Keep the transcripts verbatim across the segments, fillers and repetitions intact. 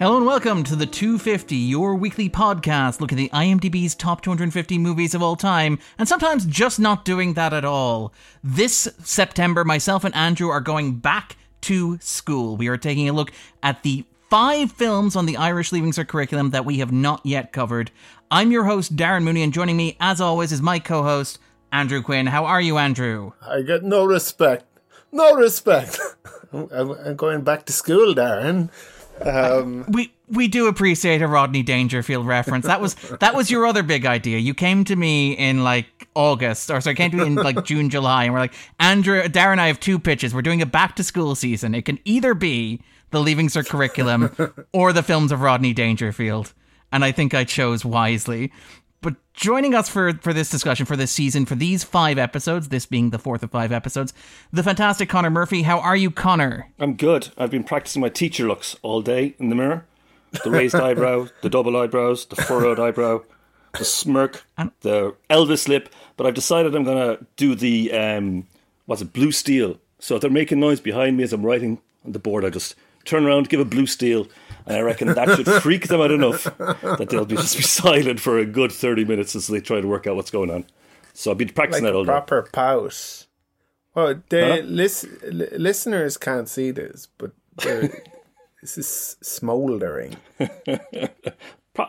Hello and welcome to The two fifty, your weekly podcast looking at the IMDb's top two hundred fifty movies of all time, and sometimes just not doing that at all. This September, myself and Andrew are going back to school. We are taking a look at the five films on the Irish Leaving Cert curriculum that we have not yet covered. I'm your host, Darren Mooney, and joining me, as always, is my co-host, Andrew Quinn. How are you, Andrew? I get no respect. No respect. I'm going back to school, Darren. Um, we we do appreciate a Rodney Dangerfield reference. That was that was your other big idea. You came to me in like August, or sorry, came to me in like June, July, and we're like, Andrew, Darren, I have two pitches. We're doing a back to school season. It can either be the Leaving Cert curriculum or the films of Rodney Dangerfield, and I think I chose wisely. But joining us for, for this discussion, for this season, for these five episodes, this being the fourth of five episodes, the fantastic Connor Murphy. How are you, Connor? I'm good. I've been practicing my teacher looks all day in the mirror. The raised eyebrow, the double eyebrows, the furrowed eyebrow, the smirk, and the Elvis lip. But I've decided I'm going to do the, um, what's it, blue steel. So if they're making noise behind me as I'm writing on the board, I just turn around, give a blue steel. And I reckon that should freak them out enough that they'll be just be silent for a good thirty minutes as they try to work out what's going on. So I've been practicing like that all day. Proper pout. Well, the huh? lis- listeners can't see this, but this is smouldering.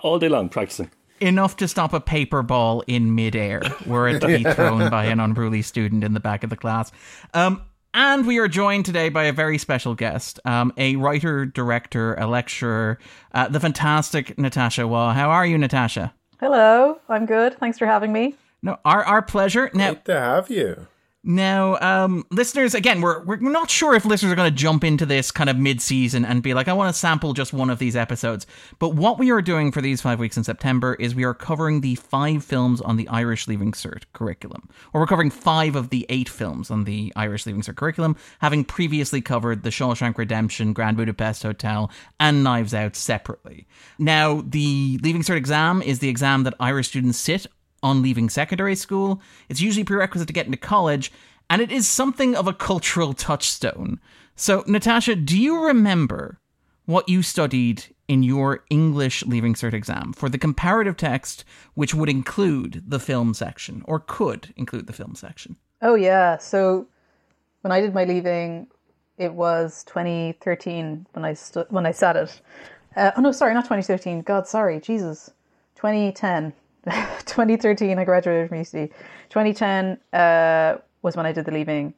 All day long, practicing. Enough to stop a paper ball in midair were it to be thrown by an unruly student in the back of the class. Um... And we are joined today by a very special guest, um, a writer, director, a lecturer, uh, the fantastic Natasha Waugh. How are you, Natasha? Hello, I'm good. Thanks for having me. No, our our pleasure. Now, great to have you. Now, um, listeners, again, we're we're not sure if listeners are going to jump into this kind of mid-season and be like, I want to sample just one of these episodes. But what we are doing for these five weeks in September is we are covering the five films on the Irish Leaving Cert curriculum. Or we're covering five of the eight films on the Irish Leaving Cert curriculum, having previously covered The Shawshank Redemption, Grand Budapest Hotel, and Knives Out separately. Now, the Leaving Cert exam is the exam that Irish students sit on leaving secondary school. It's usually prerequisite to get into college, and it is something of a cultural touchstone. So, Natasha, do you remember what you studied in your English Leaving Cert exam for the comparative text, which would include the film section, or could include the film section? Oh, yeah. So, when I did my Leaving, it was twenty thirteen when I, stu- when I sat it. Uh, oh, no, sorry, not twenty thirteen. God, sorry. Jesus. twenty ten. twenty thirteen, I graduated from U C D. twenty ten uh, was when I did the Leaving,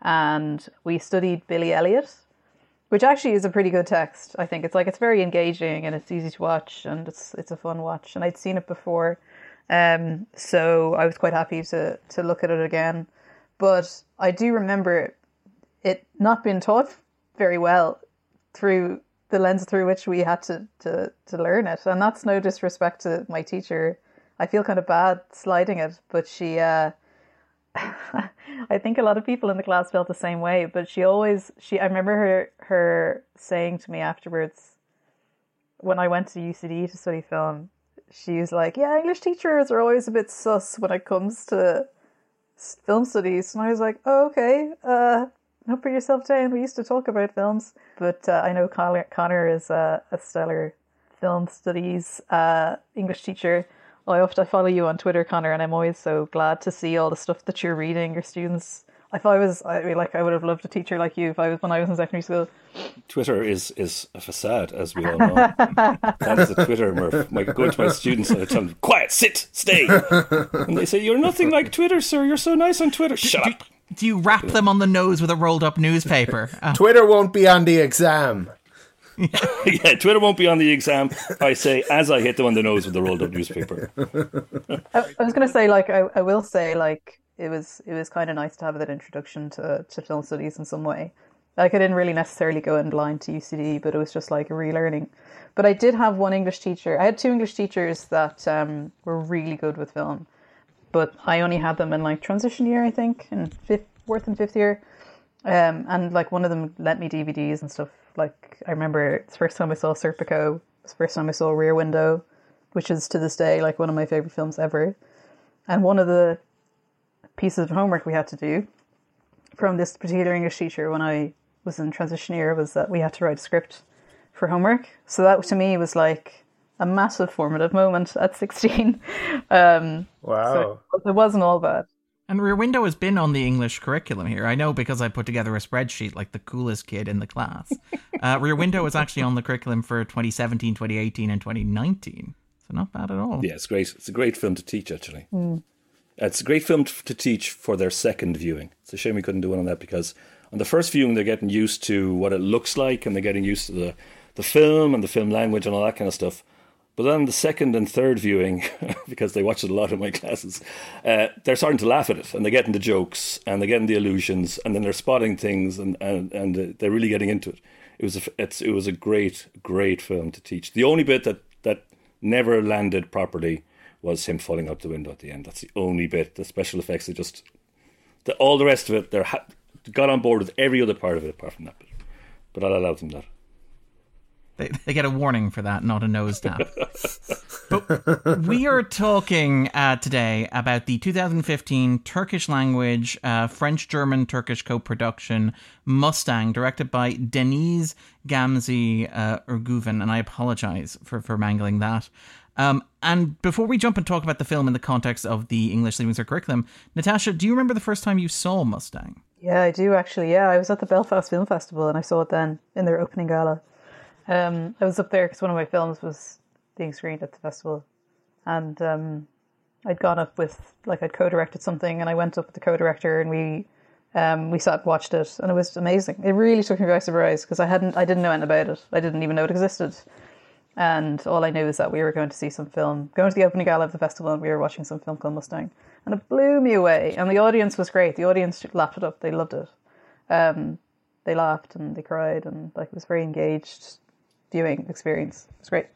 and we studied Billy Elliot, which actually is a pretty good text. I think it's like it's very engaging and it's easy to watch, and it's it's a fun watch. And I'd seen it before, um, so I was quite happy to to look at it again. But I do remember it not being taught very well through the lens through which we had to to to learn it, and that's no disrespect to my teacher. I feel kind of bad sliding it, but she, uh, I think a lot of people in the class felt the same way, but she always, she, I remember her, her saying to me afterwards, when I went to U C D to study film, she was like, yeah, English teachers are always a bit sus when it comes to film studies. And I was like, oh, okay, uh, don't put yourself down. We used to talk about films, but uh, I know Connor, Connor is uh, a stellar film studies uh, English teacher. I often follow you on Twitter, Connor, and I'm always so glad to see all the stuff that you're reading, your students. If I was, I mean, like, I would have loved a teacher like you if I was when I was in secondary school. Twitter is, is a facade, as we all know. That is a Twitter, Murph. I go to my students and I tell them, quiet, sit, stay. And they say, you're nothing like Twitter, sir. You're so nice on Twitter. Do, Shut do, up. Do you wrap them on the nose with a rolled up newspaper? Oh. Twitter won't be on the exam. Yeah, Twitter won't be on the exam, I say, as I hit them on the nose with the rolled up newspaper. I, I was going to say, like, I, I will say, like, it was it was kind of nice to have that introduction to, to film studies in some way. Like, I didn't really necessarily go in blind to U C D, but it was just like a relearning. But I did have one English teacher. I had two English teachers that um, were really good with film, but I only had them in, like, transition year, I think, in fifth, fourth and fifth year. Um, and, like, one of them lent me D V Ds and stuff. Like, I remember it's the first time I saw Serpico, it's the first time I saw Rear Window, which is to this day, like, one of my favourite films ever. And one of the pieces of homework we had to do from this particular English teacher when I was in transition year was that we had to write a script for homework. So that to me was like a massive formative moment at sixteen. Um, wow. So it, it wasn't all bad. And Rear Window has been on the English curriculum here. I know because I put together a spreadsheet like the coolest kid in the class. uh, Rear Window was actually on the curriculum for twenty seventeen, twenty eighteen and twenty nineteen. So not bad at all. Yeah, it's great. It's a great film to teach, actually. Mm. It's a great film to teach for their second viewing. It's a shame we couldn't do one on that, because on the first viewing, they're getting used to what it looks like and they're getting used to the, the film and the film language and all that kind of stuff. But then the second and third viewing, because they watch it a lot in my classes, uh, they're starting to laugh at it and they're getting the jokes and they're getting the allusions and then they're spotting things and, and, and they're really getting into it. It was a, it's, it was a great, great film to teach. The only bit that, that never landed properly was him falling out the window at the end. That's the only bit. The special effects, they just... The, all the rest of it, they ha- got on board with every other part of it apart from that bit. But I'll allow them that. They, they get a warning for that, not a nose tap. But we are talking uh, today about the two thousand fifteen Turkish language, uh, French-German-Turkish co-production Mustang, directed by Deniz Gamze uh, Ergüven. And I apologize for, for mangling that. Um, and before we jump and talk about the film in the context of the English Leaving Cert curriculum, Natasha, do you remember the first time you saw Mustang? Yeah, I do actually. Yeah, I was at the Belfast Film Festival and I saw it then in their opening gala. Um, I was up there because one of my films was being screened at the festival, and um, I'd gone up with, like, I'd co-directed something, and I went up with the co-director, and we um, we sat and watched it, and it was amazing. It really took me by surprise because I hadn't, I didn't know anything about it. I didn't even know it existed, and all I knew is that we were going to see some film, going to the opening gala of the festival, and we were watching some film called Mustang, and it blew me away. And the audience was great. The audience lapped it up. They loved it. Um, they laughed and they cried, and like it was very engaged. Viewing experience. It's great.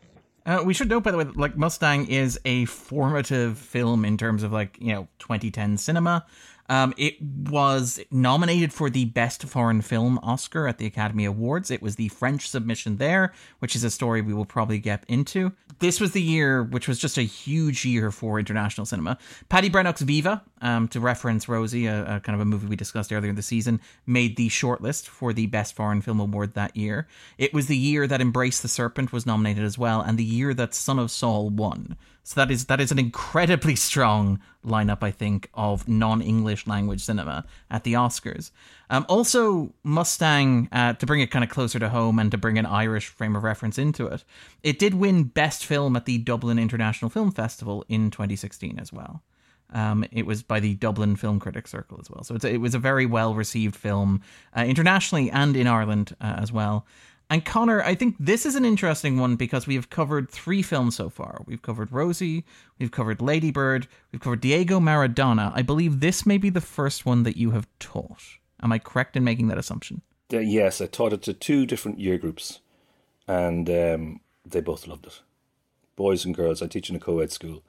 Uh, we should note, by the way, that, like, Mustang is a formative film in terms of, like, you know, twenty ten cinema. Um, it was nominated for the Best Foreign Film Oscar at the Academy Awards. It was the French submission there, which is a story we will probably get into. This was the year, which was just a huge year for international cinema. Paddy Brennock's Viva, um, to reference Rosie, a, a kind of a movie we discussed earlier in the season, made the shortlist for the Best Foreign Film Award that year. It was the year that Embrace the Serpent was nominated as well, and the year that Son of Saul won. So that is that is an incredibly strong lineup, I think, of non-English language cinema at the Oscars. Um, also, Mustang, uh, to bring it kind of closer to home and to bring an Irish frame of reference into it, it did win Best Film at the Dublin International Film Festival in twenty sixteen as well. Um, it was by the Dublin Film Critics Circle as well. So it's, it was a very well-received film uh, internationally and in Ireland uh, as well. And Connor, I think this is an interesting one because we have covered three films so far. We've covered Rosie, we've covered Lady Bird, we've covered Diego Maradona. I believe this may be the first one that you have taught. Am I correct in making that assumption? Uh, yes, I taught it to two different year groups and um, they both loved it. Boys and girls. I teach in a co-ed school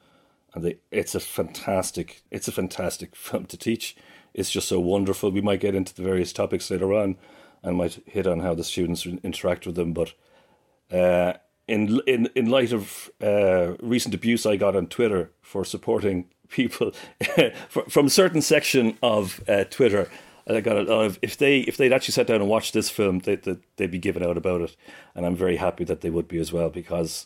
and they, it's a fantastic, it's a fantastic film to teach. It's just so wonderful. We might get into the various topics later on and might hit on how the students interact with them. But uh, in in in light of uh, recent abuse I got on Twitter for supporting people from a certain section of uh, Twitter, I got a lot of, if they if they'd actually sat down and watched this film, they, they they'd be giving out about it, and I'm very happy that they would be as well because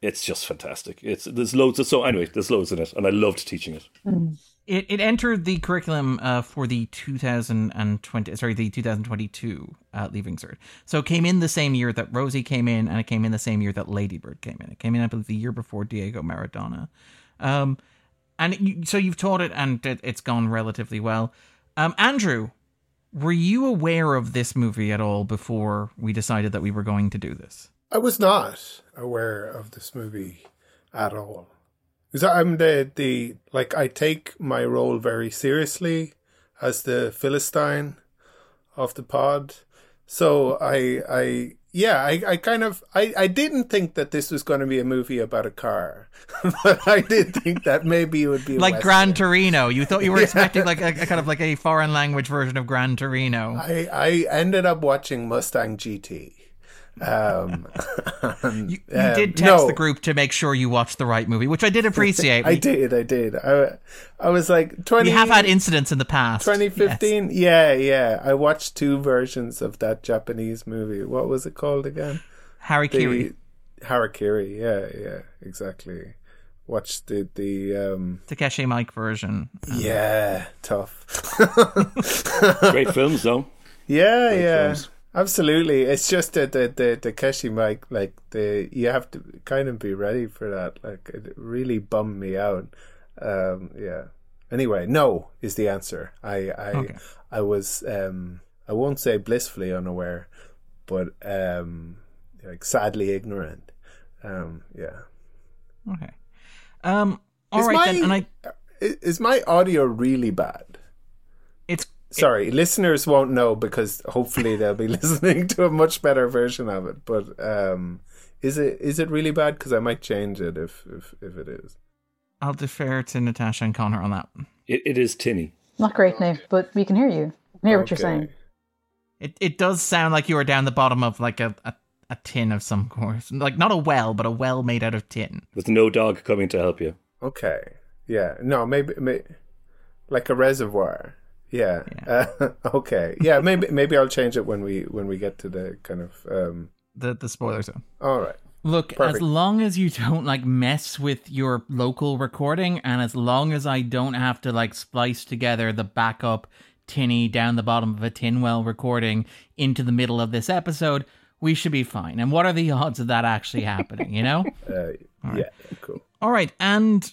it's just fantastic. It's there's loads of so anyway there's loads in it, and I loved teaching it. Mm-hmm. It it entered the curriculum uh, for the two thousand twenty, sorry, the twenty twenty-two uh, Leaving Cert. So it came in the same year that Rosie came in, and it came in the same year that Lady Bird came in. It came in, I believe, the year before Diego Maradona. Um, and it, so you've taught it, and it, it's gone relatively well. Um, Andrew, were you aware of this movie at all before we decided that we were going to do this? I was not aware of this movie at all. I'm the, the, like, I take my role very seriously as the Philistine of the pod. So I, I, yeah, I, I kind of, I, I didn't think that this was going to be a movie about a car, but I did think that maybe it would be like Gran Torino. You thought you were yeah. expecting like a, a kind of like a foreign language version of Gran Torino. I, I ended up watching Mustang G T. Um, and, you, you um, did text no. the group to make sure you watched the right movie, which I did appreciate. I we, did, I did. I, I was like, twenty. We have had incidents in the past. twenty fifteen? Yes. Yeah, yeah. I watched two versions of that Japanese movie. What was it called again? Harakiri. The Harakiri, yeah, yeah, exactly. Watch the the um, Takeshi Mike version. Um, yeah, tough. Great films, though. Yeah, Great yeah, films. Absolutely. It's just that the the Takeshi Mike, like the you have to kind of be ready for that. Like, it really bummed me out. Um, yeah. Anyway, no is the answer. I I okay. I was um, I won't say blissfully unaware, but um, like sadly ignorant. Um, yeah. Okay. Um, all is right, my, then, and I is my audio really bad? It's sorry, it, listeners won't know because hopefully they'll be listening to a much better version of it. But um, is it is it really bad? Because I might change it if, if if it is. I'll defer to Natasha and Connor on that. It it is tinny. Not great, Nave, but we can hear you. I hear okay. what you're saying. It it does sound like you are down the bottom of like a. a A tin of some course. Like, not a well, but a well made out of tin. With no dog coming to help you. Okay. Yeah. No, maybe... maybe like a reservoir. Yeah. yeah. Uh, okay. Yeah, maybe maybe I'll change it when we when we get to the kind of... Um... The, the spoiler zone. All right. Look, Perfect. As long as you don't, like, mess with your local recording, and as long as I don't have to, like, splice together the backup tinny down the bottom of a tin well recording into the middle of this episode... We should be fine. And what are the odds of that actually happening, you know? Uh, right. Yeah, cool. All right. And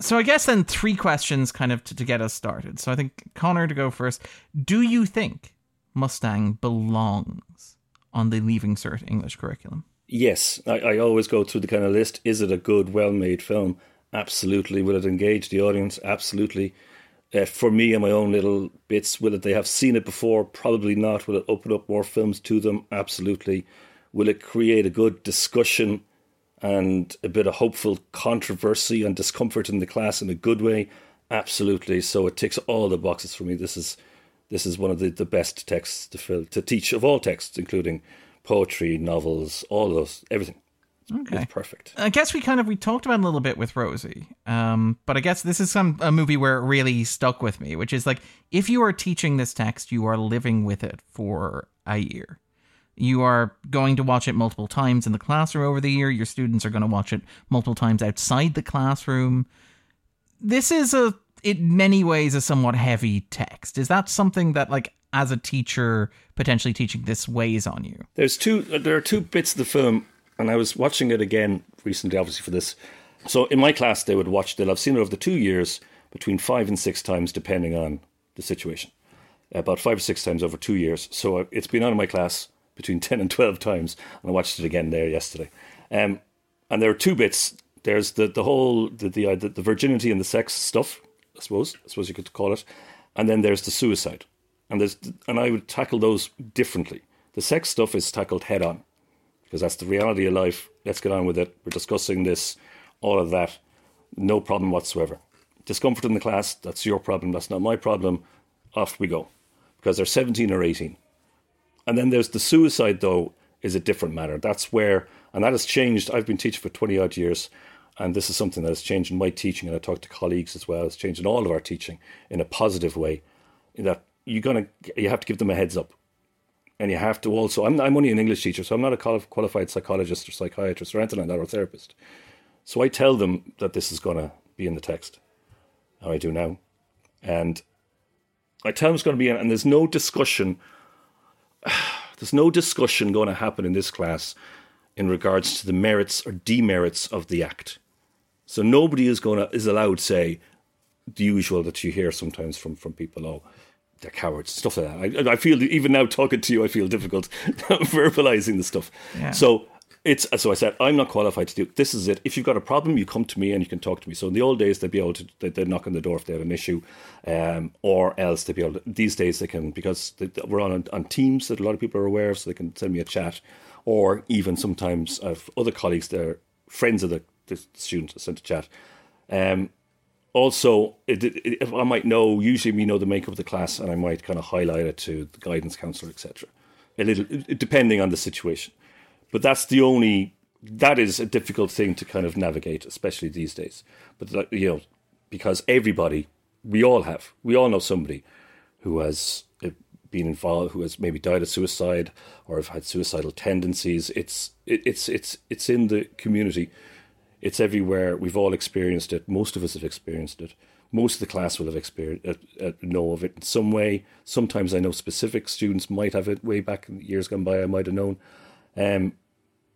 so I guess then three questions kind of to, to get us started. So I think Connor to go first. Do you think Mustang belongs on the Leaving Cert English curriculum? Yes. I, I always go through the kind of list. Is it a good, well-made film? Absolutely. Will it engage the audience? Absolutely. Uh, for me and my own little bits, will it they have seen it before? Probably not. Will it open up more films to them? Absolutely. Will it create a good discussion and a bit of hopeful controversy and discomfort in the class in a good way? Absolutely. So it ticks all the boxes for me. This is this is one of the, the best texts to fill, to teach of all texts, including poetry, novels, all those, everything. Okay. It's perfect. I guess we kind of we talked about it a little bit with Rosie, um, but I guess this is some a movie where it really stuck with me, which is like if you are teaching this text, you are living with it for a year. You are going to watch it multiple times in the classroom over the year. Your students are going to watch it multiple times outside the classroom. This is a in many ways a somewhat heavy text. Is that something that like? As a teacher, potentially teaching this weighs on you? There's two. There are two bits of the film. And I was watching it again recently, obviously, for this. So in my class, they would watch, they'll have seen it over the two years between five and six times, depending on the situation. About five or six times over two years. So it's been on in my class between ten and twelve times. And I watched it again there yesterday. Um, and there are two bits. There's the, the whole, the the, uh, the the virginity and the sex stuff, I suppose. I suppose you could call it. And then there's the suicide. And there's and I would tackle those differently. The sex stuff is tackled head on. Because that's the reality of life. Let's get on with it. We're discussing this, all of that. No problem whatsoever. Discomfort in the class, that's your problem. That's not my problem. Off we go. Because they're seventeen or eighteen. And then there's the suicide, though, is a different matter. That's where, and that has changed. I've been teaching for twenty-odd years, and this is something that has changed in my teaching, and I talk to colleagues as well. It's changed in all of our teaching in a positive way. In that you're gonna, you have to give them a heads up. And you have to also, I'm, I'm only an English teacher, so I'm not a qualified psychologist or psychiatrist or anything like that, or therapist. So I tell them that this is going to be in the text. How I do now. And I tell them it's going to be in, and there's no discussion, there's no discussion going to happen in this class in regards to the merits or demerits of the act. So nobody is going to, is allowed, say, the usual that you hear sometimes from, from people, oh, they're cowards, stuff like that. I, I feel, even now talking to you, I feel difficult verbalizing the stuff. Yeah. So it's, so I said, I'm not qualified to do it. This is it. If you've got a problem, you come to me and you can talk to me. So in the old days, they'd be able to, they'd, they'd knock on the door if they had an issue, um, or else they'd be able to, these days they can, because they, we're on on Teams that a lot of people are aware of, so they can send me a chat, or even sometimes I've other colleagues, they're friends of the, the students, sent a chat. Um, Also, it, it, I might know, usually we know the makeup of the class, and I might kind of highlight it to the guidance counsellor, et cetera. A little, depending on the situation. But that's the only, that is a difficult thing to kind of navigate, especially these days. But, you know, because everybody, we all have, we all know somebody who has been involved, who has maybe died of suicide or have had suicidal tendencies. It's it, it's it's it's in the community. It's everywhere. We've all experienced it. Most of us have experienced it. Most of the class will have experienced uh, uh, know of it in some way. Sometimes I know specific students might have it way back in the years gone by. I might have known. Um,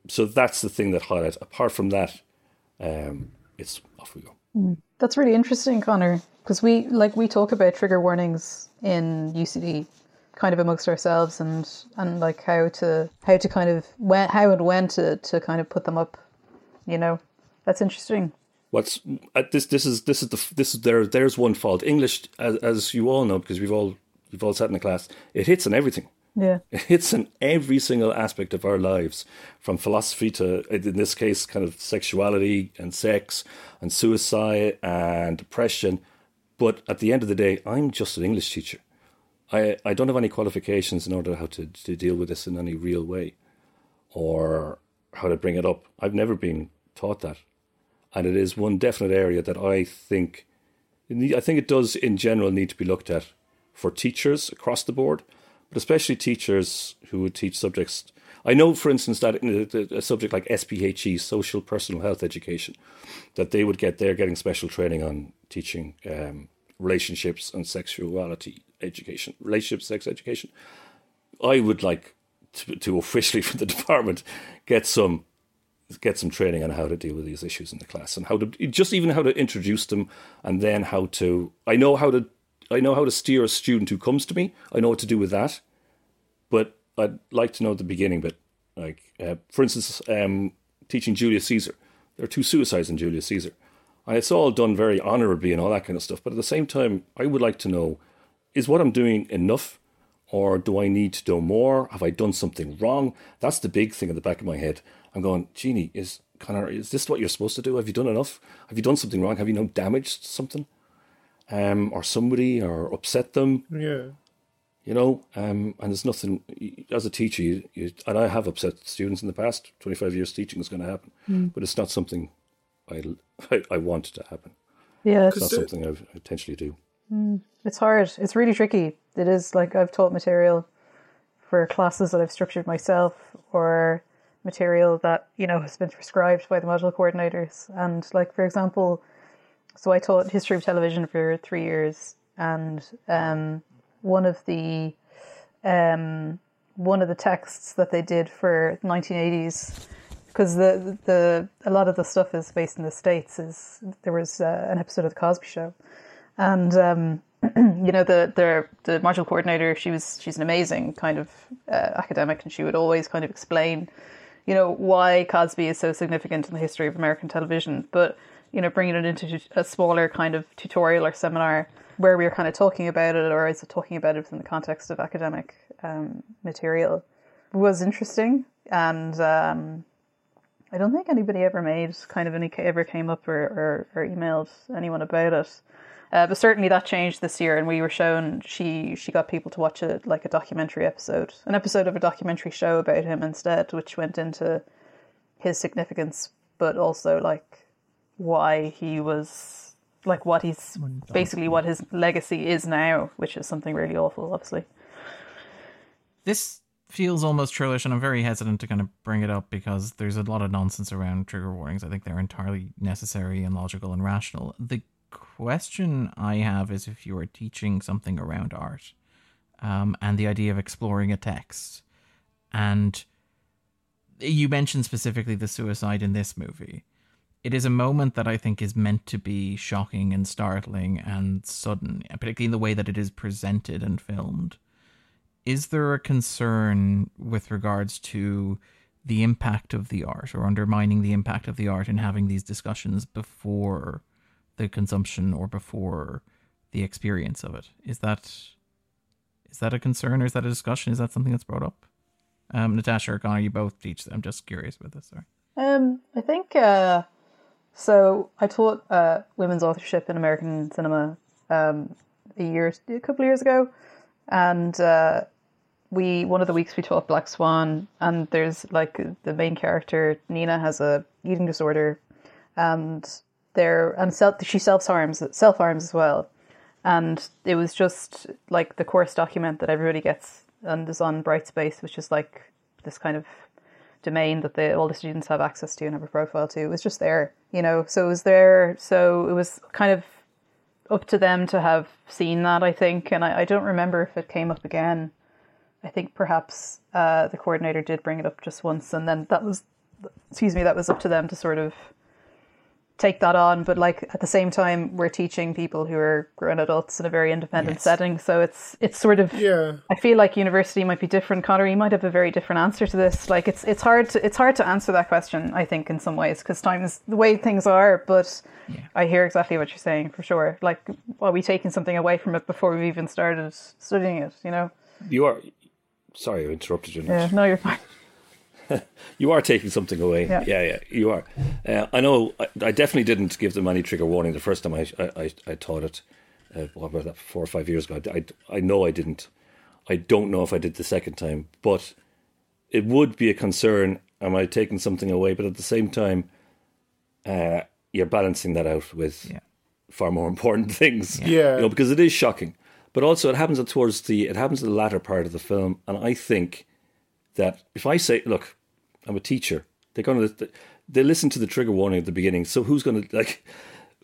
so that's the thing that highlights. Apart from that, um, it's off we go. Mm. That's really interesting, Connor, because we like we talk about trigger warnings in U C D, kind of amongst ourselves, and and like how to how to kind of when, how and when to to kind of put them up, you know. That's interesting. What's uh, this? This is this is the this is there. There's one fault. English, as, as you all know, because we've all we've all sat in a class. It hits on everything. Yeah, it hits on every single aspect of our lives, from philosophy to, in this case, kind of sexuality and sex and suicide and depression. But at the end of the day, I'm just an English teacher. I I don't have any qualifications in order how to, to deal with this in any real way, or how to bring it up. I've never been taught that. And it is one definite area that I think, I think it does in general need to be looked at for teachers across the board, but especially teachers who would teach subjects. I know, for instance, that in a subject like S P H E, social personal health education, that they would get, they're getting special training on teaching um, relationships and sexuality education, relationship sex education. I would like to, to officially from the department get some get some training on how to deal with these issues in the class and how to just even how to introduce them. And then how to, I know how to, I know how to steer a student who comes to me. I know what to do with that, but I'd like to know at the beginning, but like, uh, for instance, um, teaching Julius Caesar, there are two suicides in Julius Caesar and it's all done very honorably and all that kind of stuff. But at the same time, I would like to know, is what I'm doing enough? Or do I need to do more? Have I done something wrong? That's the big thing at the back of my head. I'm going, Jeannie, is Connor, is this what you're supposed to do? Have you done enough? Have you done something wrong? Have you now damaged something? Um, or somebody, or upset them? Yeah. You know, um, and there's nothing, as a teacher, you, you, and I have upset students in the past, twenty-five years teaching is going to happen, mm. but it's not something I, I, I want to happen. Yeah. It's not something I intentionally do. Mm. It's hard. It's really tricky. It is, like, I've taught material for classes that I've structured myself, or material that, you know, has been prescribed by the module coordinators. And, like, for example, so I taught history of television for three years, and um, one of the um, one of the texts that they did for nineteen eighties, because the the a lot of the stuff is based in the States. Is there was uh, an episode of The Cosby Show, and um, you know, the, the the module coordinator, she was she's an amazing kind of uh, academic, and she would always kind of explain, you know, why Cosby is so significant in the history of American television. But, you know, bringing it into a smaller kind of tutorial or seminar where we were kind of talking about it, or is it talking about it within the context of academic um, material, was interesting. And um, I don't think anybody ever made kind of any ever came up or, or, or emailed anyone about it. Uh, but certainly that changed this year, and we were shown, she she got people to watch a, like a documentary episode, an episode of a documentary show about him instead, which went into his significance, but also like why he was, like what he's, basically what his legacy is now, which is something really awful, obviously. This feels almost trillish, and I'm very hesitant to kind of bring it up because there's a lot of nonsense around trigger warnings. I think they're entirely necessary and logical and rational. The question I have is, if you are teaching something around art um, and the idea of exploring a text, and you mentioned specifically the suicide in this movie, it is a moment that I think is meant to be shocking and startling and sudden, particularly in the way that it is presented and filmed. Is there a concern with regards to the impact of the art, or undermining the impact of the art, in having these discussions before the consumption or before the experience of it? Is that is that a concern, or is that a discussion? Is that something that's brought up? Um, Natasha or Connor, you both teach. I'm just curious about this. Sorry. Um, I think uh, so. I taught uh, women's authorship in American cinema um, a year, a couple of years ago, and uh, we one of the weeks we taught Black Swan, and there's like the main character Nina has a eating disorder, and. There and self, she self harms self harms as well, And it was just like the course document that everybody gets and is on Brightspace, which is like this kind of domain that they, all the students have access to and have a profile to. It was just there, you know, so it was there. So it was kind of up to them to have seen that, I think. And I, I don't remember if it came up again. I think perhaps uh, the coordinator did bring it up just once. And then that was, excuse me, that was up to them to sort of take that on. But like at the same time, we're teaching people who are grown adults in a very independent yes. setting. So it's it's sort of, yeah. I feel like university might be different. Connor, you might have a very different answer to this. Like it's it's hard to, it's hard to answer that question, I think, in some ways, because times the way things are. But yeah. I hear exactly what you're saying, for sure. Like, are we taking something away from it before we've even started studying it, you know? You are, sorry, I interrupted you. Yeah, no, you're fine. You are taking something away. Yeah, yeah, yeah you are. Uh, I know. I, I definitely didn't give them any trigger warning the first time I I, I taught it. Uh, what was that? Four or five years ago. I, I know I didn't. I don't know if I did the second time, but it would be a concern. Am I taking something away? But at the same time, uh, you're balancing that out with yeah. far more important things. Yeah, yeah. You know, because it is shocking, but also it happens towards the it happens to the latter part of the film, and I think that if I say, look, I'm a teacher. They're going to they listen to the trigger warning at the beginning. So who's going to like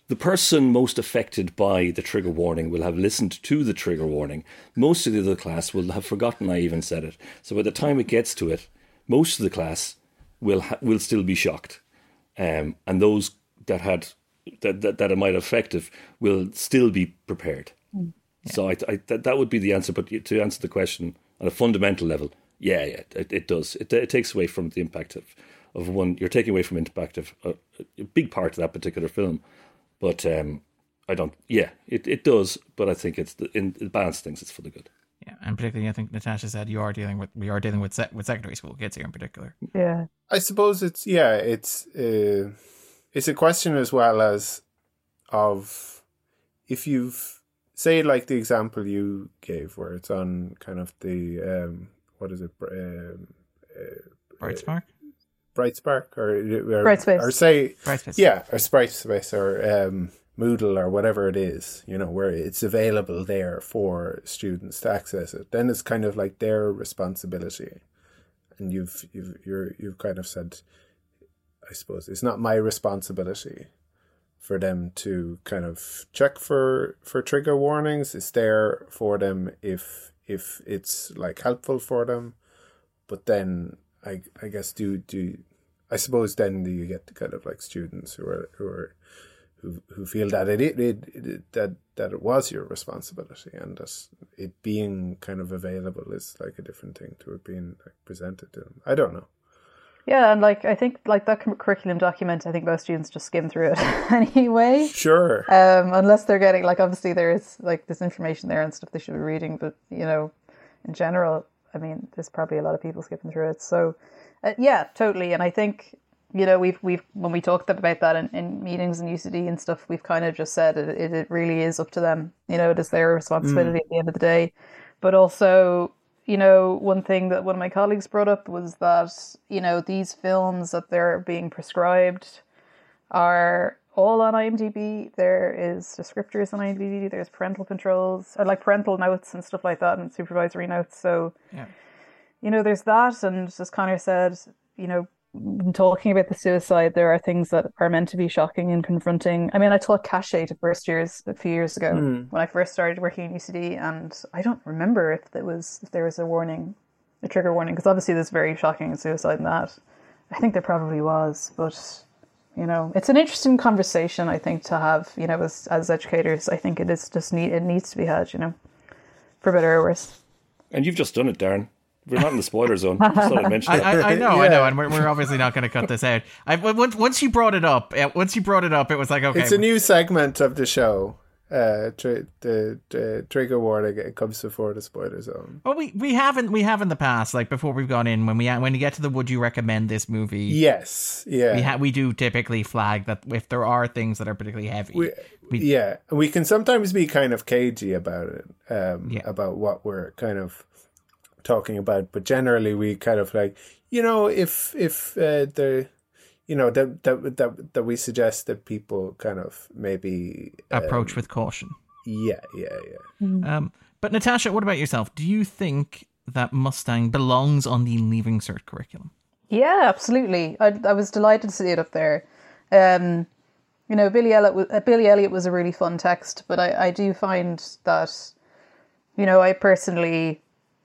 the person most affected by the trigger warning will have listened to the trigger warning. Most of the other class will have forgotten I even said it. So by the time it gets to it, most of the class will ha- will still be shocked, um, and those that had that that, that it might have affected will still be prepared. Mm. Yeah. So I, I, that that would be the answer. But to answer the question on a fundamental level. Yeah, yeah, it, it does. It, it takes away from the impact of, of one. You're taking away from impact of a, a big part of that particular film, but um, I don't. Yeah, it, it does. But I think it's the, in it balance things. It's for the good. Yeah, and particularly, I think Natasha said you are dealing with we are dealing with sec- with secondary school kids here in particular. Yeah, I suppose it's yeah, it's uh, it's a question as well as of if you've say like the example you gave where it's on kind of the. Um, What is it? Um, uh, Brightspark? Brightspark? Or, or, Brightspace. Or say, Brightspace. Yeah, or Brightspace or um, Moodle or whatever it is, you know, where it's available there for students to access it. Then it's kind of like their responsibility. And you've, you've, you're, you've kind of said, I suppose, it's not my responsibility for them to kind of check for, for trigger warnings. It's there for them if... if it's like helpful for them, but then I I guess do do I suppose then do you get the kind of like students who are who are who who feel that it it, it, it that that it was your responsibility and that it being kind of available is like a different thing to it being like presented to them. I don't know. Yeah, and like I think like that curriculum document, I think most students just skim through it anyway. Sure. Um, unless they're getting like obviously there is like this information there and stuff they should be reading, but you know, in general, I mean, there's probably a lot of people skipping through it. So, uh, yeah, totally. And I think you know we've we've when we talked about that in, in meetings and U C D and stuff, we've kind of just said it, it it really is up to them. You know, it is their responsibility mm. at the end of the day, but also. You know, one thing that one of my colleagues brought up was that, you know, these films that they're being prescribed are all on IMDb. There is descriptors on IMDb. There's parental controls, or like parental notes and stuff like that and supervisory notes. So, yeah. you know, there's that. And as Connor said, you know, talking about the suicide, there are things that are meant to be shocking and confronting. I mean, I taught cachet to first years a few years ago mm. when I first started working in U C D, and I don't remember if there was if there was a warning, a trigger warning, because obviously there's very shocking suicide in that. I think there probably was, but you know, it's an interesting conversation I think to have. You know, as as educators, I think it is just need it needs to be had. You know, for better or worse. And you've just done it, Darren. We're not in the spoiler zone. I, I, I know, yeah. I know, and we're, we're obviously not going to cut this out. I, once, once you brought it up, once you brought it up, it was like okay. It's a new segment of the show. Uh, tri- the, the trigger warning it comes before the spoiler zone. Well, we we haven't we have in the past, like before we've gone in when we when we get to the would you recommend this movie? Yes, yeah, we ha- we do typically flag that if there are things that are particularly heavy. We, we, yeah, we can sometimes be kind of cagey about it, um, yeah. about what we're kind of. Talking about, but generally we kind of like, you know, if if uh, the, you know, that that that that we suggest that people kind of maybe um, approach with caution. Yeah, yeah, yeah. Mm-hmm. Um, but Natasha, what about yourself? Do you think that Mustang belongs on the Leaving Cert curriculum? Yeah, absolutely. I, I was delighted to see it up there. Um, you know, Billy Elliot was, uh, Billy Elliot was a really fun text, but I, I do find that, you know, I personally,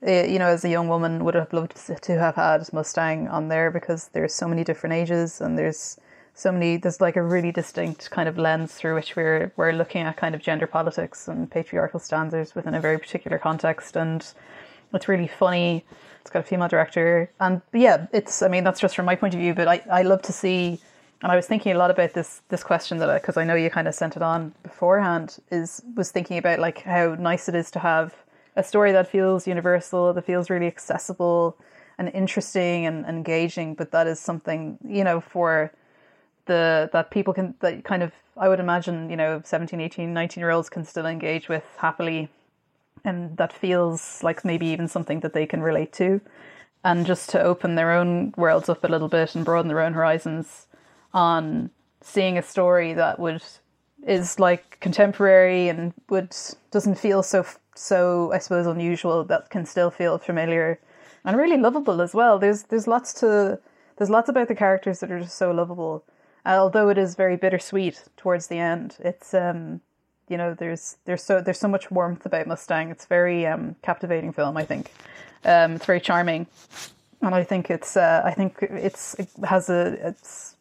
uh, you know, as a young woman would have loved to have had Mustang on there, because there's so many different ages and there's so many, there's like a really distinct kind of lens through which we're we're looking at kind of gender politics and patriarchal standards within a very particular context. And it's really funny. It's got a female director. And yeah, it's, I mean, that's just from my point of view, but I, I love to see, and I was thinking a lot about this this question that I, because I know you kind of sent it on beforehand, is was thinking about like how nice it is to have a story that feels universal, that feels really accessible and interesting and engaging, but that is something, you know, for the, that people can, that kind of, I would imagine, you know, seventeen, eighteen, nineteen year olds can still engage with happily. And that feels like maybe even something that they can relate to, and just to open their own worlds up a little bit and broaden their own horizons on seeing a story that would, is like contemporary and would, doesn't feel so, so I suppose unusual, that can still feel familiar and really lovable as well. There's, there's lots to, there's lots about the characters that are just so lovable, although it is very bittersweet towards the end. It's, um, you know, there's there's so there's so much warmth about Mustang. It's very um, captivating film, I think. Um, it's very charming, and I think it's uh, I think it's it has a it's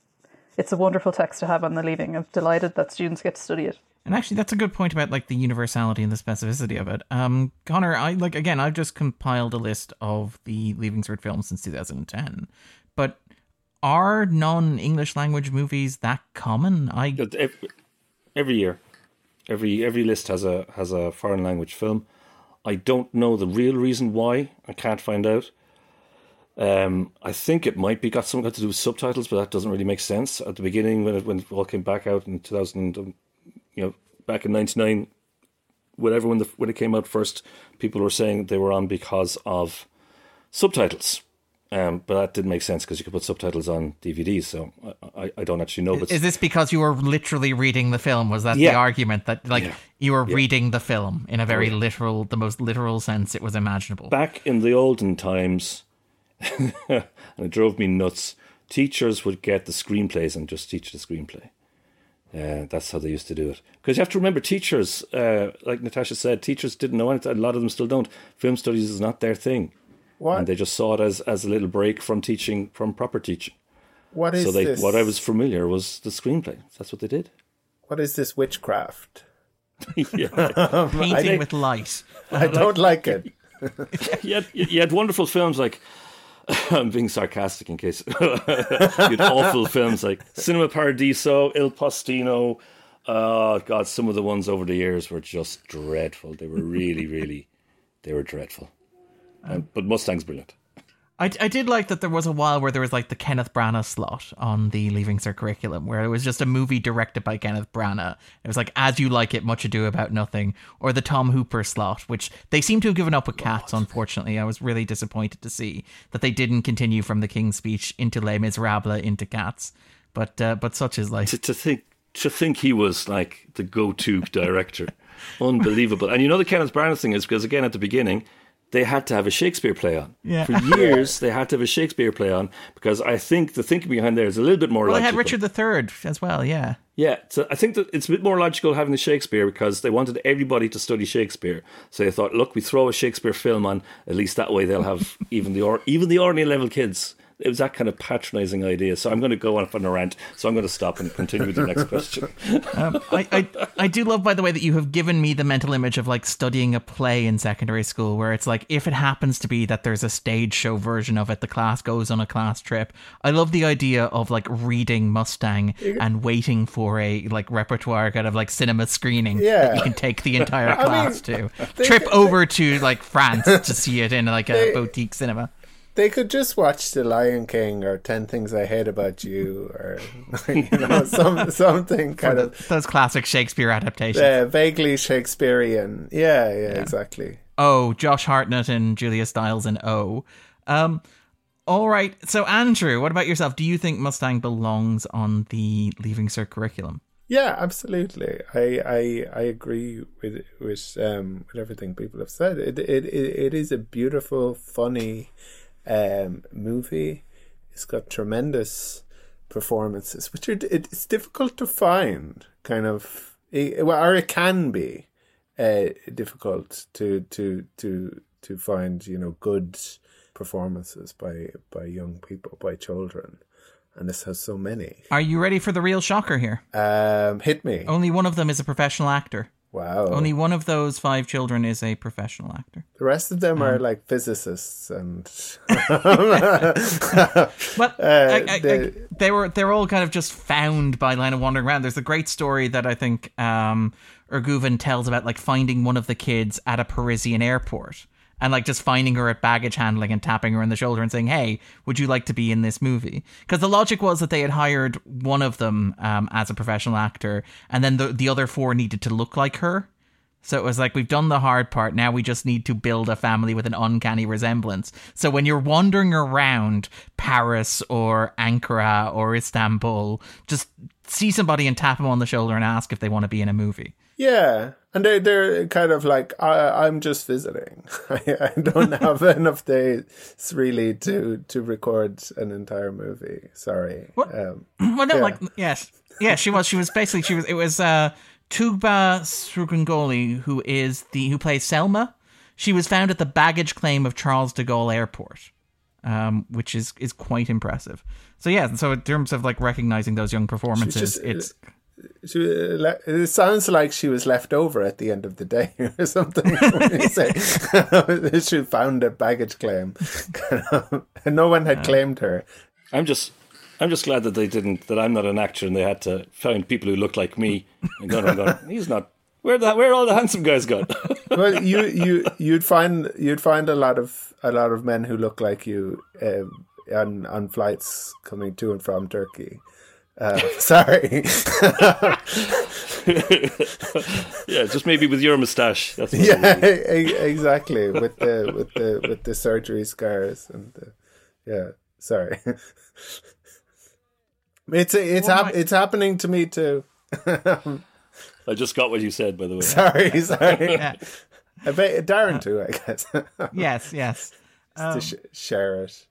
it's a wonderful text to have on the Leaving. I'm delighted that students get to study it. And actually, that's a good point about like the universality and the specificity of it. Um, Connor, I like again, I've just compiled a list of the Leaving Cert films since two thousand ten, but are non-English language movies that common? I every, every year. Every every list has a has a foreign language film. I don't know the real reason why. I can't find out. Um, I think it might be got something got to do with subtitles, but that doesn't really make sense. At the beginning, when it when it all came back out in two thousand, you know, back in ninety nine, whatever when the when it came out first, people were saying they were on because of subtitles. Um, but that didn't make sense because you could put subtitles on D V Ds, so I, I, I don't actually know. But is this because you were literally reading the film? Was that yeah. the argument that like yeah. you were yeah. reading the film in a very literal, the most literal sense it was imaginable? Back in the olden times, and it drove me nuts, teachers would get the screenplays and just teach the screenplay. Uh, that's how they used to do it. Because you have to remember, teachers, uh, like Natasha said, teachers didn't know anything. A lot of them still don't. Film studies is not their thing. What? And they just saw it as, as a little break from teaching, from proper teaching. What is so they, this? What I was familiar was the screenplay. That's what they did. What is this witchcraft? yeah. Painting I, with light. I don't like, like it. you, had, you had wonderful films like, I'm being sarcastic in case, you had awful films like Cinema Paradiso, Il Postino. Oh, God, some of the ones over the years were just dreadful. They were really, really, they were dreadful. Um, but Mustang's brilliant. I, I did like that there was a while where there was like the Kenneth Branagh slot on the Leaving Cert curriculum, where it was just a movie directed by Kenneth Branagh. It was like As You Like It, Much Ado About Nothing, or the Tom Hooper slot, which they seem to have given up with Cats, unfortunately. I was really disappointed to see that they didn't continue from The King's Speech into Les Miserables into Cats. But uh, but such is life. To, to think to think he was like the go-to director. Unbelievable. And you know the Kenneth Branagh thing is because, again, at the beginning, they had to have a Shakespeare play on. Yeah. For years, they had to have a Shakespeare play on because I think the thinking behind there is a little bit more well, logical. Well, they had Richard the Third as well, yeah. Yeah, so I think that it's a bit more logical having the Shakespeare because they wanted everybody to study Shakespeare. So they thought, look, we throw a Shakespeare film on, at least that way they'll have even the or- even the ordinary level kids. It was that kind of patronising idea. So I'm going to go on a rant. So I'm going to stop and continue with the next question. um, I, I I do love, by the way, that you have given me the mental image of like studying a play in secondary school where it's like, if it happens to be that there's a stage show version of it, the class goes on a class trip. I love the idea of like reading Mustang and waiting for a like repertoire kind of like cinema screening yeah. that you can take the entire class I mean, to. They, trip they, over to like France to see it in like a they, boutique cinema. They could just watch The Lion King or Ten Things I Hate About You or you know, some something kind of... Those classic Shakespeare adaptations. Yeah, uh, vaguely Shakespearean. Yeah, yeah, yeah, exactly. Oh, Josh Hartnett and Julia Stiles in O. Um, all right, so Andrew, what about yourself? Do you think Mustang belongs on the Leaving Cert curriculum? Yeah, absolutely. I I, I agree with with um with everything people have said. It it it is a beautiful, funny, um movie. It's got tremendous performances, which are it's difficult to find. Kind of, or it can be uh, difficult to to to to find, you know, good performances by by young people, by children. And this has so many. Are you ready for the real shocker here? Um, hit me. Only one of them is a professional actor. Wow. Only one of those five children is a professional actor. The rest of them um, are like physicists and... Well, uh, I, I, they... I, they were, they're all kind of just found by Lena wandering around. There's a great story that I think um, Ergüven tells about like finding one of the kids at a Parisian airport. And like just finding her at baggage handling and tapping her on the shoulder and saying, hey, would you like to be in this movie? Because the logic was that they had hired one of them um, as a professional actor, and then the, the other four needed to look like her. So it was like, we've done the hard part. Now we just need to build a family with an uncanny resemblance. So when you're wandering around Paris or Ankara or Istanbul, just see somebody and tap them on the shoulder and ask if they want to be in a movie. Yeah. And they're, they're kind of like, I, I'm just visiting. I, I don't have enough days really to, to record an entire movie. Sorry. What? Um, well, no, yeah. like, yes. Yeah, she was. She was basically, she was, it was uh, Tuğba Sürgüngoli, who is the, who plays Selma. She was found at the baggage claim of Charles de Gaulle Airport, um, which is, is quite impressive. So, yeah. So in terms of like recognizing those young performances, just, it's... It, She, it sounds like she was left over at the end of the day or something. When you say. She found a baggage claim, and no one had claimed her. I'm just, I'm just glad that they didn't. That I'm not an actor, and they had to find people who looked like me. And gone, and gone, he's not. Where the where all the handsome guys gone? Well, you you you'd find you'd find a lot of a lot of men who look like you uh, on on flights coming to and from Turkey. Uh, sorry. Yeah, just maybe with your moustache. That's what yeah, I mean. Exactly. With the with the with the surgery scars and the, yeah. Sorry. It's it's well, hap- I... it's happening to me too. I just got what you said, by the way. Sorry, sorry. Yeah. I bet Darren uh, too, I guess. Yes, yes. Um, to sh- share it.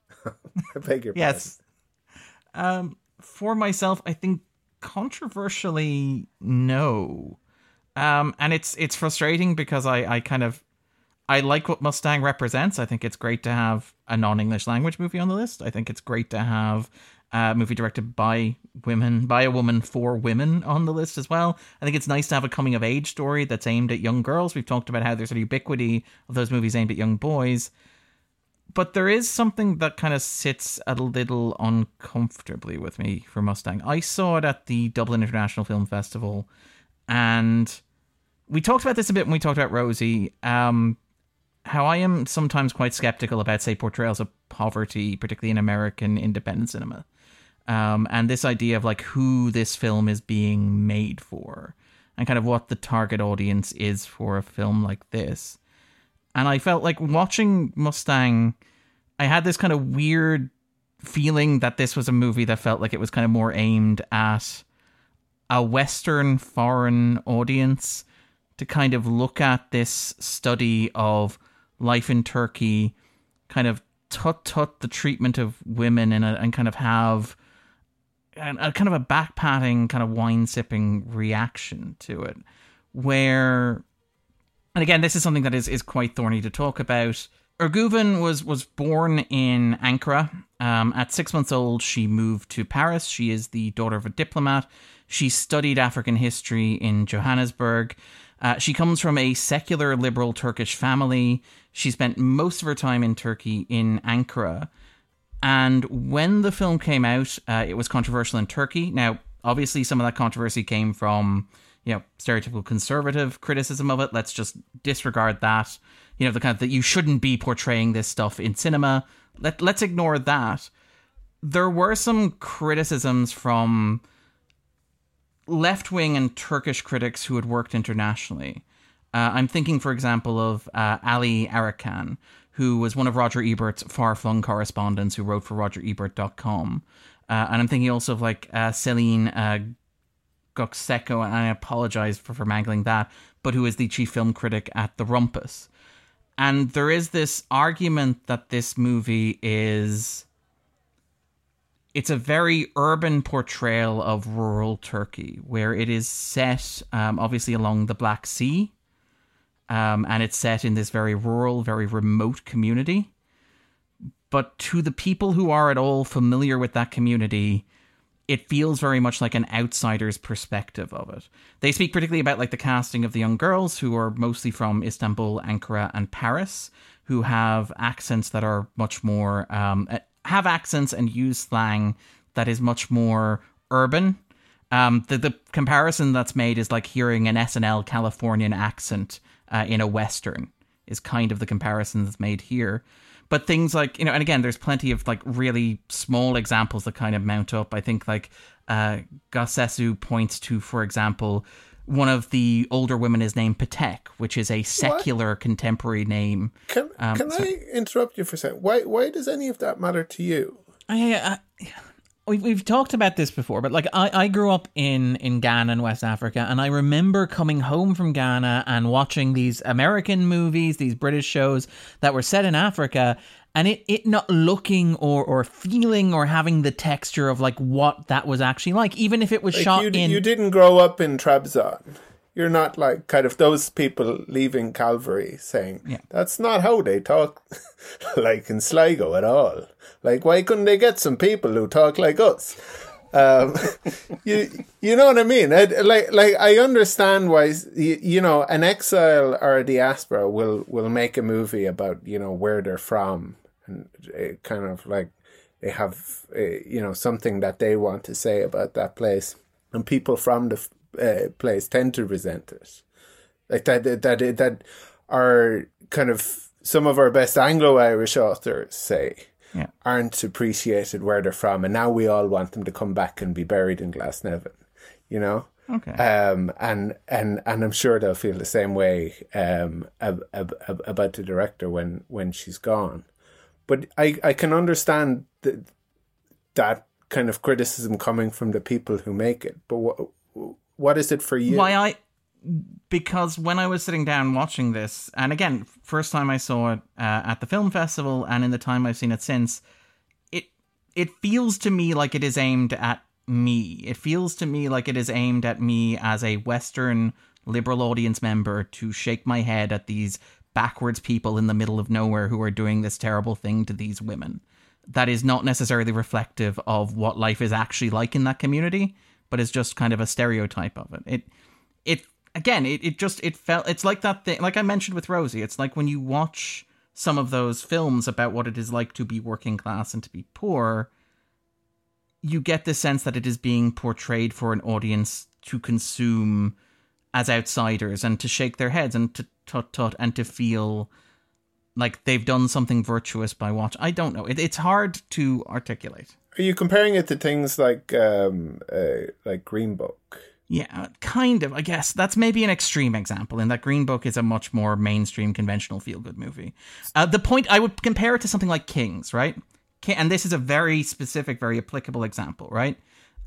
I beg your yes. pardon. Um. For myself, I think controversially, no. Um, and it's it's frustrating because I, I kind of, I like what Mustang represents. I think it's great to have a non-English language movie on the list. I think it's great to have a movie directed by women, by a woman for women on the list as well. I think it's nice to have a coming-of-age story that's aimed at young girls. We've talked about how there's a ubiquity of those movies aimed at young boys. But there is something that kind of sits a little uncomfortably with me for Mustang. I saw it at the Dublin International Film Festival, and we talked about this a bit when we talked about Rosie, um, how I am sometimes quite skeptical about, say, portrayals of poverty, particularly in American independent cinema, um, and this idea of like who this film is being made for and kind of what the target audience is for a film like this. And I felt like watching Mustang, I had this kind of weird feeling that this was a movie that felt like it was kind of more aimed at a Western foreign audience to kind of look at this study of life in Turkey, kind of tut-tut the treatment of women and, and kind of have a, a kind of a back-patting, kind of wine-sipping reaction to it, where... And again, this is something that is, is quite thorny to talk about. Ergüven was, was born in Ankara. Um, at six months old, she moved to Paris. She is the daughter of a diplomat. She studied African history in Johannesburg. Uh, she comes from a secular liberal Turkish family. She spent most of her time in Turkey in Ankara. And when the film came out, uh, it was controversial in Turkey. Now, obviously, some of that controversy came from... you know, stereotypical conservative criticism of it. Let's just disregard that. You know, the kind of that you shouldn't be portraying this stuff in cinema. Let, let's ignore that. There were some criticisms from left-wing and Turkish critics who had worked internationally. Uh, I'm thinking, for example, of uh, Ali Arakan, who was one of Roger Ebert's far-flung correspondents who wrote for roger ebert dot com. Uh, and I'm thinking also of like uh, Celine uh, Gokseko, and I apologise for, for mangling that, but who is the chief film critic at The Rumpus. And there is this argument that this movie is... It's a very urban portrayal of rural Turkey, where it is set, um, obviously, along the Black Sea. Um, and it's set in this very rural, very remote community. But to the people who are at all familiar with that community, it feels very much like an outsider's perspective of it. They speak particularly about like the casting of the young girls who are mostly from Istanbul, Ankara, and Paris, who have accents that are much more... Um, have accents and use slang that is much more urban. Um, the, the comparison that's made is like hearing an S N L Californian accent uh, in a Western is kind of the comparison that's made here. But things like, you know, and again, there's plenty of like really small examples that kind of mount up. I think like uh, Gosesu points to, for example, one of the older women is named Patek, which is a secular what? contemporary name. Can, um, can so- I interrupt you for a second? Why, why does any of that matter to you? I, I, I We've, we've talked about this before, but like I, I grew up in, in Ghana in West Africa, and I remember coming home from Ghana and watching these American movies, these British shows that were set in Africa, and it, it not looking or, or feeling or having the texture of like what that was actually like, even if it was like shot you, in... You didn't grow up in Trabzon. You're not like kind of those people leaving Calvary saying, yeah. That's not how they talk like in Sligo at all. Like, why couldn't they get some people who talk like us? Um, you you know what I mean? I, like, like I understand why, you, you know, an exile or a diaspora will, will make a movie about, you know, where they're from. And it kind of like they have, uh, you know, something that they want to say about that place. And people from the... Uh, plays tend to resent it, like that. That that are kind of some of our best Anglo-Irish authors say yeah. aren't appreciated where they're from, and now we all want them to come back and be buried in Glasnevin, you know. Okay. Um. And and and I'm sure they'll feel the same way. Um. Ab, ab, ab, about the director when when she's gone, but I I can understand that that kind of criticism coming from the people who make it, but what. What is it for you? Why I, because when I was sitting down watching this, and again, first time I saw it uh, at the film festival, and in the time I've seen it since, it it feels to me like it is aimed at me. It feels to me like it is aimed at me as a Western liberal audience member to shake my head at these backwards people in the middle of nowhere who are doing this terrible thing to these women. That is not necessarily reflective of what life is actually like in that community, but it's just kind of a stereotype of it. It, it again, it, it just, it felt, it's like that thing, like I mentioned with Rosie, it's like when you watch some of those films about what it is like to be working class and to be poor, you get the sense that it is being portrayed for an audience to consume as outsiders and to shake their heads and to tut-tut and to feel like they've done something virtuous by watch. I don't know. It, it's hard to articulate. Are you comparing it to things like um, uh, like Green Book? Yeah, kind of, I guess. That's maybe an extreme example in that Green Book is a much more mainstream, conventional feel-good movie. Uh, the point, I would compare it to something like Kings, right? And this is a very specific, very applicable example, right?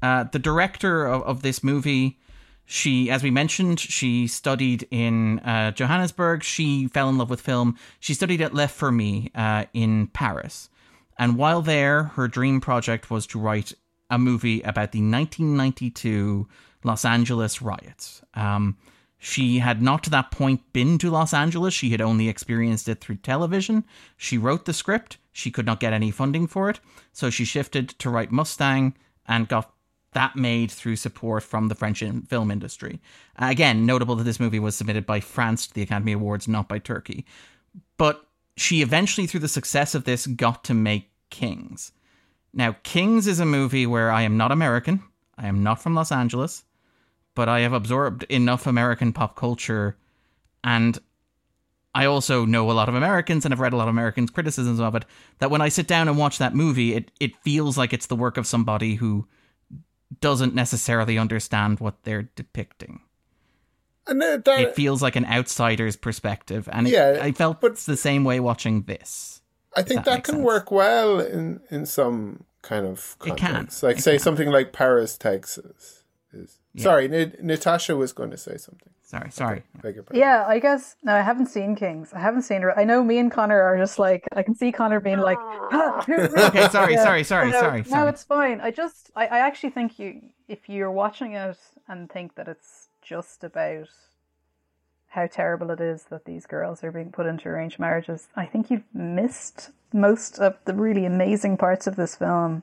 Uh, the director of, of this movie, she, as we mentioned, she studied in uh, Johannesburg. She fell in love with film. She studied at Le Fermi uh, in Paris. And while there, her dream project was to write a movie about the nineteen ninety-two Los Angeles riots. Um, she had not to that point been to Los Angeles. She had only experienced it through television. She wrote the script. She could not get any funding for it. So she shifted to write Mustang and got that made through support from the French film industry. Again, notable that this movie was submitted by France to the Academy Awards, not by Turkey. But she eventually, through the success of this, got to make Kings. Now, Kings is a movie where I am not American. I am not from Los Angeles, but I have absorbed enough American pop culture, and I also know a lot of Americans and have read a lot of Americans' criticisms of it, that when I sit down and watch that movie, it, it feels like it's the work of somebody who doesn't necessarily understand what they're depicting. And that, it feels like an outsider's perspective, and it, yeah, I felt but, it's the same way watching this. I think that, that can sense. work well in, in some kind of context. It can. Like, it say, can. something like Paris, Texas is Yeah. Sorry, N- Natasha was going to say something. Sorry, sorry. Okay, beg your pardon. Yeah, I guess, no, I haven't seen Kings. I haven't seen it. I know me and Connor are just like, I can see Connor being like, ah, okay, sorry, yeah. sorry, sorry, no, sorry. No, it's fine. I just, I, I actually think you, if you're watching it and think that it's just about how terrible it is that these girls are being put into arranged marriages, I think you've missed most of the really amazing parts of this film.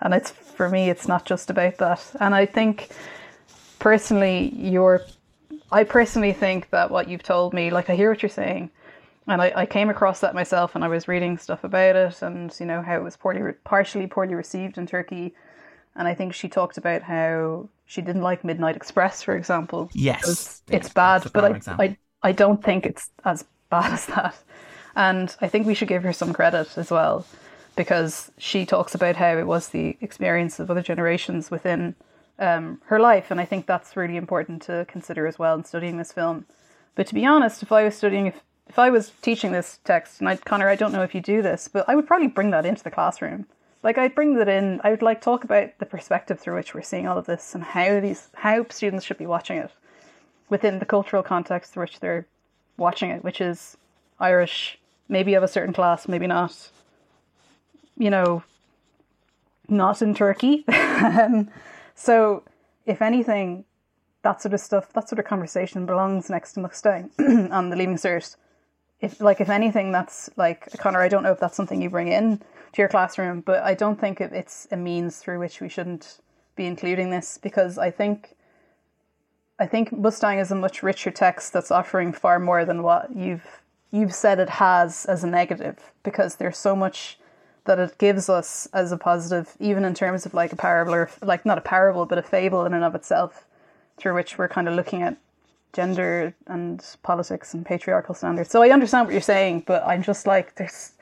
And it's, for me, it's not just about that. And I think, personally, you're, I personally think that what you've told me, like, I hear what you're saying. And I, I came across that myself, and I was reading stuff about it, and, you know, how it was poorly, partially poorly received in Turkey. And I think she talked about how she didn't like Midnight Express, for example. Yes. It's, it's bad, but I, I, I don't think it's as bad as that. And I think we should give her some credit as well, because she talks about how it was the experience of other generations within um, her life. And I think that's really important to consider as well in studying this film. But to be honest, if I was studying, if, if I was teaching this text, and I, Connor, I don't know if you do this, but I would probably bring that into the classroom. Like, I'd bring that in. I would like talk about the perspective through which we're seeing all of this and how these, how students should be watching it within the cultural context through which they're watching it, which is Irish, maybe of a certain class, maybe not. You know, not in Turkey. um, so if anything, that sort of stuff, that sort of conversation belongs next to Muckstein on the Leaving Cert. If, like, if anything, that's like, Connor, I don't know if that's something you bring in to your classroom, but I don't think it's a means through which we shouldn't be including this, because I think, I think Mustang is a much richer text that's offering far more than what you've, you've said it has as a negative, because there's so much that it gives us as a positive, even in terms of like a parable, or like not a parable, but a fable in and of itself, through which we're kind of looking at gender and politics and patriarchal standards. So I understand what you're saying, but I'm just like, there's,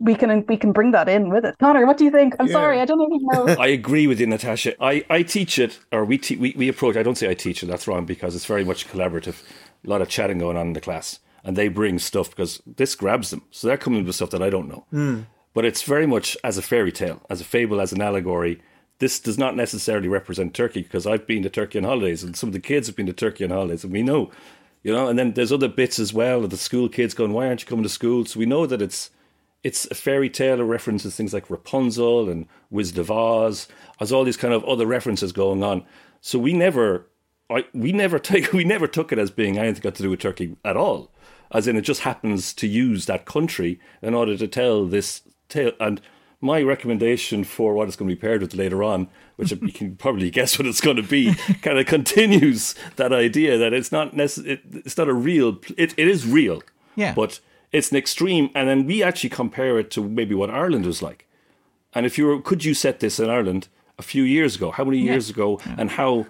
we can we can bring that in with it. Connor, what do you think? I'm yeah. sorry, I don't even know. I agree with you, Natasha. I, I teach it, or we, te- we we approach, I don't say I teach it, that's wrong, because it's very much collaborative. A lot of chatting going on in the class, and they bring stuff because this grabs them. So they're coming with stuff that I don't know. Mm. But it's very much as a fairy tale, as a fable, as an allegory. This does not necessarily represent Turkey, because I've been to Turkey on holidays, and some of the kids have been to Turkey on holidays, and we know, you know. And then there's other bits as well of the school kids going, "Why aren't you coming to school?" So we know that it's it's a fairy tale that references things like Rapunzel and Wizard of Oz, as all these kind of other references going on. So we never, I, we never take, we never took it as being anything got to do with Turkey at all, as in it just happens to use that country in order to tell this. And my recommendation for what it's going to be paired with later on, which you can probably guess what it's going to be, kind of continues that idea that it's not necess- it, it's not a real, it, it is real, yeah, but it's an extreme. And then we actually compare it to maybe what Ireland was like. And if you were, could you set this in Ireland a few years ago? How many years yeah. ago? And how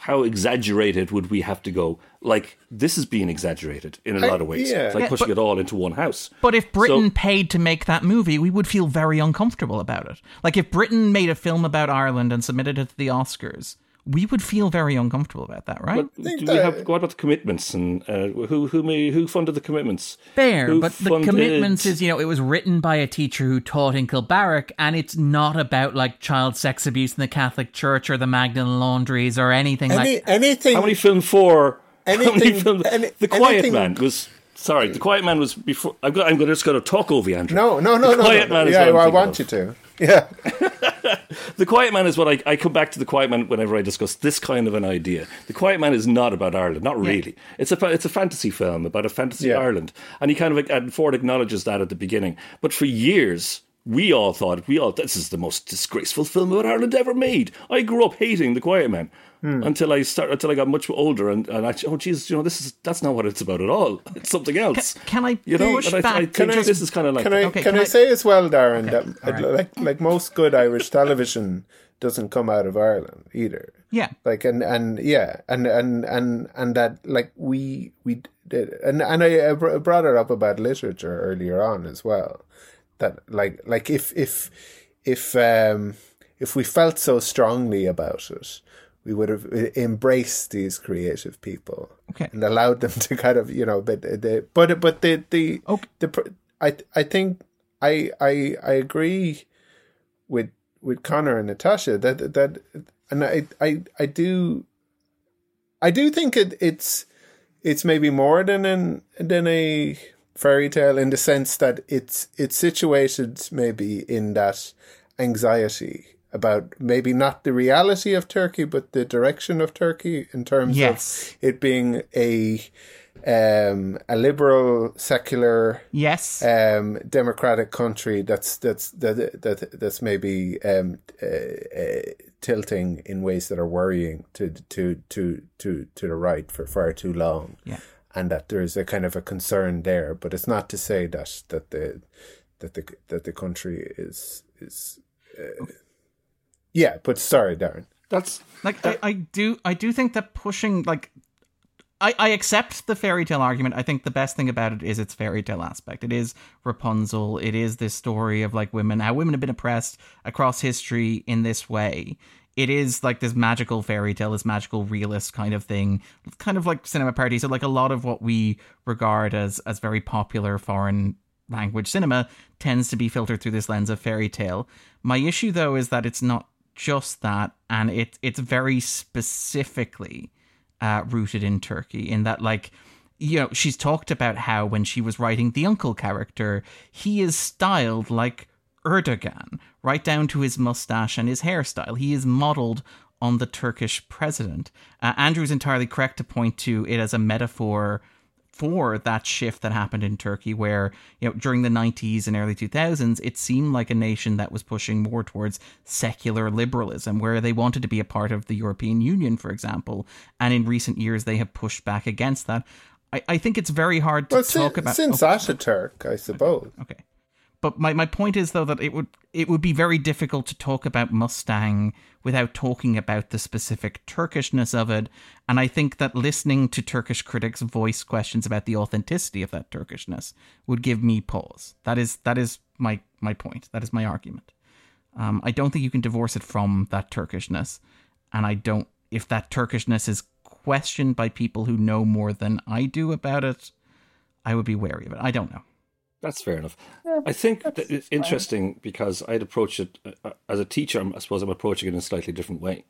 how exaggerated would we have to go? Like, this is being exaggerated in a lot of ways. Yeah. It's like yeah, pushing but, it all into one house. But if Britain so, paid to make that movie, we would feel very uncomfortable about it. Like, if Britain made a film about Ireland and submitted it to the Oscars, we would feel very uncomfortable about that, right? But do that, we have, what about the commitments? And uh, who who may, who funded the commitments? Fair, who but funded... the commitments is, you know, it was written by a teacher who taught in Kilbarrack, and it's not about, like, child sex abuse in the Catholic Church or the Magdalen Laundries or anything Any, like that. Anything... How many film for... Anything, any, the Quiet anything. Man was sorry. The Quiet Man was before. I'm going. I'm just going to talk over you, Andrew. No, no, no, the no. Quiet no, Man no. Is yeah, well, I want of. you to. Yeah. The Quiet Man is what I, I come back to. The Quiet Man whenever I discuss this kind of an idea. The Quiet Man is not about Ireland, not really. Yeah. It's a it's a fantasy film about a fantasy yeah. Ireland, and he kind of and Ford acknowledges that at the beginning. But for years, we all thought we all this is the most disgraceful film about Ireland ever made. I grew up hating The Quiet Man. Hmm. Until I start, until I got much older, and, and I, oh, geez, you know, this is that's not what it's about at all. It's something else. Can, can I you know, push I, back? I think can I, this is kind of like. Can I, okay, can can I, I say as well, Darren, okay, that right. like like most good Irish television doesn't come out of Ireland either. Yeah. Like and, and yeah and, and and and that like we we did, and and I, I brought it up about literature earlier on as well. That like like if if if um, if we felt so strongly about it, we would have embraced these creative people okay. and allowed them to kind of, you know, but they, but but the the, okay. the I I think I I I agree with with Connor and Natasha that that and I I I do I do think it, it's it's maybe more than an than a fairy tale in the sense that it's it's situated maybe in that anxiety about maybe not the reality of Turkey, but the direction of Turkey in terms yes. of it being a um, a liberal, secular, yes, um, democratic country that's that's that, that that's maybe um, uh, uh, tilting in ways that are worrying to to to to to the right for far too long, yeah, and that there is a kind of a concern there. But it's not to say that that the that the that the country is is. Uh, okay. Yeah, but sorry, Darren. That's like that. I, I do. I do think that pushing like I, I accept the fairy tale argument. I think the best thing about it is its fairy tale aspect. It is Rapunzel. It is this story of like women, how women have been oppressed across history in this way. It is like this magical fairy tale, this magical realist kind of thing, kind of like Cinema Paradiso. So like a lot of what we regard as as very popular foreign language cinema tends to be filtered through this lens of fairy tale. My issue though is that it's not just that, and it it's very specifically uh rooted in Turkey, in that, like, you know, she's talked about how when she was writing the uncle character, he is styled like Erdogan, right down to his mustache and his hairstyle. He is modeled on the Turkish president. uh, Andrew's entirely correct to point to it as a metaphor for that shift that happened in Turkey, where, you know, during the nineties and early two thousands, it seemed like a nation that was pushing more towards secular liberalism, where they wanted to be a part of the European Union, for example. And in recent years, they have pushed back against that. I, I think it's very hard to well, talk si- about... Since oh, Ataturk, I suppose. Okay. okay. But my, my point is, though, that it would it would be very difficult to talk about Mustang without talking about the specific Turkishness of it. And I think that listening to Turkish critics voice questions about the authenticity of that Turkishness would give me pause. That is that is my, my point. That is my argument. Um, I don't think you can divorce it from that Turkishness. And I don't, if that Turkishness is questioned by people who know more than I do about it, I would be wary of it. I don't know. That's fair enough. Yeah, I think that it's interesting fine. because I'd approach it uh, as a teacher. I suppose I'm approaching it in a slightly different way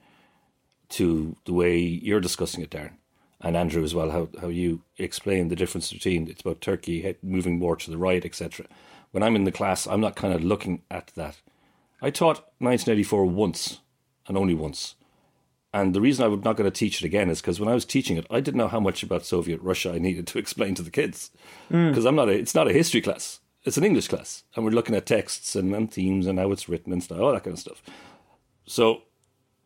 to the way you're discussing it, Darren, and Andrew as well, how, how you explain the difference between it's about Turkey moving more to the right, et cetera. When I'm in the class, I'm not kind of looking at that. I taught nineteen eighty-four once and only once. And the reason I'm not going to teach it again is because when I was teaching it, I didn't know how much about Soviet Russia I needed to explain to the kids. Because mm. I'm not a, it's not a history class. It's an English class. And we're looking at texts and, and themes and how it's written and stuff, all that kind of stuff. So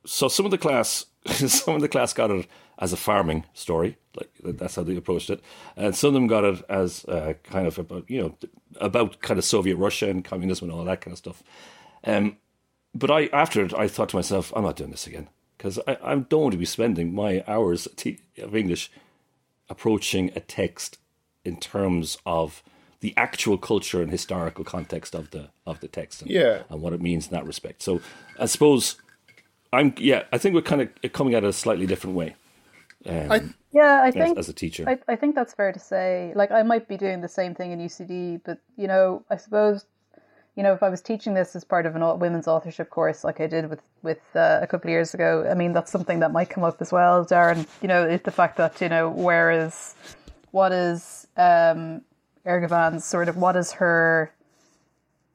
so some of the class some of the class got it as a farming story. Like that's how they approached it. And some of them got it as uh, kind of about, you know, about kind of Soviet Russia and communism and all that kind of stuff. Um, but I after it, I thought to myself, I'm not doing this again. Because I, I don't want to be spending my hours of English approaching a text in terms of the actual culture and historical context of the of the text and, yeah. and what it means in that respect. So I suppose I'm yeah I think we're kind of coming at it a slightly different way. Um, I, yeah, I think as, as a teacher, I, I think that's fair to say. Like I might be doing the same thing in U C D, but you know, I suppose. You know, if I was teaching this as part of an women's authorship course, like I did with with uh, a couple of years ago, I mean, that's something that might come up as well, Darren. You know, it's the fact that, you know, where is, what is um, Ergüven's sort of, what is her,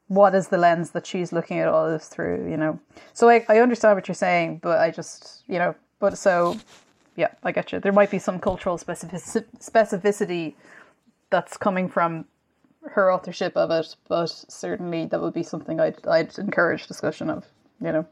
what is the lens that she's looking at all this through, you know? So I, I understand what you're saying, but I just, you know, but so, yeah, I get you. There might be some cultural specific- specificity that's coming from her authorship of it, but certainly that would be something I'd I'd encourage discussion of, you know.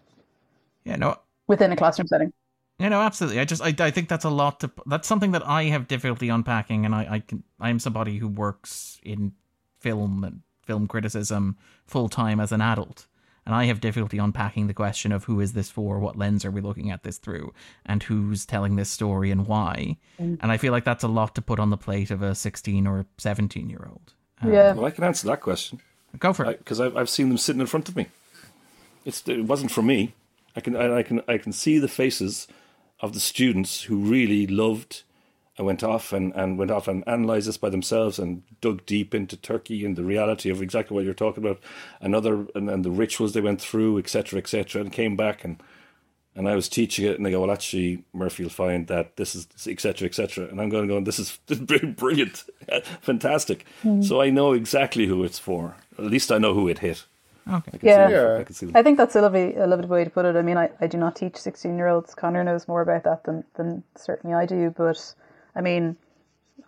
Yeah, no. Within a classroom setting. Yeah, no, absolutely. I just I, I think that's a lot to that's something that I have difficulty unpacking, and I I can I am somebody who works in film and film criticism full time as an adult, and I have difficulty unpacking the question of who is this for, what lens are we looking at this through, and who's telling this story and why. Mm. And I feel like that's a lot to put on the plate of a sixteen or seventeen year old. Yeah. Well, I can answer that question. Go for it, because I've I've seen them sitting in front of me. It's it wasn't for me. I can I, I can I can see the faces of the students who really loved and went off and, and went off and analysed this by themselves and dug deep into Turkey and the reality of exactly what you're talking about, and other and, and the rituals they went through, et cetera, et cetera, and came back and And I was teaching it, and they go, well, actually, Murphy will find that this is et cetera, et cetera. And I'm going to go, this is brilliant, fantastic. Mm. So I know exactly who it's for. At least I know who it hit. Okay. I yeah, yeah. I, can see I think that's a lovely, a lovely way to put it. I mean, I, I do not teach sixteen-year-olds. Connor knows more about that than, than certainly I do. But, I mean,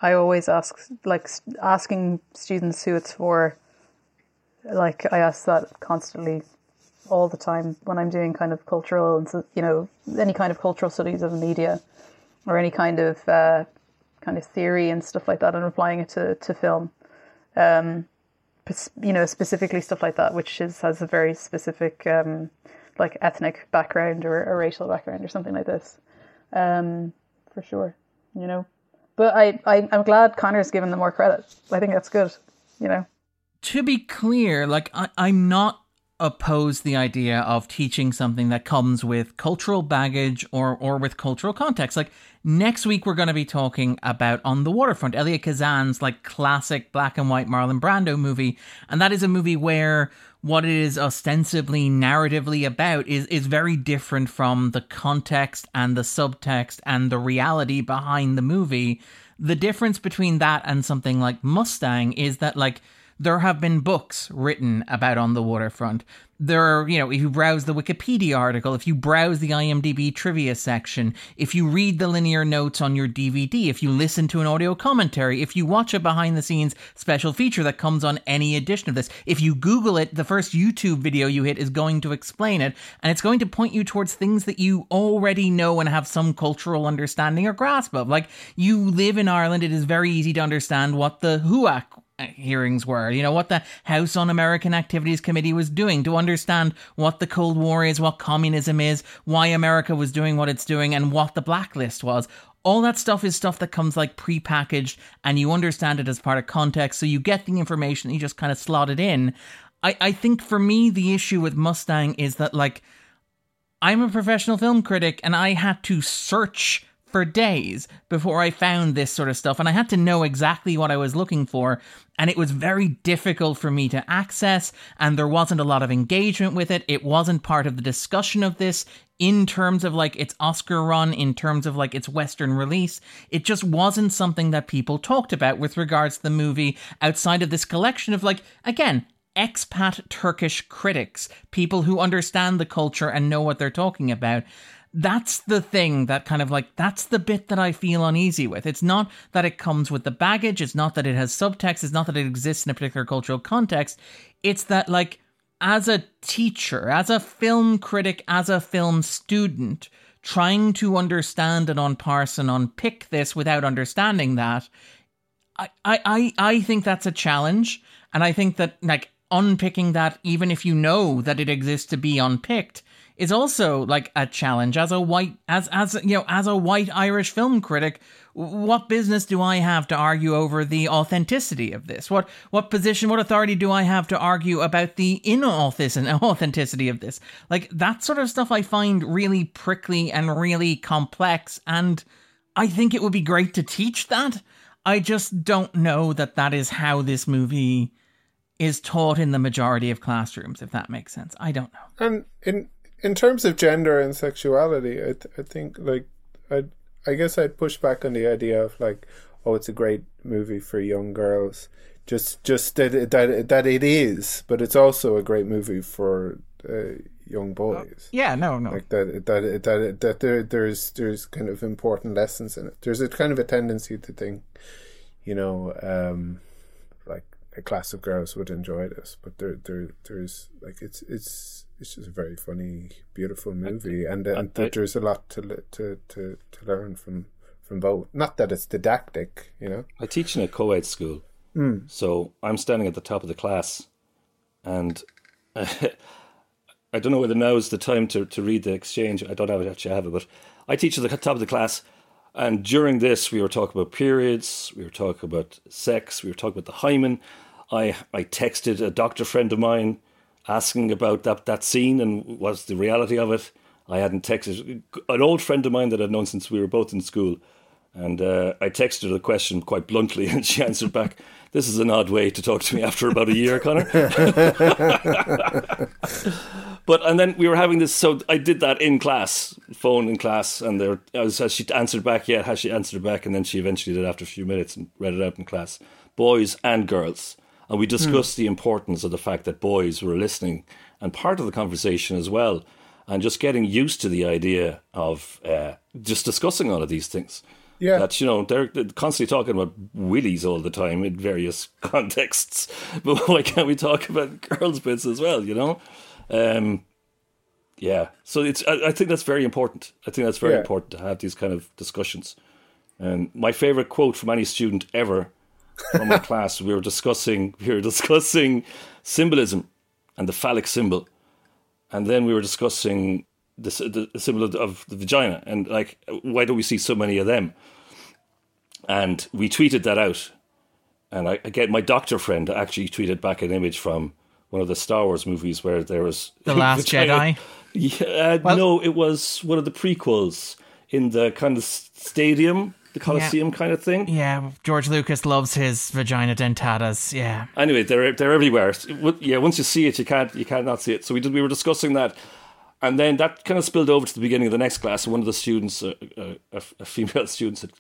I always ask, like, asking students who it's for, like, I ask that constantly, all the time, when I'm doing kind of cultural and, you know, any kind of cultural studies of media or any kind of uh, kind of theory and stuff like that, and applying it to, to film, um, you know, specifically stuff like that, which is has a very specific um, like ethnic background or a racial background or something like this, um, for sure, you know. But I, I, I'm glad Connor's given them more credit. I think that's good, you know. To be clear, like, I, I'm not oppose the idea of teaching something that comes with cultural baggage or or with cultural context. Like, next week we're going to be talking about On the Waterfront, Elia Kazan's like classic black and white Marlon Brando movie, and that is a movie where what it is ostensibly narratively about is is very different from the context and the subtext and the reality behind the movie. The difference between that and something like Mustang is that, like, there have been books written about On the Waterfront. There are, you know, if you browse the Wikipedia article, if you browse the I M D B trivia section, if you read the linear notes on your D V D, if you listen to an audio commentary, if you watch a behind-the-scenes special feature that comes on any edition of this, if you Google it, the first YouTube video you hit is going to explain it, and it's going to point you towards things that you already know and have some cultural understanding or grasp of. Like, you live in Ireland, it is very easy to understand what the H U A C hearings were, you know, what the House on American Activities Committee was doing, to understand what the Cold War is, what communism is, why America was doing what it's doing, and what the blacklist was. All that stuff is stuff that comes like prepackaged, and you understand it as part of context, so you get the information, you just kind of slot it in. I, I think for me, the issue with Mustang is that, like, I'm a professional film critic, and I had to search for days before I found this sort of stuff, and I had to know exactly what I was looking for, and it was very difficult for me to access, and there wasn't a lot of engagement with it. It wasn't part of the discussion of this in terms of, like, its Oscar run, in terms of, like, its Western release. It just wasn't something that people talked about with regards to the movie outside of this collection of, like, again, expat Turkish critics, people who understand the culture and know what they're talking about. That's the thing that kind of, like, that's the bit that I feel uneasy with. It's not that it comes with the baggage. It's not that it has subtext. It's not that it exists in a particular cultural context. It's that, like, as a teacher, as a film critic, as a film student, trying to understand and unparse and unpick this without understanding that, I, I, I think that's a challenge. And I think that, like, unpicking that, even if you know that it exists to be unpicked, is also, like, a challenge. As a white, as, as, you know, as a white Irish film critic, what business do I have to argue over the authenticity of this? What, what position, what authority do I have to argue about the inauthenticity of this? Like, that sort of stuff I find really prickly and really complex, and I think it would be great to teach that. I just don't know that that is how this movie is taught in the majority of classrooms, if that makes sense. I don't know. And in In terms of gender and sexuality, I, th- I think, like, I I guess I'd push back on the idea of, like, oh, it's a great movie for young girls. Just just that it, that, that it is, but it's also a great movie for uh, young boys. Yeah, no, no. Like that that that that there there's there's kind of important lessons in it. There's a kind of a tendency to think, you know, um, like a class of girls would enjoy this, but there there there's like it's it's. It's just a very funny, beautiful movie, and, and th- there's a lot to to to, to learn from, from both. Not that it's didactic, you know. I teach in a co-ed school, mm. so I'm standing at the top of the class, and uh, I don't know whether now is the time to, to read the exchange. I don't have, actually have it, but I teach at the top of the class, and during this we were talking about periods, we were talking about sex, we were talking about the hymen. I, I texted a doctor friend of mine, asking about that, that scene and what's the reality of it. I hadn't texted an old friend of mine that I'd known since we were both in school, and uh, I texted her the question quite bluntly, and she answered back, "This is an odd way to talk to me after about a year, Connor." But and then we were having this. So I did that in class, phone in class, and there as she answered back. Yeah, how she answered back, and then she eventually did after a few minutes and read it out in class. Boys and girls, and we discussed mm. the importance of the fact that boys were listening and part of the conversation as well, and just getting used to the idea of uh, just discussing all of these things. Yeah, that, you know, they're constantly talking about willies all the time in various contexts, but why can't we talk about girls' bits as well? You know, um, yeah. So it's I, I think that's very important. I think that's very yeah. important to have these kind of discussions. And my favorite quote from any student ever from my class, we were discussing we were discussing symbolism and the phallic symbol, and then we were discussing the, the symbol of, of the vagina, and like, why do we see so many of them? And we tweeted that out, and I again, my doctor friend actually tweeted back an image from one of the Star Wars movies where there was The Last Jedi. Yeah, well, no, it was one of the prequels in the kind of stadium. The Colosseum yeah. kind of thing. Yeah, George Lucas loves his vagina dentatas. Yeah. Anyway, they're they're everywhere. Yeah, once you see it, you can't you can't not see it. So we did. We were discussing that, and then that kind of spilled over to the beginning of the next class. And one of the students, a, a, a female student, said,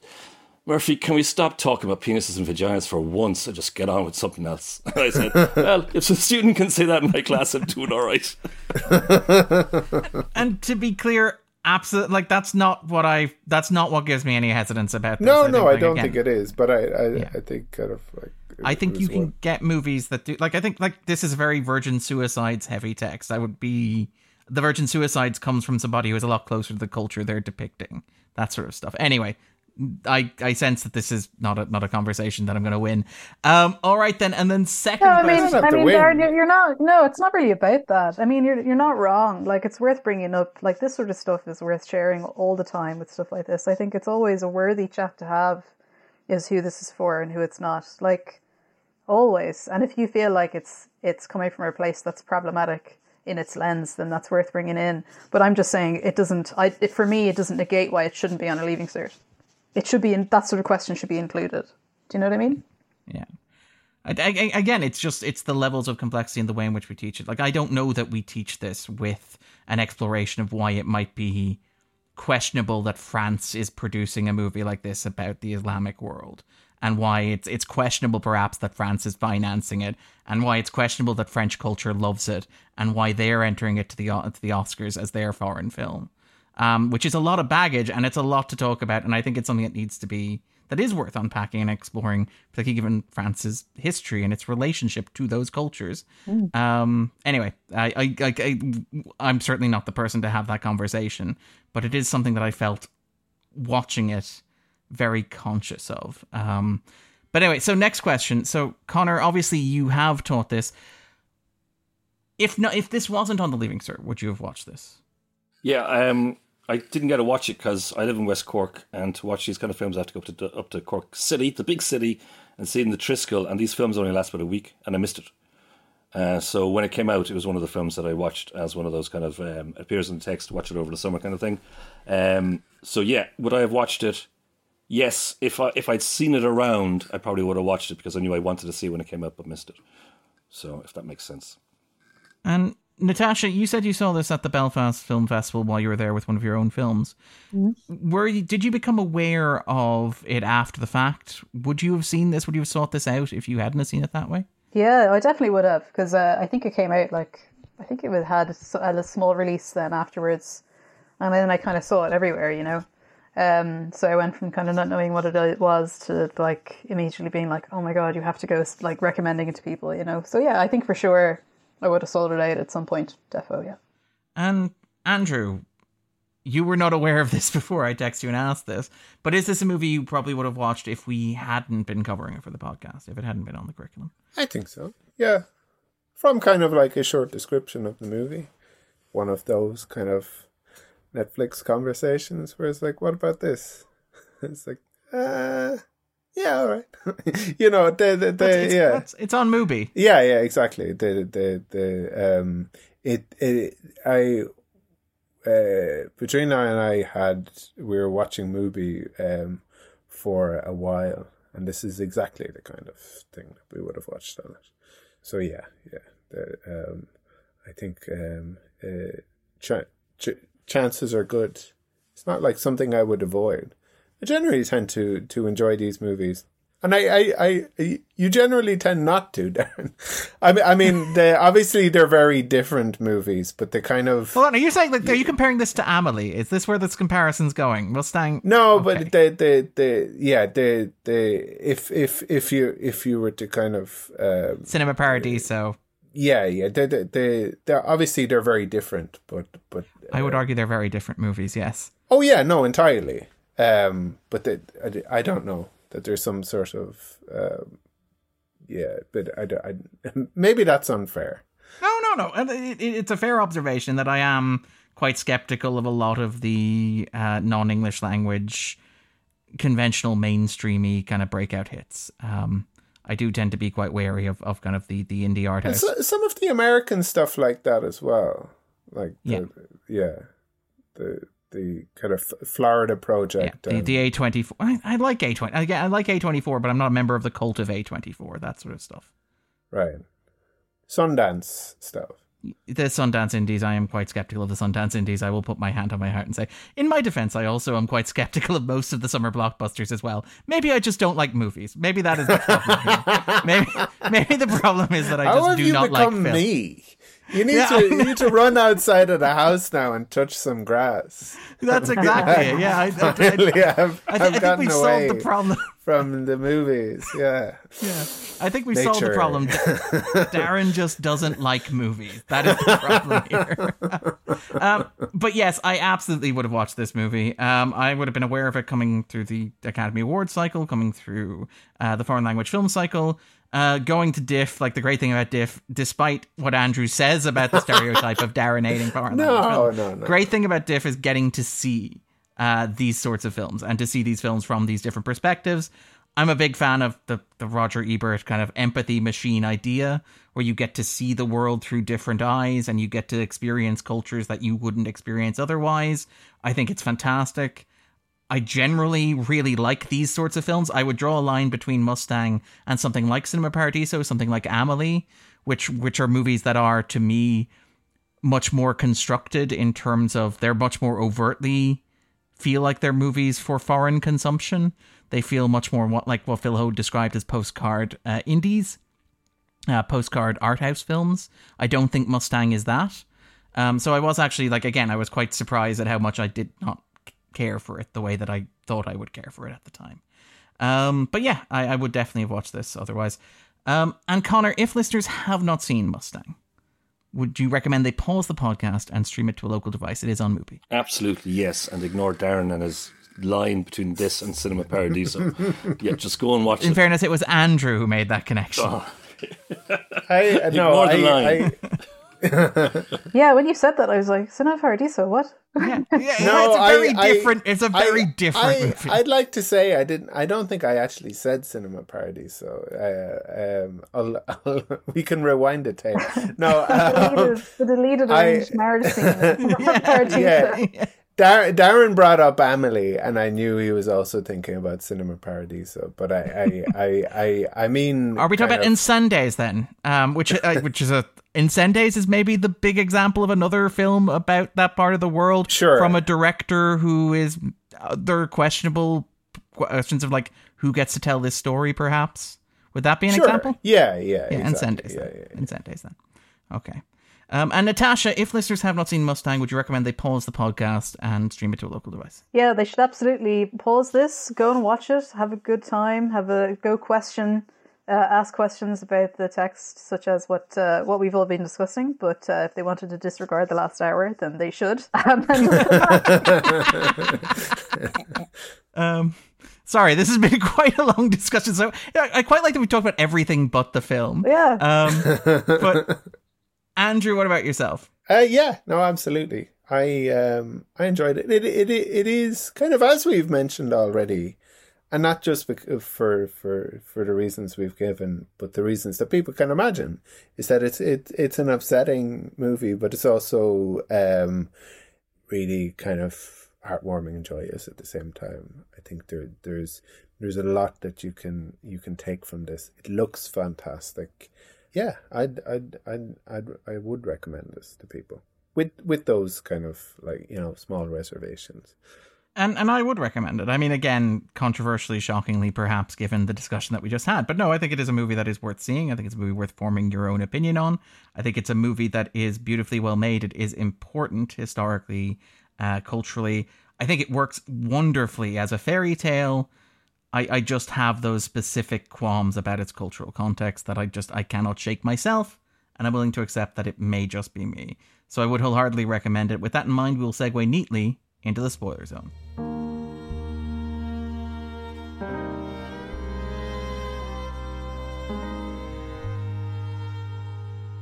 "Murphy, can we stop talking about penises and vaginas for once and just get on with something else?" And I said, "Well, if a student can say that in my class, I'm doing all right." and, and to be clear. Absolutely, like that's not what I. That's not what gives me any hesitance about this. No, I no, think, like, I don't again, think it is. But I, I, yeah. I think kind of like. It, I think you can one. get movies that do like. I think like this is a very Virgin Suicides heavy text. I would be the Virgin Suicides comes from somebody who is a lot closer to the culture they're depicting. That sort of stuff. Anyway, I, I sense that this is not a not a conversation that I'm going to win. Um, all right then, and then second. No, I mean, I mean, Darren, you're not. No, it's not really about that. I mean, you're you're not wrong. Like, it's worth bringing up. Like, this sort of stuff is worth sharing all the time with stuff like this. I think it's always a worthy chat to have. Is who this is for and who it's not. Like, always. And if you feel like it's it's coming from a place that's problematic in its lens, then that's worth bringing in. But I'm just saying it doesn't. I it, for me, it doesn't negate why it shouldn't be on a Leaving Cert. It should be in that sort of question should be included. Do you know what I mean? Yeah. I, I, again, it's just it's the levels of complexity and the way in which we teach it. Like, I don't know that we teach this with an exploration of why it might be questionable that France is producing a movie like this about the Islamic world, and why it's it's questionable perhaps that France is financing it, and why it's questionable that French culture loves it, and why they're entering it to the to the Oscars as their foreign film. Um, which is a lot of baggage, and it's a lot to talk about, and I think it's something that needs to be, that is worth unpacking and exploring, particularly given France's history and its relationship to those cultures. Mm. Um, anyway, I, I, I, I, I'm certainly not the person to have that conversation, but it is something that I felt watching it very conscious of. Um, but anyway, so next question. So, Connor, obviously you have taught this. If not, if this wasn't on the Leaving Cert, would you have watched this? Yeah, um... I didn't get to watch it because I live in West Cork, and to watch these kind of films I have to go up to up to Cork City, the big city, and see it in the Triskel, and these films only last about a week, and I missed it. Uh, so when it came out, it was one of the films that I watched as one of those kind of, um, appears in the text, watch it over the summer kind of thing. Um, so yeah, would I have watched it? Yes, if, I, if I'd seen it around, I probably would have watched it because I knew I wanted to see it when it came out, but missed it. So if that makes sense. And Natasha, you said you saw this at the Belfast Film Festival while you were there with one of your own films. Mm-hmm. Were you, did you become aware of it after the fact? Would you have seen this? Would you have sought this out if you hadn't have seen it that way? Yeah, I definitely would have, because uh, I think it came out like, I think it had a small release then afterwards. And then I kind of saw it everywhere, you know. Um, so I went from kind of not knowing what it was to like immediately being like, oh my God, you have to go, like recommending it to people, you know. So yeah, I think for sure I would have sold it out at some point, defo, yeah. And Andrew, you were not aware of this before I text you and asked this, but is this a movie you probably would have watched if we hadn't been covering it for the podcast, if it hadn't been on the curriculum? I think so, yeah. From kind of like a short description of the movie, one of those kind of Netflix conversations where it's like, what about this? It's like, uh... yeah, all right. you know, they, they, they it's, yeah, that's, it's on MUBI. Yeah, yeah, exactly. The, the, the, um, it, it, I, uh, Petrina and I had we were watching MUBI um for a while, and this is exactly the kind of thing that we would have watched on it. So yeah, yeah, the, um, I think um, uh, ch- ch- chances are good. It's not like something I would avoid. I generally tend to, to enjoy these movies. And I, I, I, you generally tend not to, Darren. I mean, I mean, they, obviously they're very different movies, but they kind of... Hold on, are you saying, like, are you comparing this to Amelie? Is this where this comparison's going? Mustang? No, okay. But they, they, they, yeah, they, they, if, if, if you, if you were to kind of... Uh, Cinema Paradiso. Yeah, yeah, they, they, they, they're obviously they're very different, but, but... Uh, I would argue they're very different movies, yes. Oh yeah, no, entirely. Um, but they, I, I don't know. That there's some sort of, um, yeah, but I, I, maybe that's unfair. No, no, no. It, it, it's a fair observation that I am quite skeptical of a lot of the uh, non-English language, conventional, mainstreamy kind of breakout hits. Um, I do tend to be quite wary of, of kind of the, the indie art house. So, some of the American stuff like that as well. Like, yeah, the, yeah, the... the kind of Florida project. Yeah, the, the A twenty-four. I, I like A twenty. I like A twenty-four, but I'm not a member of the cult of A twenty-four, that sort of stuff. Right. Sundance stuff. The Sundance Indies, I am quite skeptical of the Sundance Indies. I will put my hand on my heart and say, in my defense, I also am quite skeptical of most of the summer blockbusters as well. Maybe I just don't like movies. Maybe that is the problem. maybe, maybe the problem is that I just How have do you not like film. Me? You need yeah, to you need to run outside of the house now and touch some grass. That's exactly it. Yeah, I, I, I, I, I've, I, th- I've I think we solved the problem from the movies. Yeah, yeah. I think we Nature. solved the problem. Darren just doesn't like movies. That is the problem here. um, but yes, I absolutely would have watched this movie. Um, I would have been aware of it coming through the Academy Awards cycle, coming through uh, the foreign language film cycle. Uh, going to Diff, like the great thing about Diff, despite what Andrew says about the stereotype of Darren hating foreign no, language films, no, no. great thing about Diff is getting to see uh, these sorts of films and to see these films from these different perspectives. I'm a big fan of the, the Roger Ebert kind of empathy machine idea, where you get to see the world through different eyes and you get to experience cultures that you wouldn't experience otherwise. I think it's fantastic. I generally really like these sorts of films. I would draw a line between Mustang and something like Cinema Paradiso, something like Amelie, which which are movies that are, to me, much more constructed in terms of they're much more overtly feel like they're movies for foreign consumption. They feel much more what, like what Phil Ho described as postcard uh, indies, uh, postcard art house films. I don't think Mustang is that. Um, so I was actually, like, again, I was quite surprised at how much I did not care for it the way that I thought I would care for it at the time. Um, but yeah, I, I would definitely have watched this otherwise. Um, and Connor, if listeners have not seen Mustang, would you recommend they pause the podcast and stream it to a local device? It is on MUBI. Absolutely, yes. And ignore Darren and his line between this and Cinema Paradiso. Yeah, just go and watch it. In fairness, it was Andrew who made that connection. Oh. I, uh, no, ignore the I, line. I, yeah, when you said that, I was like, Cinema Paradiso, what? Yeah, yeah no, it's a very I, different. I, it's a very I, different. I, movie. I'd like to say I didn't. I don't think I actually said Cinema Paradiso. Uh, um, I'll, I'll, we can rewind the tape. No, um, the deleted Irish marriage scene. Yeah, Paradiso. Yeah, yeah. Dar- Darren brought up Amelie, and I knew he was also thinking about Cinema Paradiso. But I, I, I, I, I mean, are we talking about of... Incendies then? Um, which, uh, which is a Incendies is maybe the big example of another film about that part of the world, sure, from a director who is uh, there are questionable questions of like who gets to tell this story, perhaps. Would that be an sure. example? Yeah, yeah, yeah. Exactly. Incendies, yeah, then. Yeah, yeah. Incendies then. Okay. Um, and Natasha, if listeners have not seen Mustang, would you recommend they pause the podcast and stream it to a local device? Yeah, they should absolutely pause this, go and watch it, have a good time, have a go question, uh, ask questions about the text, such as what uh, what we've all been discussing. But uh, if they wanted to disregard the last hour, then they should. um. Sorry, this has been quite a long discussion. So I quite like that we talked about everything but the film. Yeah. Um. But. Andrew, what about yourself? Uh, yeah, no, absolutely. I um, I enjoyed it. It it it is kind of as we've mentioned already, and not just for for for the reasons we've given, but the reasons that people can imagine is that it's it it's an upsetting movie, but it's also um, really kind of heartwarming and joyous at the same time. I think there there's there's a lot that you can you can take from this. It looks fantastic. yeah, I'd, I'd, I'd, I'd, I would recommend this to people with with those kind of, like, you know, small reservations. And and I would recommend it. I mean, again, controversially, shockingly, perhaps, given the discussion that we just had. But no, I think it is a movie that is worth seeing. I think it's a movie worth forming your own opinion on. I think it's a movie that is beautifully well made. It is important historically, uh, culturally. I think it works wonderfully as a fairy tale. I, I just have those specific qualms about its cultural context that I just I cannot shake myself. And I'm willing to accept that it may just be me. So I would wholeheartedly recommend it. With that in mind, we'll segue neatly into the spoiler zone.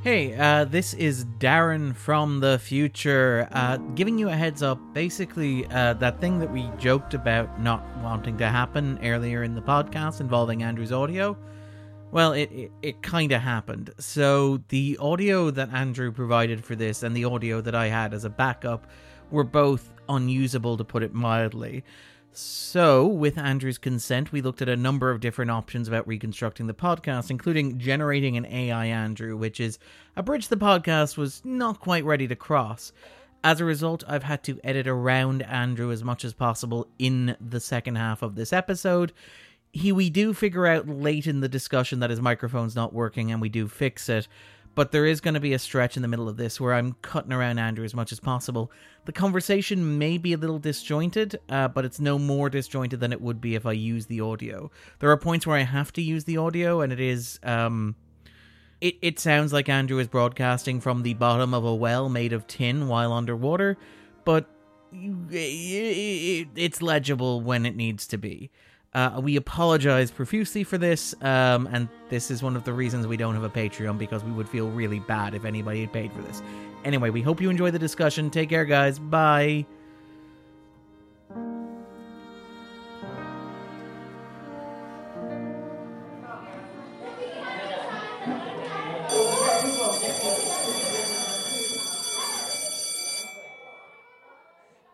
Hey, uh, this is Darren from the future, uh, giving you a heads up. Basically, uh, that thing that we joked about not wanting to happen earlier in the podcast involving Andrew's audio, well, it, it, it kind of happened. So the audio that Andrew provided for this and the audio that I had as a backup were both unusable, to put it mildly. So, with Andrew's consent, we looked at a number of different options about reconstructing the podcast, including generating an A I Andrew, which is a bridge the podcast was not quite ready to cross. As a result, I've had to edit around Andrew as much as possible in the second half of this episode. He, we do figure out late in the discussion that his microphone's not working, and we do fix it. But there is going to be a stretch in the middle of this where I'm cutting around Andrew as much as possible. The conversation may be a little disjointed, uh, but it's no more disjointed than it would be if I use the audio. There are points where I have to use the audio, and it is... Um, it, it sounds like Andrew is broadcasting from the bottom of a well made of tin while underwater, but it's legible when it needs to be. Uh, we apologize profusely for this, um, and this is one of the reasons we don't have a Patreon, because we would feel really bad if anybody had paid for this. Anyway, we hope you enjoy the discussion. Take care, guys. Bye.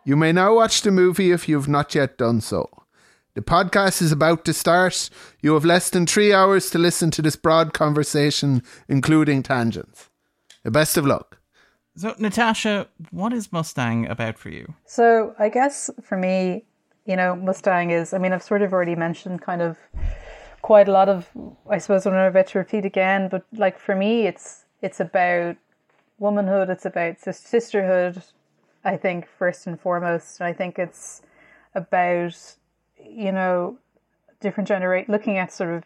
You may now watch the movie if you've not yet done so. The podcast is about to start. You have less than three hours to listen to this broad conversation, including tangents. The best of luck. So, Natasha, what is Mustang about for you? So, I guess for me, you know, Mustang is, I mean, I've sort of already mentioned kind of quite a lot of, I suppose I'm not about to repeat again, but like for me, it's it's about womanhood. It's about sisterhood, I think, first and foremost. And I think it's about... you know, different generate looking at sort of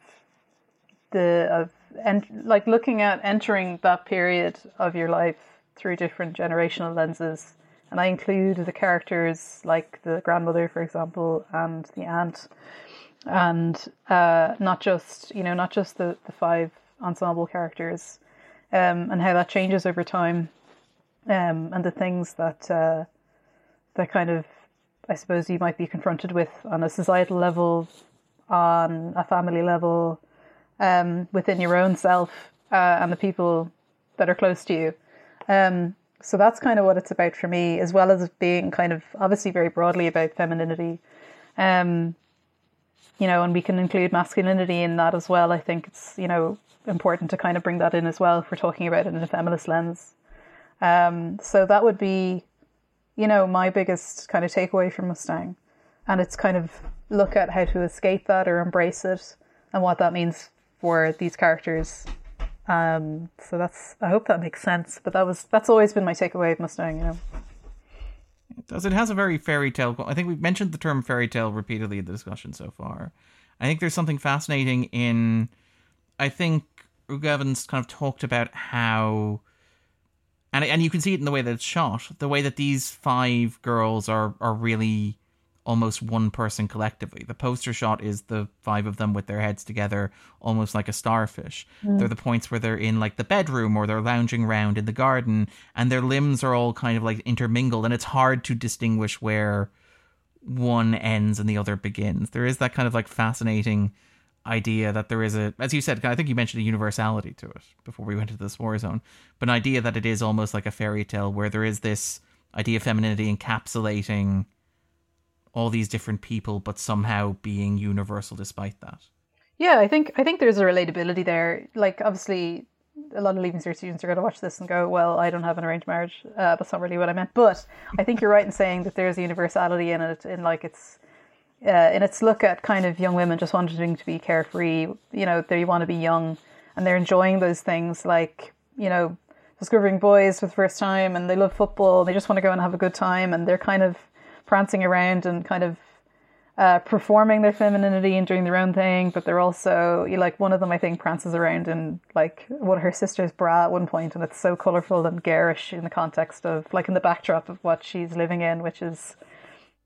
the of and like looking at entering that period of your life through different generational lenses, and I include the characters like the grandmother, for example, and the aunt, and uh, not just you know not just the, the five ensemble characters, um, and how that changes over time, um, and the things that uh, that kind of, I suppose, you might be confronted with on a societal level, on a family level, um, within your own self, uh, and the people that are close to you. Um, so that's kind of what it's about for me, as well as being kind of obviously very broadly about femininity. Um, you know, and we can include masculinity in that as well. I think it's, you know, important to kind of bring that in as well if we're talking about it in a feminist lens. Um, so that would be, you know, my biggest kind of takeaway from Mustang, and it's kind of look at how to escape that or embrace it and what that means for these characters. Um, so that's, I hope that makes sense, but that was, that's always been my takeaway of Mustang, you know. It does. It has a very fairy tale. I think we've mentioned the term fairy tale repeatedly in the discussion so far. I think there's something fascinating in, I think Ergüven's kind of talked about how, And and you can see it in the way that it's shot, the way that these five girls are are really almost one person collectively. The poster shot is the five of them with their heads together, almost like a starfish. Mm. They're the points where they're in like the bedroom or they're lounging around in the garden, and their limbs are all kind of like intermingled, and it's hard to distinguish where one ends and the other begins. There is that kind of like fascinating idea that there is a, as you said, I think you mentioned a universality to it before we went into the spoiler zone, but an idea that it is almost like a fairy tale where there is this idea of femininity encapsulating all these different people, but somehow being universal despite that. Yeah, I think I think there's a relatability there. Like, obviously, a lot of leaving cert students are going to watch this and go, well, I don't have an arranged marriage. Uh, that's not really what I meant. But I think you're right in saying that there's a universality in it, in like it's, uh, in its look at kind of young women just wanting to be carefree. You know, they want to be young and they're enjoying those things, like, you know, discovering boys for the first time, and they love football. They just want to go and have a good time, and they're kind of prancing around and kind of uh, performing their femininity and doing their own thing. But they're also, you like, one of them, I think, prances around in like one of her sister's bra at one point, and it's so colourful and garish in the context of, like, in the backdrop of what she's living in, which is,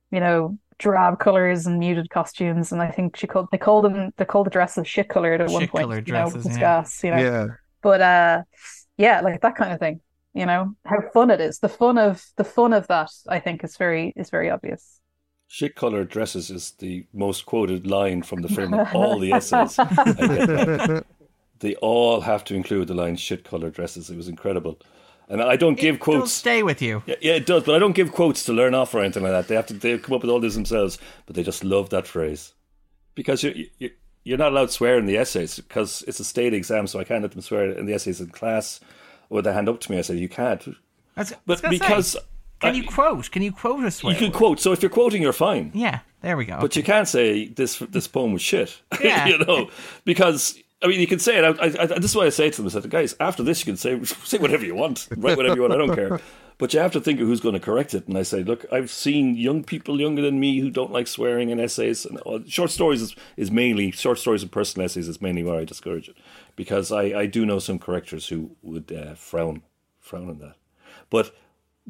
you know, drab colours and muted costumes. And I think she called they called them they called the dresses shit coloured at one point. Shit coloured dresses, you know, yeah. Gas, you know. Yeah. But uh, yeah, like that kind of thing, you know, how fun it is. The fun of the fun of that, I think, is very is very obvious. Shit coloured dresses is the most quoted line from the film of all the essays. They all have to include the line "shit coloured dresses." It was incredible. And I don't give it quotes. It'll stay with you. Yeah, yeah, it does. But I don't give quotes to learn off or anything like that. They have to. They come up with all this themselves. But they just love that phrase, because you, you you're not allowed to swear in the essays, because it's a state exam. So I can't let them swear in the essays in class. Or they hand up to me, I say you can't. That's, but because say, can I, you quote? Can you quote a swear? You can word? quote. So if you're quoting, you're fine. Yeah, there we go. But okay. You can't say this. This poem was shit. Yeah. You know, because. I mean, you can say it. I, I, this is why I say to them, I said, guys, after this, you can say say whatever you want, write whatever you want. I don't care. But you have to think of who's going to correct it. And I say, look, I've seen young people younger than me who don't like swearing in essays. And all. Short stories is, is mainly, short stories and personal essays is mainly where I discourage it. Because I, I do know some correctors who would uh, frown, frown on that. But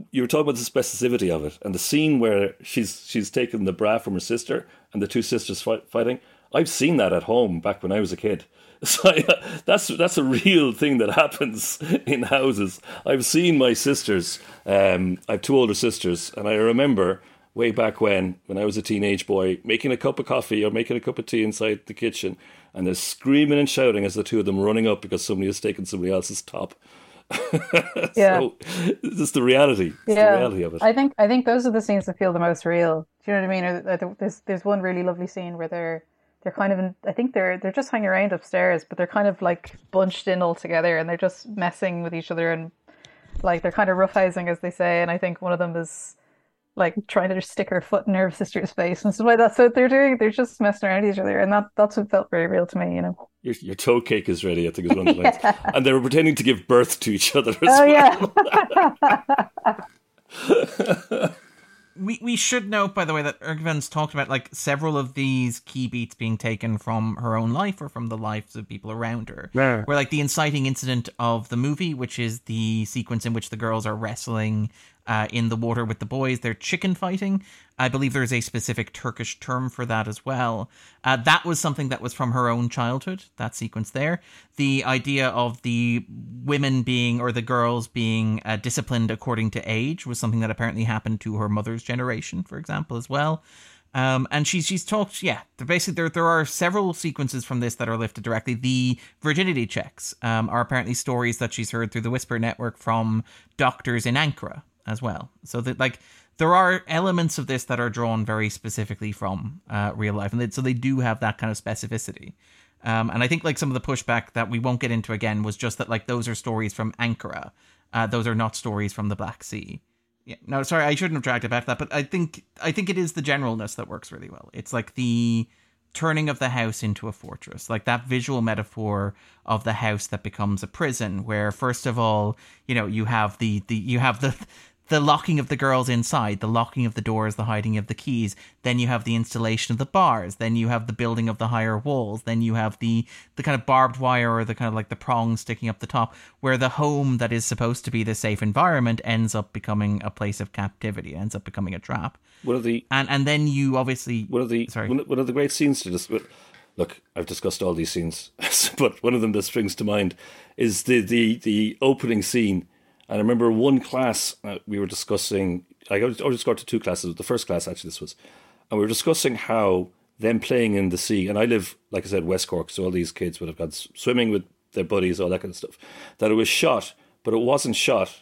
you were talking about the specificity of it. And the scene where she's she's taken the bra from her sister and the two sisters fight, fighting, I've seen that at home back when I was a kid. So uh, that's that's a real thing that happens in houses. I've seen my sisters. Um, I have two older sisters, and I remember way back when, when I was a teenage boy, making a cup of coffee or making a cup of tea inside the kitchen, and they're screaming and shouting as the two of them running up because somebody has taken somebody else's top. Yeah, so it's the reality. It's yeah. the reality of it. I think I think those are the scenes that feel the most real. Do you know what I mean? Or there's there's one really lovely scene where they're. They're kind of, in, I think they're they're just hanging around upstairs, but they're kind of like bunched in all together, and they're just messing with each other, and like they're kind of roughhousing, as they say. And I think one of them is like trying to just stick her foot in her sister's face and stuff like that. So they're doing, they're just messing around with each other, and that that's what felt very real to me, you know. Your, your toe cake is ready, I think is one of the lines. Yeah. And they were pretending to give birth to each other as oh, well. Oh yeah. We we should note, by the way, that Ergüven's talked about like several of these key beats being taken from her own life or from the lives of people around her. Yeah. Where like the inciting incident of the movie, which is the sequence in which the girls are wrestling uh, in the water with the boys, they're chicken fighting. I believe there is a specific Turkish term for that as well. Uh, that was something that was from her own childhood, that sequence there. The idea of the women being, or the girls being uh, disciplined according to age was something that apparently happened to her mother's generation, for example, as well. Um, and she's she's talked, yeah, basically there there are several sequences from this that are lifted directly. The virginity checks um, are apparently stories that she's heard through the Whisper Network from doctors in Ankara as well. So that like... There are elements of this that are drawn very specifically from uh, real life. And they, so they do have that kind of specificity. Um, and I think like some of the pushback that we won't get into again was just that like those are stories from Ankara. Uh, those are not stories from the Black Sea. Yeah. No, sorry, I shouldn't have dragged it back to that. But I think I think it is the generalness that works really well. It's like the turning of the house into a fortress, like that visual metaphor of the house that becomes a prison where, first of all, you know, you have the, the you have the... the locking of the girls inside, the locking of the doors, the hiding of the keys. Then you have the installation of the bars. Then you have the building of the higher walls. Then you have the the kind of barbed wire or the kind of like the prongs sticking up the top, where the home that is supposed to be the safe environment ends up becoming a place of captivity. It ends up becoming a trap. One of the and and then you obviously one of the sorry one of the great scenes to this. Look, I've discussed all these scenes, but one of them that springs to mind is the the the opening scene. And I remember one class uh, we were discussing, I just got to two classes, the first class actually this was, and we were discussing how them playing in the sea, and I live, like I said, West Cork, so all these kids would have gone swimming with their buddies, all that kind of stuff, that it was shot, but it wasn't shot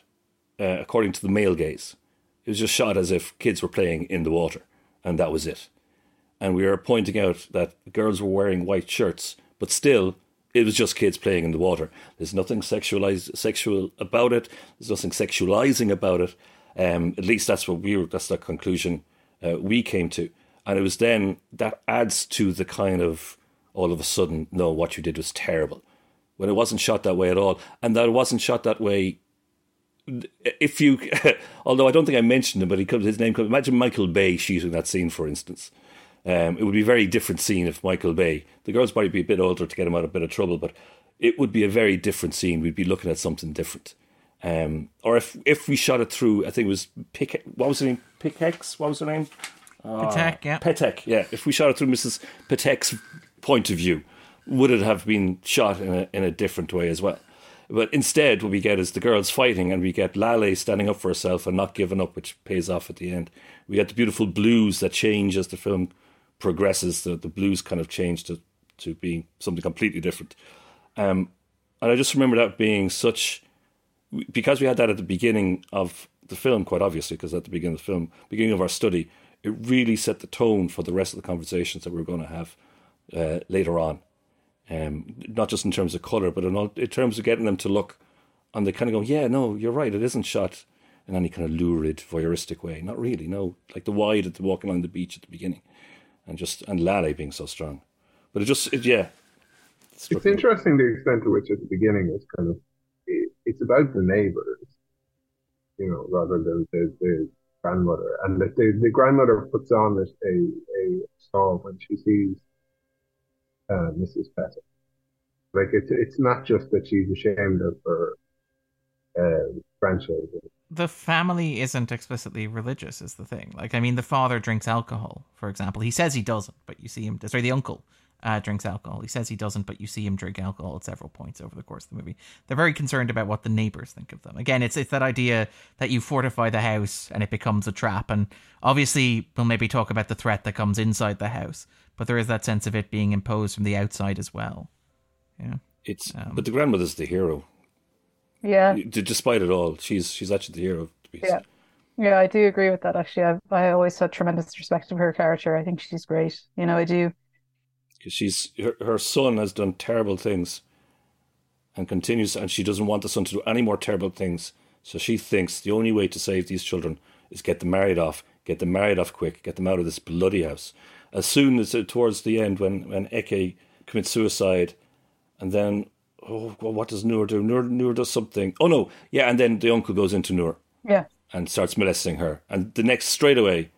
uh, according to the male gaze. It was just shot as if kids were playing in the water, and that was it. And we were pointing out that girls were wearing white shirts, but still it was just kids playing in the water. There's nothing sexualized, sexual about it. There's nothing sexualizing about it. Um, at least that's what we were, that's the conclusion uh, we came to. And it was then that adds to the kind of all of a sudden, no, what you did was terrible. When it wasn't shot that way at all. And that it wasn't shot that way. If you, although I don't think I mentioned him, but he comes, his name comes, imagine Michael Bay shooting that scene, for instance. Um, it would be a very different scene if Michael Bay, the girls might be a bit older to get him out of a bit of trouble, but it would be a very different scene. We'd be looking at something different. Um, or if if we shot it through, I think it was Pick, what was her name? Pickex, what was her name? Uh, Patek, yeah. Patek, yeah. If we shot it through Missus Patek's point of view, would it have been shot in a in a different way as well? But instead, what we get is the girls fighting, and we get Lale standing up for herself and not giving up, which pays off at the end. We get the beautiful blues that change as the film progresses. The, the blues kind of change to, to being something completely different. Um, and I just remember that being such... Because we had that at the beginning of the film, quite obviously, because at the beginning of the film, beginning of our study, it really set the tone for the rest of the conversations that we were going to have uh, later on. Um, not just in terms of colour, but in, all, in terms of getting them to look, and they kind of go, yeah, no, you're right, it isn't shot in any kind of lurid, voyeuristic way. Not really, no. Like the wide at the walking along the beach at the beginning, and just and Lale being so strong. But it just, it, yeah. It's, it's interesting the extent to which at the beginning it's kind of, it, it's about the neighbours, you know, rather than the, the grandmother. And the, the, the grandmother puts on a, a song when she sees Uh, Missus Pettit. Like, it's it's not just that she's ashamed of her uh, grandchildren. The family isn't explicitly religious, is the thing. Like, I mean, the father drinks alcohol, for example. He says he doesn't, but you see him... Sorry, the uncle uh, drinks alcohol. He says he doesn't, but you see him drink alcohol at several points over the course of the movie. They're very concerned about what the neighbours think of them. Again, it's it's that idea that you fortify the house and it becomes a trap. And obviously, we'll maybe talk about the threat that comes inside the house, but there is that sense of it being imposed from the outside as well. Yeah, it's um, but the grandmother's the hero. Yeah, despite it all, she's she's actually the hero of the piece. Yeah, yeah, I do agree with that. Actually, I've, I always had tremendous respect for her character. I think she's great. You know, I do. She's her, her son has done terrible things, and continues, and she doesn't want the son to do any more terrible things. So she thinks the only way to save these children is get them married off, get them married off quick, get them out of this bloody house. As soon as, uh, towards the end, when, when Eke commits suicide, and then, oh, well, what does Noor do? Noor, Noor does something. Oh, no. Yeah, and then the uncle goes into Noor. Yeah. And starts molesting her. And the next, straight away,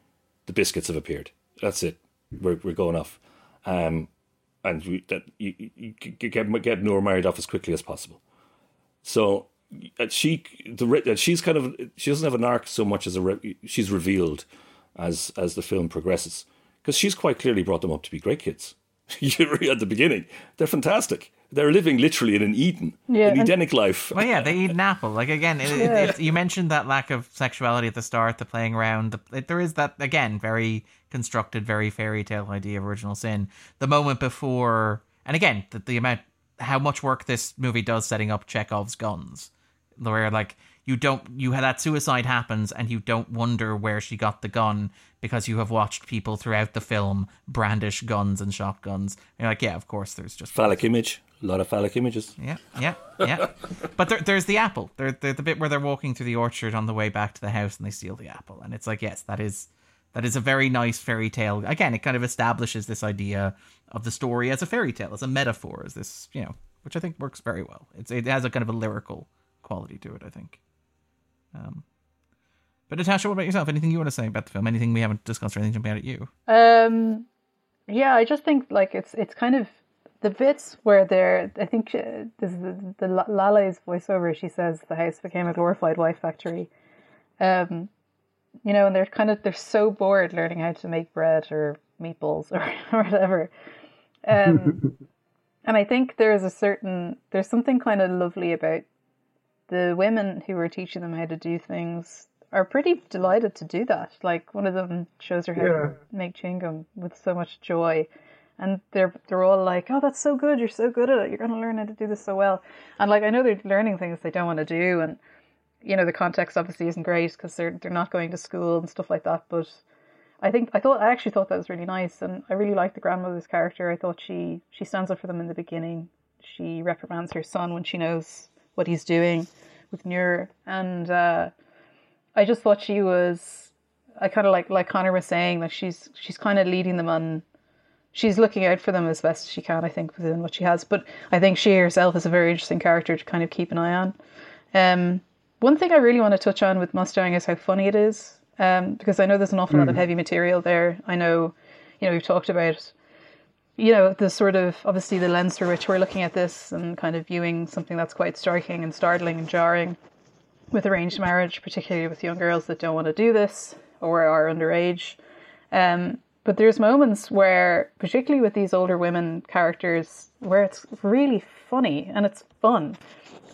the biscuits have appeared. That's it. We're we're going off. Um, and we, that you, you get, get Noor married off as quickly as possible. So she the she's kind of, she doesn't have an arc so much as a, re, she's revealed as as the film progresses. Because she's quite clearly brought them up to be great kids. At the beginning, they're fantastic. They're living literally in an Eden, yeah, an Edenic life. Well, yeah, they eat an apple. Like, again, it, yeah. it, it, you mentioned that lack of sexuality at the start, the playing around. The, it, there is that, again, very constructed, very fairy tale idea of original sin. The moment before, and again, the, the amount, how much work this movie does setting up Chekhov's guns. Where, like, you don't, you had that suicide happens and you don't wonder where she got the gun because you have watched people throughout the film brandish guns and shotguns. And you're like, yeah, of course, there's just... Phallic image. A lot of phallic images. Yeah, yeah, yeah. But there, there's the apple. There, there, the bit where they're walking through the orchard on the way back to the house and they steal the apple. And it's like, yes, that is that is a very nice fairy tale. Again, it kind of establishes this idea of the story as a fairy tale, as a metaphor, as this, you know, which I think works very well. It's, it has a kind of a lyrical quality to it, I think. Um, but Natasha, what about yourself? Anything you want to say about the film? Anything we haven't discussed or anything jumping out at you? Um, yeah, I just think like it's it's kind of the bits where they're, I think she, this is the, the Lale's voiceover, she says the house became a glorified wife factory. Um, you know, and they're kind of, they're so bored learning how to make bread or meatballs or, or whatever. Um, and I think there's a certain, there's something kind of lovely about the women who were teaching them how to do things are pretty delighted to do that. Like one of them shows her how yeah. to make chewing gum with so much joy. And they're they're all like, oh, that's so good. You're so good at it. You're going to learn how to do this so well. And like, I know they're learning things they don't want to do. And, you know, the context obviously isn't great because they're, they're not going to school and stuff like that. But I think I thought I actually thought that was really nice. And I really liked the grandmother's character. I thought she, she stands up for them in the beginning. she reprimands her son when she knows what he's doing with Muir. And uh, I just thought she was, I kind of like, like Connor was saying, that she's she's kind of leading them on. She's looking out for them as best she can, I think, within what she has. But I think she herself is a very interesting character to kind of keep an eye on. Um, one thing I really want to touch on with Mustang is how funny it is, um, because I know there's an awful mm. lot of heavy material there. I know, you know, we've talked about, you know, the sort of, obviously the lens through which we're looking at this and kind of viewing something that's quite striking and startling and jarring with arranged marriage, particularly with young girls that don't want to do this or are underage. Um, But there's moments where, particularly with these older women characters, where it's really funny and it's fun.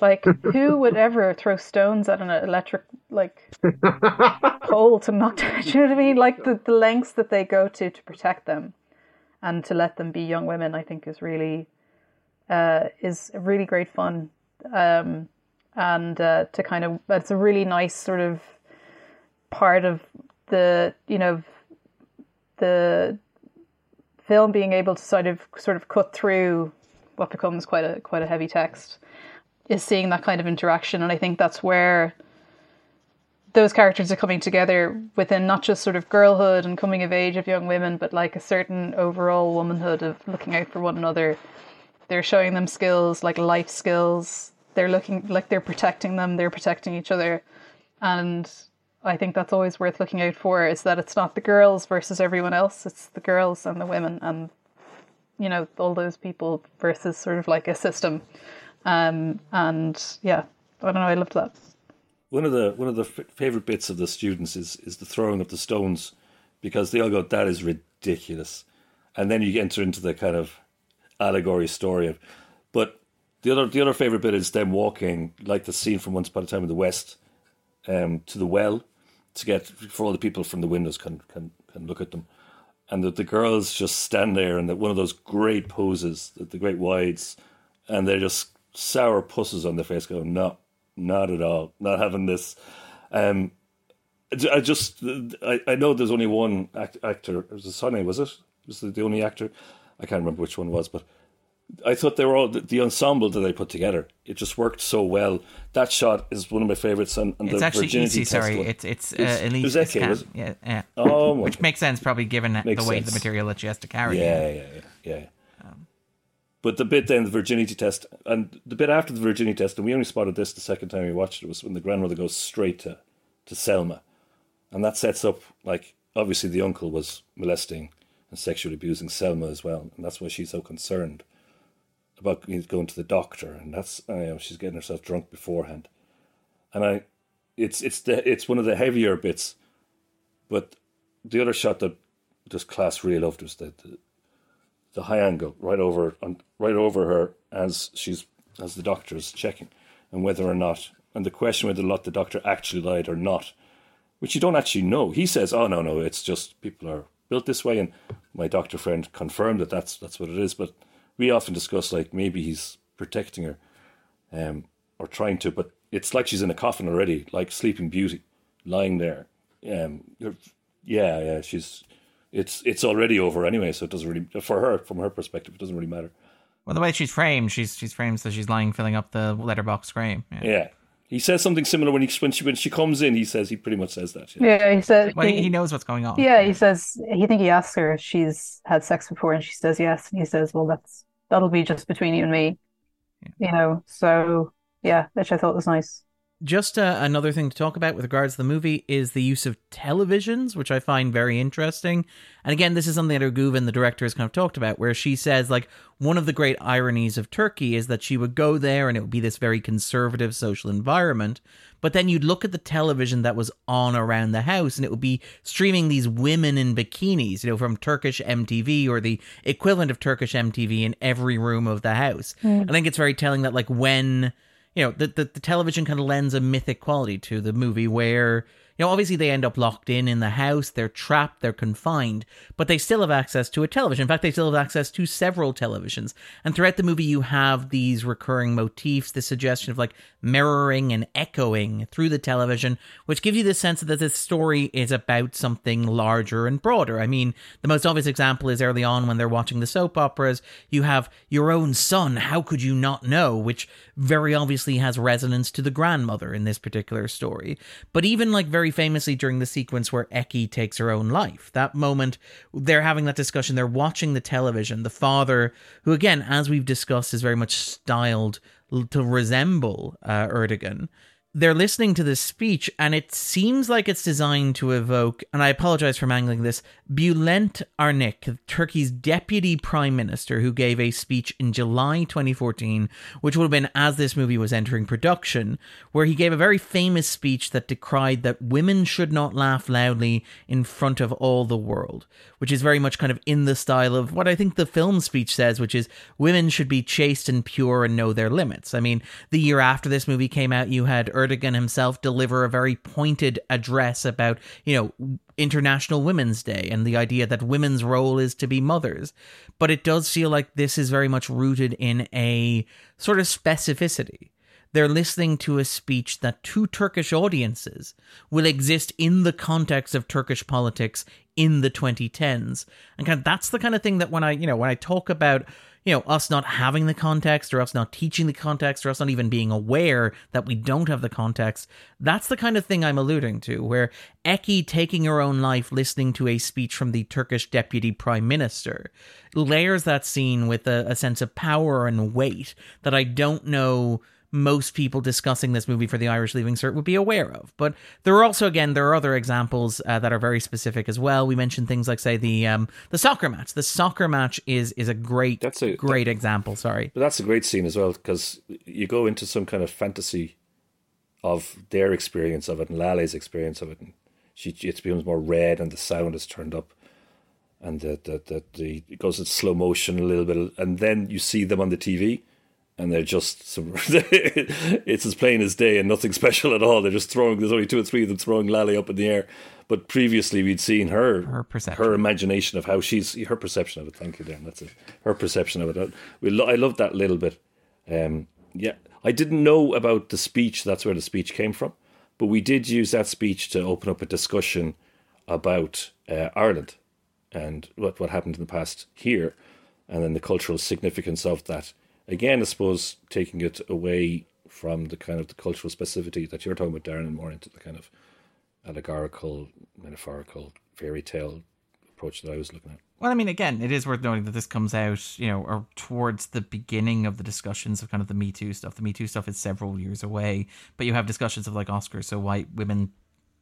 Like, who would ever throw stones at an electric, like, pole to knock down? Do you know what I mean? Like, the, the lengths that they go to to protect them and to let them be young women, I think, is really uh, is really great fun. Um, and uh, to kind of, it's a really nice sort of part of the, you know, the film being able to sort of sort of cut through what becomes quite a quite a heavy text, is seeing that kind of interaction. And I think that's where those characters are coming together within not just sort of girlhood and coming of age of young women, but like a certain overall womanhood of looking out for one another. They're showing them skills, like life skills. They're looking like they're protecting them, they're protecting each other. And I think that's always worth looking out for, is that it's not the girls versus everyone else. It's the girls and the women and, you know, all those people versus sort of like a system. Um, and yeah, I don't know. I loved that. One of the, one of the f- favorite bits of the students is, is the throwing of the stones, because they all go, that is ridiculous. And then you enter into the kind of allegory story of, but the other, the other favorite bit is them walking, like the scene from Once Upon a Time in the West, um, to the well, to get, for all the people from the windows can can, can look at them. And that the girls just stand there and that one of those great poses, the, the great wides, and they're just sour pusses on their face going, no, not at all, not having this. Um, I just, I, I know there's only one act, actor, it was Sonny, was it? Was it the only actor? I can't remember which one it was, but I thought they were all, the ensemble that they put together, it just worked so well. That shot is one of my favourites. And, and it's the actually virginity easy, sorry. One. It's it's uh, Elise Escan, was it? yeah, yeah. Oh, my which God. Makes sense, probably given makes the weight sense. Of the material that she has to carry. Yeah, yeah, yeah. yeah. Um, but the bit then, the virginity test, and the bit after the virginity test, and we only spotted this the second time we watched it, was when the grandmother goes straight to, to Selma. And that sets up, like, obviously the uncle was molesting and sexually abusing Selma as well, and that's why she's so concerned about going to the doctor, and that's, I know, she's getting herself drunk beforehand. And I, it's it's the it's one of the heavier bits, but the other shot that this class really loved was the the, the high angle right over on right over her as she's as the doctor is checking, and whether or not, and the question whether or not the doctor actually lied or not, which you don't actually know. He says, "Oh no, no, it's just people are built this way," and my doctor friend confirmed that that's that's what it is, but. We often discuss, like, maybe he's protecting her um, or trying to, but it's like she's in a coffin already, like Sleeping Beauty, lying there. Um, yeah, yeah, she's it's it's already over anyway, so it doesn't really, for her, from her perspective, it doesn't really matter. Well, the way she's framed, she's she's framed so she's lying, filling up the letterbox frame. Yeah. yeah. He says something similar when, he, when, she, when she comes in, he says, he pretty much says that. Yeah, yeah he says... Well, he, he knows what's going on. Yeah, he says, he think he asks her if she's had sex before, and she says yes, and he says, well, that's that'll be just between you and me. Yeah. You know, so, yeah, which I thought was nice. Just uh, another thing to talk about with regards to the movie is the use of televisions, which I find very interesting. And again, this is something that Ergüven, the director, has kind of talked about, where she says, like, one of the great ironies of Turkey is that she would go there and it would be this very conservative social environment. But then you'd look at the television that was on around the house and it would be streaming these women in bikinis, you know, from Turkish M T V or the equivalent of Turkish M T V in every room of the house. Mm. I think it's very telling that, like, when... You know, the, the, the television kind of lends a mythic quality to the movie where, You know, obviously they end up locked in in the house, they're trapped, they're confined, but they still have access to a television. In fact, they still have access to several televisions. And throughout the movie, you have these recurring motifs, the suggestion of like mirroring and echoing through the television, which gives you the sense that this story is about something larger and broader. I mean, the most obvious example is early on when they're watching the soap operas, you have Your Own Son, How Could You Not Know, which very obviously has resonance to the grandmother in this particular story. But even like very famously during the sequence where Eki takes her own life, that moment, they're having that discussion, they're watching the television, the father, who again, as we've discussed, is very much styled to resemble uh, Erdogan. They're listening to this speech, and it seems like it's designed to evoke, and I apologize for mangling this, Bülent Arınç, Turkey's deputy prime minister, who gave a speech in July twenty fourteen, which would have been as this movie was entering production, where he gave a very famous speech that decried that women should not laugh loudly in front of all the world, which is very much kind of in the style of what I think the film speech says, which is women should be chaste and pure and know their limits. I mean, the year after this movie came out, you had Erdogan himself deliver a very pointed address about, you know, International Women's Day and the idea that women's role is to be mothers. But it does feel like this is very much rooted in a sort of specificity. They're listening to a speech that to Turkish audiences will exist in the context of Turkish politics in the twenty tens. And kind of, that's the kind of thing that when I, you know, when I talk about, you know, us not having the context or us not teaching the context or us not even being aware that we don't have the context, that's the kind of thing I'm alluding to, where Eki taking her own life listening to a speech from the Turkish deputy prime minister layers that scene with a, a sense of power and weight that I don't know most people discussing this movie for the Irish Leaving Cert would be aware of. But there are also, again, there are other examples uh, that are very specific as well. We mentioned things like, say, the um, the soccer match. The soccer match is is a great, that's a, great that, example, sorry. But that's a great scene as well, because you go into some kind of fantasy of their experience of it and Lale's experience of it. And she, it becomes more red and the sound is turned up and the, the, the, the, it goes in slow motion a little bit. And then you see them on the T V. And they're just, some, it's as plain as day and nothing special at all. They're just throwing, there's only two or three of them throwing Lally up in the air. But previously we'd seen her, her, perception. her imagination of how she's, her perception of it. Thank you, Darren. That's it. Her perception of it. We lo- I love that little bit. Um, yeah. I didn't know about the speech. That's where the speech came from. But we did use that speech to open up a discussion about uh, Ireland and what, what happened in the past here. And then the cultural significance of that. Again, I suppose taking it away from the kind of the cultural specificity that you're talking about, Darren, and more into the kind of allegorical, metaphorical, fairy tale approach that I was looking at. Well, I mean, again, it is worth noting that this comes out, you know, or towards the beginning of the discussions of kind of the Me Too stuff. The Me Too stuff is several years away, but you have discussions of like Oscars, so white women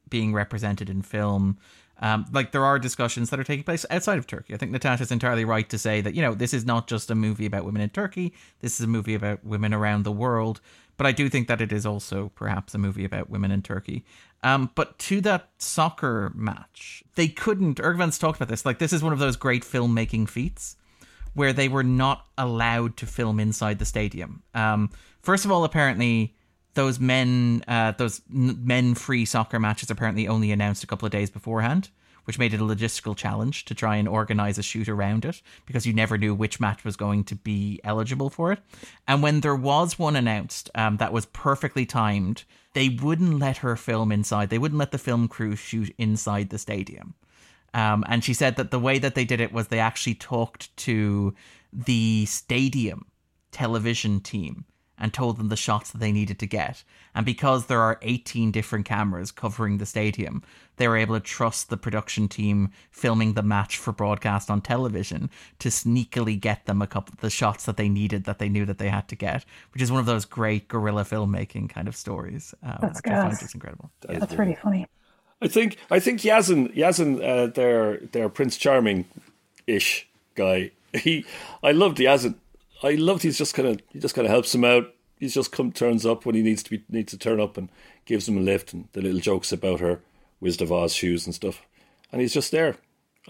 being represented in film. Um, like there are discussions that are taking place outside of Turkey. I think Natasha's entirely right to say that, you know, this is not just a movie about women in Turkey. This is a movie about women around the world. But I do think that it is also perhaps a movie about women in Turkey. Um, but to that soccer match, they couldn't, Ergüven's talked about this, like this is one of those great filmmaking feats where they were not allowed to film inside the stadium. Um, first of all, apparently Those men, uh, those men-free soccer matches apparently only announced a couple of days beforehand, which made it a logistical challenge to try and organise a shoot around it because you never knew which match was going to be eligible for it. And when there was one announced um, that was perfectly timed, they wouldn't let her film inside. They wouldn't let the film crew shoot inside the stadium. Um, and she said that the way that they did it was they actually talked to the stadium television team and told them the shots that they needed to get. And because there are eighteen different cameras covering the stadium, they were able to trust the production team filming the match for broadcast on television to sneakily get them a couple of the shots that they needed, that they knew that they had to get, which is one of those great guerrilla filmmaking kind of stories. Um, That's which I find just incredible. That's, That's really funny. I think I think Yazan, Yazan uh, their, their Prince Charming-ish guy, he, I loved Yazan. I loved he's just kind of he just kind of helps him out. He's just come turns up when he needs to be needs to turn up and gives him a lift and the little jokes about her Wizard of Oz shoes and stuff. And he's just there.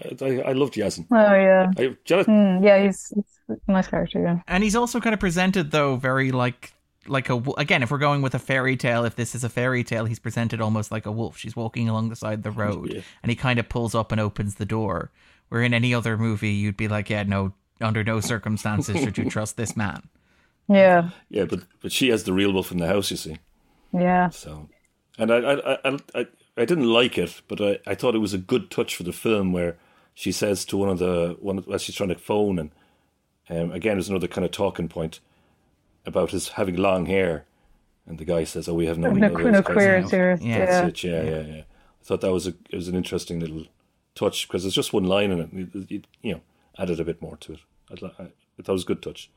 I, I, I loved Yazan. Oh yeah, I, mm, yeah, he's, he's a nice character. Yeah, and he's also kind of presented though very like like a, again, if we're going with a fairy tale, if this is a fairy tale, he's presented almost like a wolf. She's walking along the side of the road, yeah. and he kind of pulls up and opens the door. Where in any other movie, you'd be like, yeah, no, under no circumstances should you trust this man. Yeah. Yeah, but, but she has the real wolf in the house, you see. Yeah. So, and I I I I, I didn't like it, but I, I thought it was a good touch for the film where she says to one of the one as well, she's trying to phone, and um, again, there's another kind of talking point about his having long hair, and the guy says, "Oh, we have no, no, no queer hair." Yeah, that's it. Yeah, yeah, yeah. I thought that was a it was an interesting little touch because there's just one line in it. It, it you know, added a bit more to it. I thought it was a good touch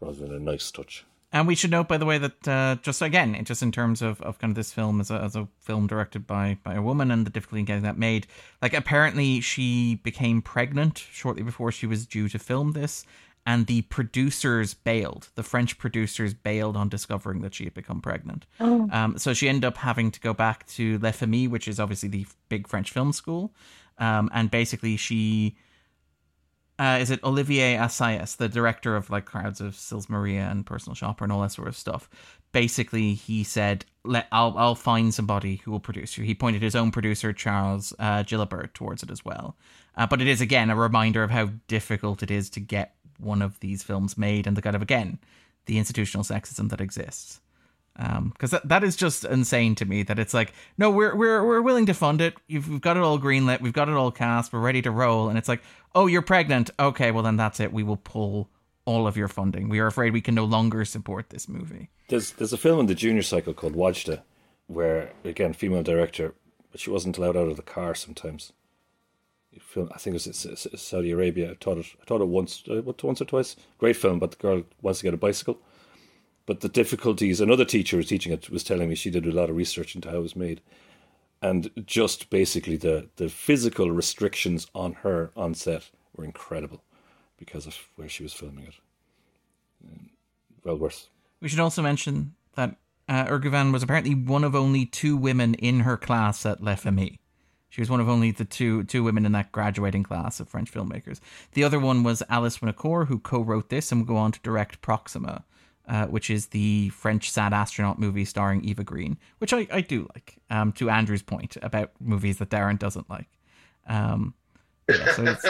rather than a nice touch. And we should note, by the way, that uh, just again, just in terms of, of kind of this film as a, as a film directed by, by a woman and the difficulty in getting that made, like apparently she became pregnant shortly before she was due to film this, and the producers bailed. The French producers bailed on discovering that she had become pregnant. Oh. Um, so she ended up having to go back to La Famille, which is obviously the big French film school, um, and basically she... Uh, is it Olivier Assayas, the director of like Crowds of Sils Maria and Personal Shopper and all that sort of stuff? Basically, he said, "Let I'll I'll find somebody who will produce you." He pointed his own producer, Charles uh, Gillibert, towards it as well. Uh, but it is, again, a reminder of how difficult it is to get one of these films made and the kind of, again, the institutional sexism that exists. Because um, that, that is just insane to me that it's like, no, we're we're we're willing to fund it. You've, we've got it all greenlit. We've got it all cast. We're ready to roll. And it's like, oh, you're pregnant. OK, well, then that's it. We will pull all of your funding. We are afraid we can no longer support this movie. There's there's a film in the junior cycle called Wajda, where, again, female director, but she wasn't allowed out of the car sometimes. Film, I think it was in Saudi Arabia. I taught it, I taught it once, once or twice. Great film, but the girl wants to get a bicycle. But the difficulties, another teacher who was teaching it was telling me she did a lot of research into how it was made. And just basically the, the physical restrictions on her on set were incredible because of where she was filming it. Well worth. We should also mention that uh, Ergüven was apparently one of only two women in her class at La Famille. She was one of only the two two women in that graduating class of French filmmakers. The other one was Alice Winicour, who co-wrote this and would go on to direct Proxima. Uh, which is the French sad astronaut movie starring Eva Green, which I, I do like, um, to Andrew's point about movies that Darren doesn't like. Um, yeah, so it's...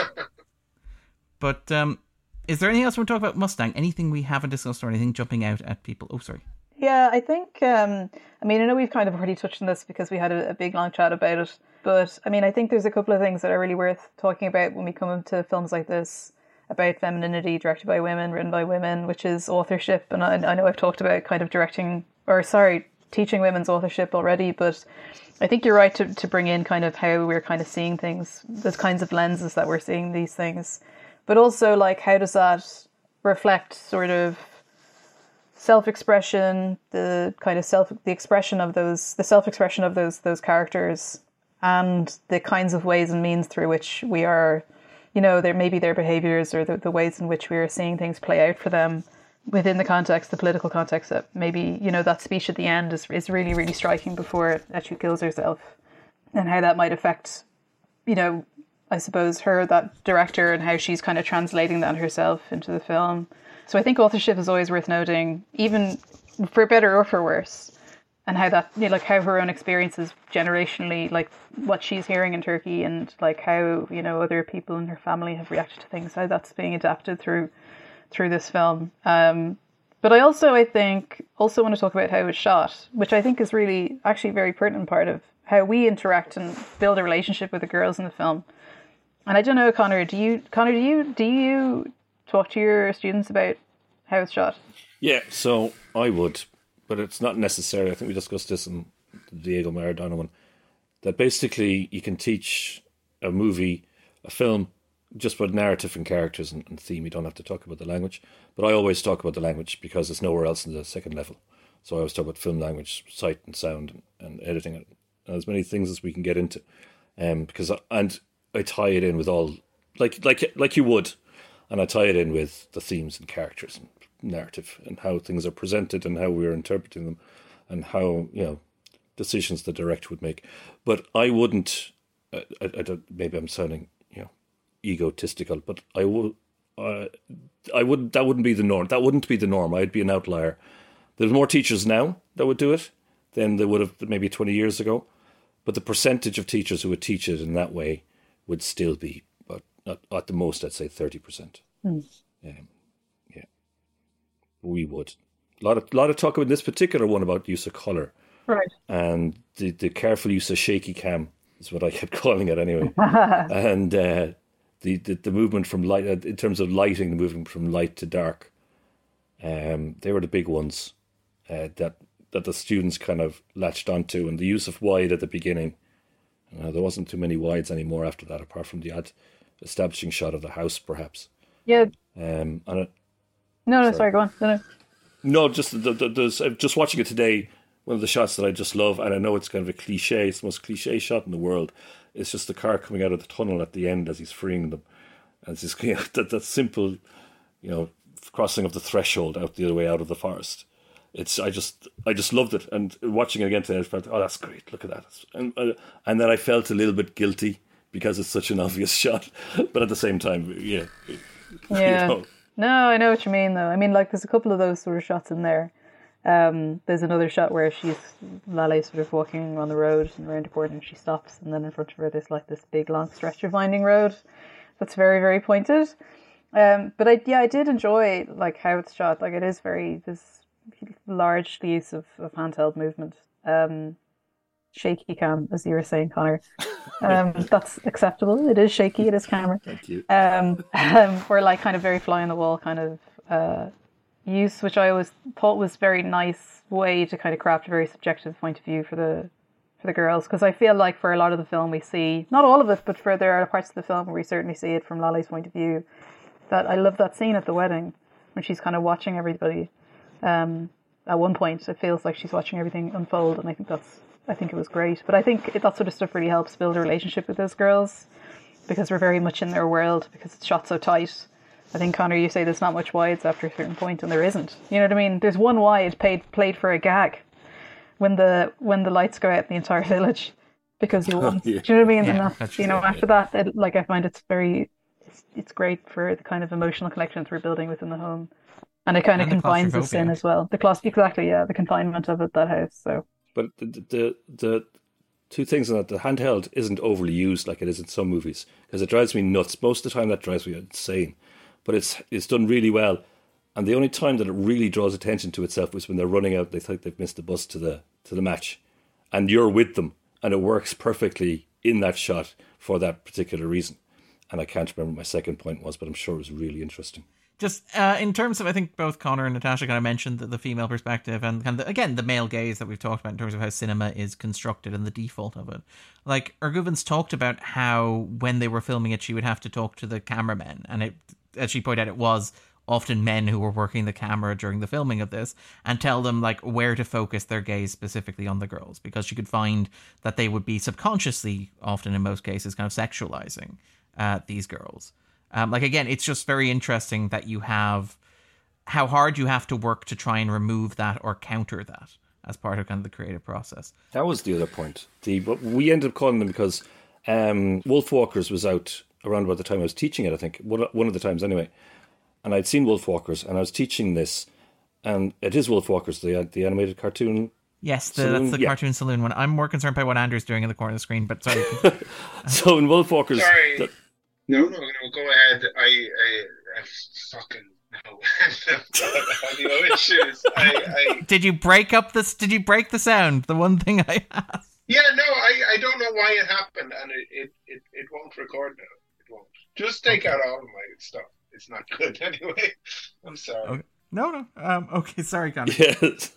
But um, is there anything else we want to talk about Mustang? Anything we haven't discussed or anything jumping out at people? Oh, sorry. Yeah, I think, um, I mean, I know we've kind of already touched on this because we had a, a big long chat about it. But, I mean, I think there's a couple of things that are really worth talking about when we come to films like this. About femininity, directed by women, written by women, which is authorship. And I, I know I've talked about kind of directing, or sorry, teaching women's authorship already, but I think you're right to, to bring in kind of how we're kind of seeing things, those kinds of lenses that we're seeing these things. But also, like, how does that reflect sort of self-expression, the kind of self, the expression of those, the self-expression of those those characters, and the kinds of ways and means through which we are, you know, there maybe their behaviours or the, the ways in which we are seeing things play out for them within the context, the political context that maybe, you know, that speech at the end is is really, really striking before she kills herself, and how that might affect, you know, I suppose her, that director, and how she's kind of translating that herself into the film. So I think authorship is always worth noting, even for better or for worse, and how that, you know, like how her own experiences generationally, like what she's hearing in Turkey, and like how, you know, other people in her family have reacted to things, how that's being adapted through through this film. Um, but I also, I think, also want to talk about how it's shot, which I think is really actually a very pertinent part of how we interact and build a relationship with the girls in the film. And I don't know, Connor, do you, Connor, do you, do you talk to your students about how it's shot? Yeah, so I would. But it's not necessary. I think we discussed this in the Diego Maradona one, that basically you can teach a movie, a film, just by narrative and characters and, and theme. You don't have to talk about the language. But I always talk about the language because it's nowhere else in the second level. So I always talk about film language, sight and sound, and, and editing, and as many things as we can get into. Um, because I, and I tie it in with all, like like like you would, and I tie it in with the themes and characters and narrative and how things are presented and how we're interpreting them and how, you know, decisions the director would make. But I wouldn't, I, I, I don't, maybe I'm sounding, you know, egotistical, but I would, uh, I wouldn't, that wouldn't be the norm. That wouldn't be the norm. I'd be an outlier. There's more teachers now that would do it than there would have maybe twenty years ago. But the percentage of teachers who would teach it in that way would still be, but at, at the most, I'd say thirty percent. Mm. Um, yeah. We would. A lot of, lot of talk about this particular one about use of colour. Right. And the, the careful use of shaky cam is what I kept calling it anyway. And uh, the, the, the movement from light, in terms of lighting, the movement from light to dark, um, they were the big ones uh, that that the students kind of latched onto, and the use of wide at the beginning. Uh, there wasn't too many wides anymore after that, apart from the ad establishing shot of the house, perhaps. Yeah. Um. And it, no, no, sorry. sorry, go on. No, no. No, just the, the, the, just watching it today, one of the shots that I just love, and I know it's kind of a cliche, it's the most cliche shot in the world. It's just the car coming out of the tunnel at the end as he's freeing them. As he's, you know, that, that simple, you know, crossing of the threshold out the other way out of the forest. It's I just I just loved it, and watching it again today, I felt, oh, that's great, look at that, and and then I felt a little bit guilty because it's such an obvious shot, but at the same time, yeah, yeah. You know. No, I know what you mean though. I mean, like there's a couple of those sort of shots in there. Um, there's another shot where she's Lale sort of walking on the road and around a corner, and she stops, and then in front of her there's like this big long stretch of winding road that's very very pointed. Um, but I yeah I did enjoy like how it's shot. Like it is very this. Large use of, of handheld movement, um, shaky cam, as you were saying, Connor. Um, that's acceptable. It is shaky. It is camera. Thank you. Um, um, we're like kind of very fly on the wall kind of uh, use, which I always thought was very nice way to kind of craft a very subjective point of view for the for the girls. Because I feel like for a lot of the film we see, not all of it, but for there are parts of the film where we certainly see it from Lale's point of view. That I love that scene at the wedding when she's kind of watching everybody. Um, at one point it feels like she's watching everything unfold, and I think that's I think it was great, but I think it, that sort of stuff really helps build a relationship with those girls, because we're very much in their world, because it's shot so tight. I think, Connor, you say there's not much wides after a certain point, and there isn't, you know what I mean? There's one wide paid, played for a gag when the when the lights go out in the entire village, because you want, oh, yeah. Do you know what I mean? Yeah, and that, that's you know, after that it, like I find it's very it's, it's great for the kind of emotional connections we're building within the home. And it kind of confines us in as well. The class, exactly, yeah, the confinement of it, that house. So, but the the, the two things in that, the handheld isn't overly used like it is in some movies, because it drives me nuts. Most of the time, that drives me insane. But it's it's done really well, and the only time that it really draws attention to itself is when they're running out. They think they've missed the bus to the to the match, and you're with them, and it works perfectly in that shot for that particular reason. And I can't remember what my second point was, but I'm sure it was really interesting. Just uh, in terms of, I think both Connor and Natasha kind of mentioned the, the female perspective and, and the, again, the male gaze that we've talked about in terms of how cinema is constructed and the default of it. Like, Ergüven's talked about how when they were filming it, she would have to talk to the cameramen. And it, as she pointed out, it was often men who were working the camera during the filming of this, and tell them, like, where to focus their gaze specifically on the girls, because she could find that they would be subconsciously, often in most cases, kind of sexualizing uh, these girls. Um, like, again, it's just very interesting that you have how hard you have to work to try and remove that or counter that as part of kind of the creative process. That was the other point. The, we ended up calling them because um, Wolf Walkers was out around about the time I was teaching it, I think, one, one of the times anyway. And I'd seen Wolf Walkers and I was teaching this. And it is Wolf Walkers, the, the animated cartoon. Yes, the, that's the yeah. cartoon saloon one. I'm more concerned by what Andrew's doing in the corner of the screen, but sorry. So in Wolf Walkers... Sorry. The, No, no, no, go ahead. I, I, I fucking no audio issues. I, I, did you break up this? Did you break the sound? The one thing I asked. Yeah, no, I, I don't know why it happened, and it, it, it, it won't record now. It won't. Just take okay. out all of my stuff. It's not good anyway. I'm sorry. Okay. No, no. Um, okay, sorry, Connor. Yes,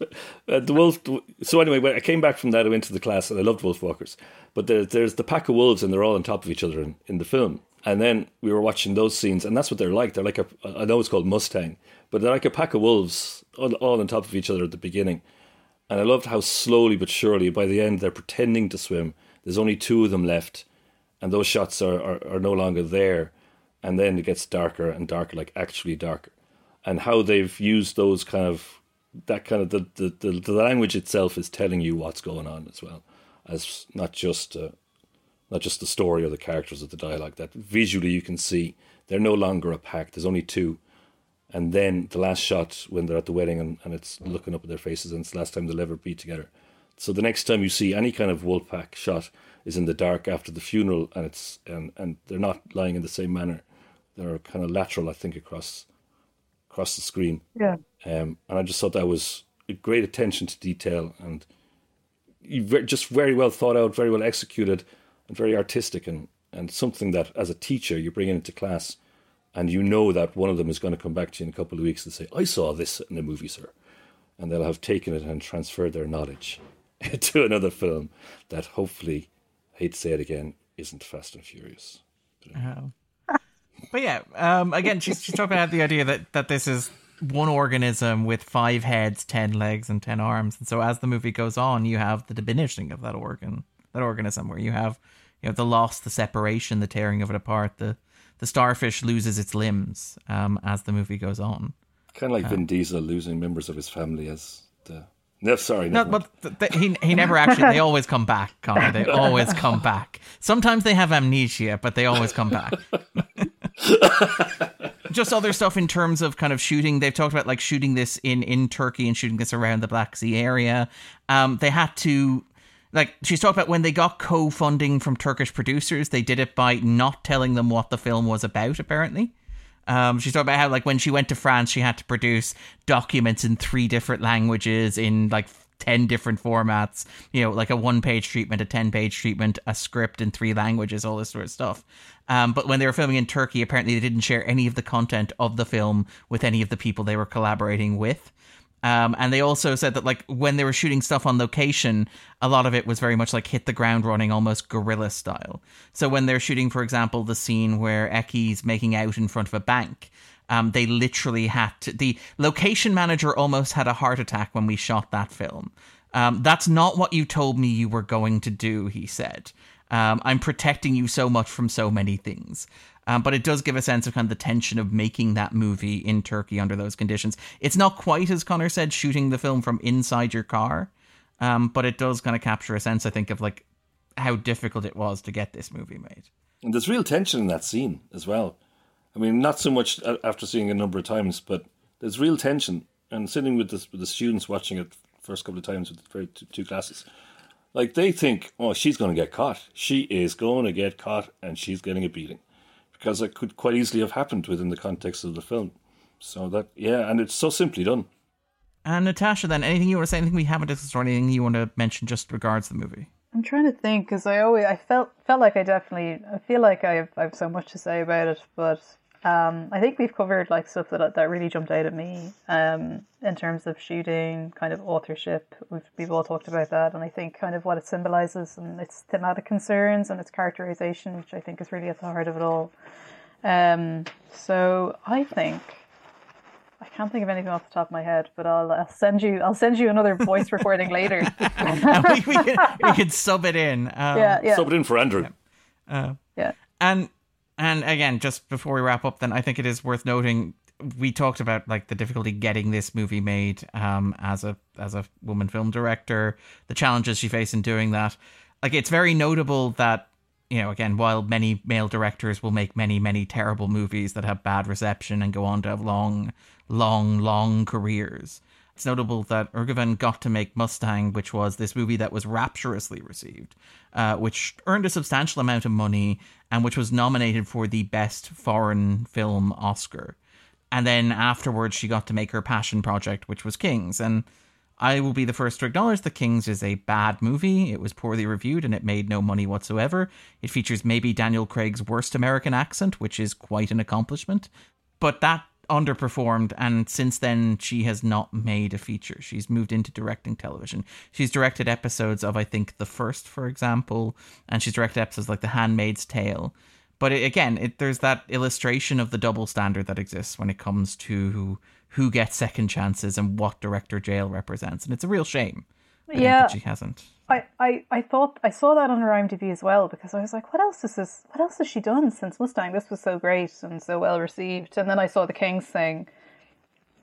uh, the wolf. So anyway, when I came back from that, I went to the class, and I loved Wolf Walkers. But there, there's the pack of wolves, and they're all on top of each other in, in the film. And then we were watching those scenes, and that's what they're like. They're like a, I know it's called Mustang, but they're like a pack of wolves all, all on top of each other at the beginning. And I loved how slowly but surely, by the end, they're pretending to swim. There's only two of them left, and those shots are, are, are no longer there. And then it gets darker and darker, like actually darker. And how they've used those kind of, that kind of, the, the, the, the language itself is telling you what's going on as well, as not just... Uh, Not just the story or the characters of the dialogue, that visually you can see they're no longer a pack. There's only two, And then the last shot when they're at the wedding and, and it's looking up at their faces, and it's the last time they'll ever be together. So the next time you see any kind of Wolfpack shot is in the dark after the funeral, and it's and, and they're not lying in the same manner. They're kind of lateral, I think, across across the screen. Yeah. Um, and I just thought that was a great attention to detail, and just very well thought out, very well executed, and very artistic, and, and something that as a teacher you bring into class. And you know that one of them is going to come back to you in a couple of weeks and say, I saw this in a movie, sir. And they'll have taken it and transferred their knowledge to another film that hopefully, I hate to say it again, isn't Fast and Furious. But, anyway. uh, but yeah, um, again, she's, she's talking about the idea that, that this is one organism with five heads, ten legs and ten arms. And so as the movie goes on, you have the diminishing of that organ, that organism, where you have you know, the loss, the separation, the tearing of it apart, the... The starfish loses its limbs um, as the movie goes on. Kind of like um, Vin Diesel losing members of his family as the... No, sorry. No, but th- th- he he never actually... They always come back, Connor. They always come back. Sometimes they have amnesia, but they always come back. Just other stuff in terms of kind of shooting. They've talked about like shooting this in, in Turkey and shooting this around the Black Sea area. Um, they had to... Like, she's talking about when they got co-funding from Turkish producers, they did it by not telling them what the film was about, apparently. Um, she's talking about how, like, when she went to France, she had to produce documents in three different languages in, like, ten different formats. You know, like a one-page treatment, a ten-page treatment, a script in three languages, all this sort of stuff. Um, but when they were filming in Turkey, apparently they didn't share any of the content of the film with any of the people they were collaborating with. Um, and they also said that, like, when they were shooting stuff on location, a lot of it was very much like hit the ground running, almost guerrilla style. So when they're shooting, for example, the scene where Eki's making out in front of a bank, um, they literally had to... The location manager almost had a heart attack when we shot that film. Um, that's not what you told me you were going to do, he said. Um, I'm protecting you so much from so many things. Um, but it does give a sense of kind of the tension of making that movie in Turkey under those conditions. It's not quite, as Connor said, shooting the film from inside your car, um, but it does kind of capture a sense, I think, of like how difficult it was to get this movie made. And there's real tension in that scene as well. I mean, not so much after seeing it a number of times, but there's real tension. And sitting with, this, with the students watching it the first couple of times with the two, two classes, like they think, oh, she's going to get caught. She is going to get caught and she's getting a beating. Because it could quite easily have happened within the context of the film. So that, yeah, and it's so simply done. And Natasha, then, anything you want to say, anything we haven't discussed, or anything you want to mention just regards the movie? I'm trying to think, because I always, I felt felt like I definitely, I feel like I have, I have so much to say about it, but um, I think we've covered like stuff that that really jumped out at me um, in terms of shooting, kind of authorship. We've, we've all talked about that, and I think kind of what it symbolises and its thematic concerns and its characterisation, which I think is really at the heart of it all. Um, so I think I can't think of anything off the top of my head, but I'll, I'll send you I'll send you another voice recording later. we, we, can, we can sub it in. Um, yeah, yeah. Sub it in for Andrew. Yeah. Uh, yeah. And and again, just before we wrap up, then I think it is worth noting we talked about like the difficulty getting this movie made um, as a as a woman film director, the challenges she faced in doing that. Like it's very notable that. You know, again, while many male directors will make many, many terrible movies that have bad reception and go on to have long, long, long careers, it's notable that Ergüven got to make Mustang, which was this movie that was rapturously received, uh, which earned a substantial amount of money and which was nominated for the Best Foreign Film Oscar. And then afterwards, she got to make her passion project, which was Kings. And I will be the first to acknowledge that Kings is a bad movie. It was poorly reviewed and it made no money whatsoever. It features maybe Daniel Craig's worst American accent, which is quite an accomplishment. But that underperformed, and since then she has not made a feature. She's moved into directing television. She's directed episodes of, I think, The First, for example, and she's directed episodes like The Handmaid's Tale. But it, again, it, there's that illustration of the double standard that exists when it comes to who gets second chances and what director jail represents. And it's a real shame I yeah, that she hasn't. I, I, I thought I saw that on her IMDb as well, because I was like, what else is this? What else has she done since Mustang? This was so great and so well received. And then I saw the Kings thing.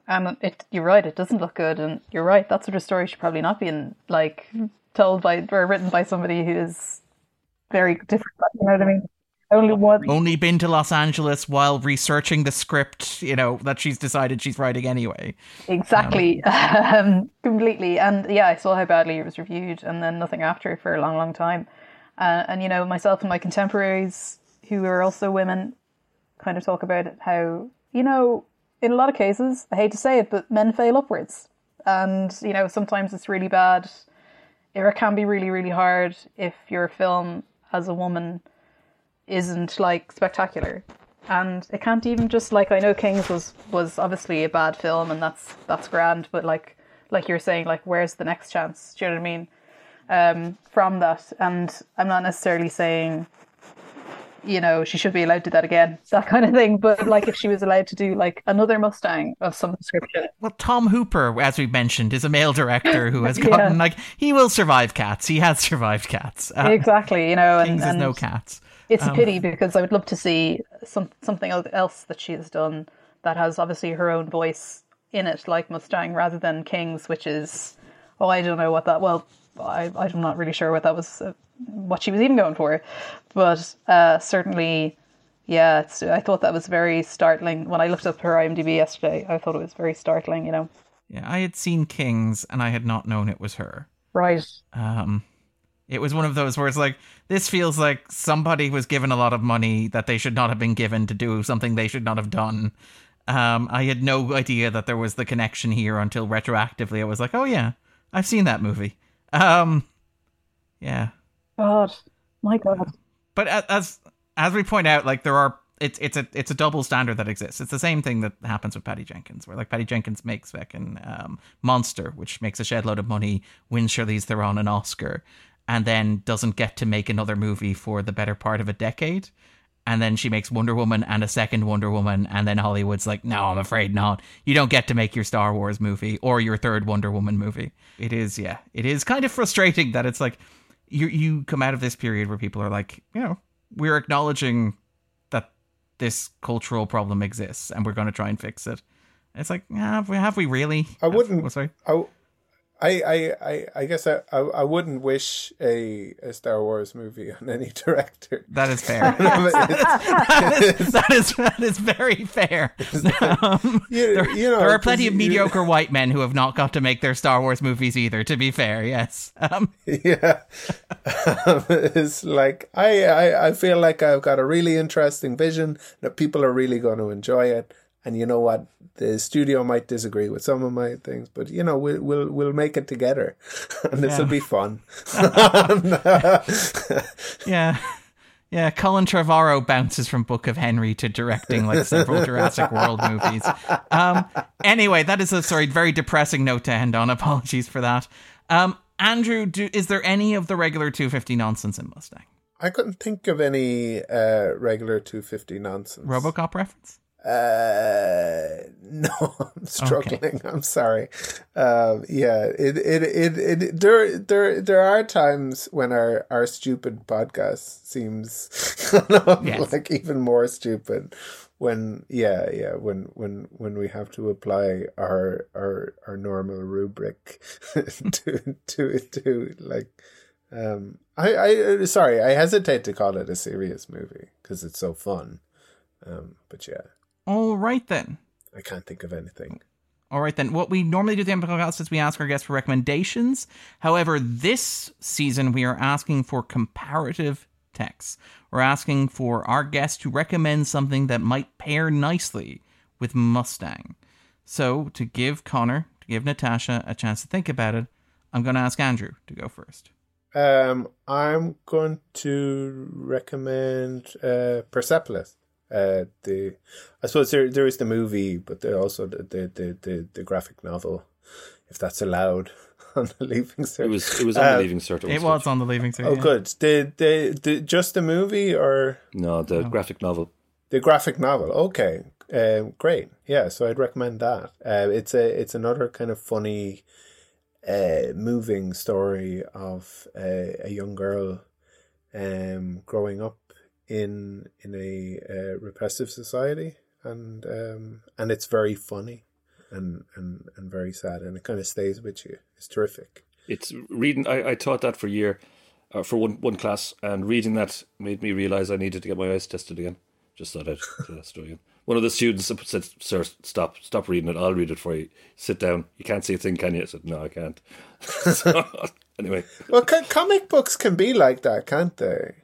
Um, it, you're right, it doesn't look good. And you're right, that sort of story should probably not be in, like told by or written by somebody who is very different. You know what I mean? Only one. Only been to Los Angeles while researching the script, you know, that she's decided she's writing anyway. Exactly. Um, um, completely. And yeah, I saw how badly it was reviewed and then nothing after for a long, long time. Uh, and, you know, myself and my contemporaries who are also women kind of talk about how, you know, in a lot of cases, I hate to say it, but men fail upwards. And, you know, sometimes it's really bad. It can be really, really hard if your film as a woman isn't like spectacular, and it can't even just like, I know Kings was was obviously a bad film and that's that's grand, but like like you were saying, like, where's the next chance? Do you know what I mean? Um, from that, and I'm not necessarily saying, you know, she should be allowed to do that again, that kind of thing, but like if she was allowed to do like another Mustang of some description. Well, Tom Hooper, as we mentioned, is a male director who has gotten yeah. like he will survive Cats. He has survived Cats. Um, exactly, you know, Kings and, and is no Cats. It's a pity because I would love to see some something else that she has done that has obviously her own voice in it, like Mustang, rather than Kings, which is, oh, I don't know what that, well, I, I'm not really sure what that was, uh, what she was even going for. But uh, certainly, yeah, it's, I thought that was very startling. When I looked up her IMDb yesterday, I thought it was very startling, you know. Yeah, I had seen Kings and I had not known it was her. Right. Um. It was one of those where it's like, this feels like somebody was given a lot of money that they should not have been given to do something they should not have done. Um, I had no idea that there was the connection here until retroactively I was like, oh yeah, I've seen that movie. Um, yeah. God, my God. But as as we point out, like there are, it's it's a it's a double standard that exists. It's the same thing that happens with Patty Jenkins, where like Patty Jenkins makes fucking um, Monster, which makes a shedload of money, wins Charlize Theron an Oscar, and then doesn't get to make another movie for the better part of a decade. And then she makes Wonder Woman and a second Wonder Woman. And then Hollywood's like, no, I'm afraid not. You don't get to make your Star Wars movie or your third Wonder Woman movie. It is, yeah, it is kind of frustrating that it's like, you you come out of this period where people are like, you know, we're acknowledging that this cultural problem exists and we're going to try and fix it. It's like, have we, have we really? I wouldn't. Oh, sorry. I w- I, I, I, I guess I, I, I wouldn't wish a, a Star Wars movie on any director. That is fair. that, is, that is that is very fair. Um, you, there, you know, there are plenty of mediocre you, white men who have not got to make their Star Wars movies either, to be fair, yes. Um. Yeah. Um, it's like, I, I, I feel like I've got a really interesting vision that people are really going to enjoy it. And you know what? The studio might disagree with some of my things, but you know, we'll we'll, we'll make it together, and this will yeah. be fun. yeah, yeah. Colin Trevorrow bounces from Book of Henry to directing like several Jurassic World movies. Um, anyway, that is a sorry, very depressing note to end on. Apologies for that. Um, Andrew, do, is there any of the regular two fifty nonsense in Mustang? I couldn't think of any uh, regular two fifty nonsense. RoboCop reference? Uh no, I'm struggling. Okay. I'm sorry. Um, yeah, it, it it it there there there are times when our, our stupid podcast seems yes. like even more stupid. When yeah yeah when when when we have to apply our our, our normal rubric to to to like um I I sorry I hesitate to call it a serious movie because it's so fun. Um, but yeah. All right, then. I can't think of anything. All right, then. What we normally do at the end of the podcast is we ask our guests for recommendations. However, this season we are asking for comparative texts. We're asking for our guests to recommend something that might pair nicely with Mustang. So to give Connor, to give Natasha a chance to think about it, I'm going to ask Andrew to go first. Um, I'm going to recommend uh, Persepolis. Uh, the I suppose there there is the movie, but there also the the the, the graphic novel, if that's allowed on the Leaving Cert. It was it was on um, the Leaving Cert. It was on the Leaving Cert. Oh, yeah. Good. The, the the just the movie or no the no. graphic novel. The graphic novel. Okay, um, great. Yeah, so I'd recommend that. Uh, it's a it's another kind of funny, uh, moving story of a, a young girl, um, growing up in in a uh, repressive society, and um and it's very funny and, and and very sad, and it kind of stays with you. It's terrific. It's reading. I I taught that for a year, uh, for one, one class, and reading that made me realise I needed to get my eyes tested again. Just thought I'd tell that story again. One of the students said, "Sir, stop, stop reading it. I'll read it for you. Sit down. You can't see a thing, can you?" I said, "No, I can't." So, anyway, well, co- comic books can be like that, can't they?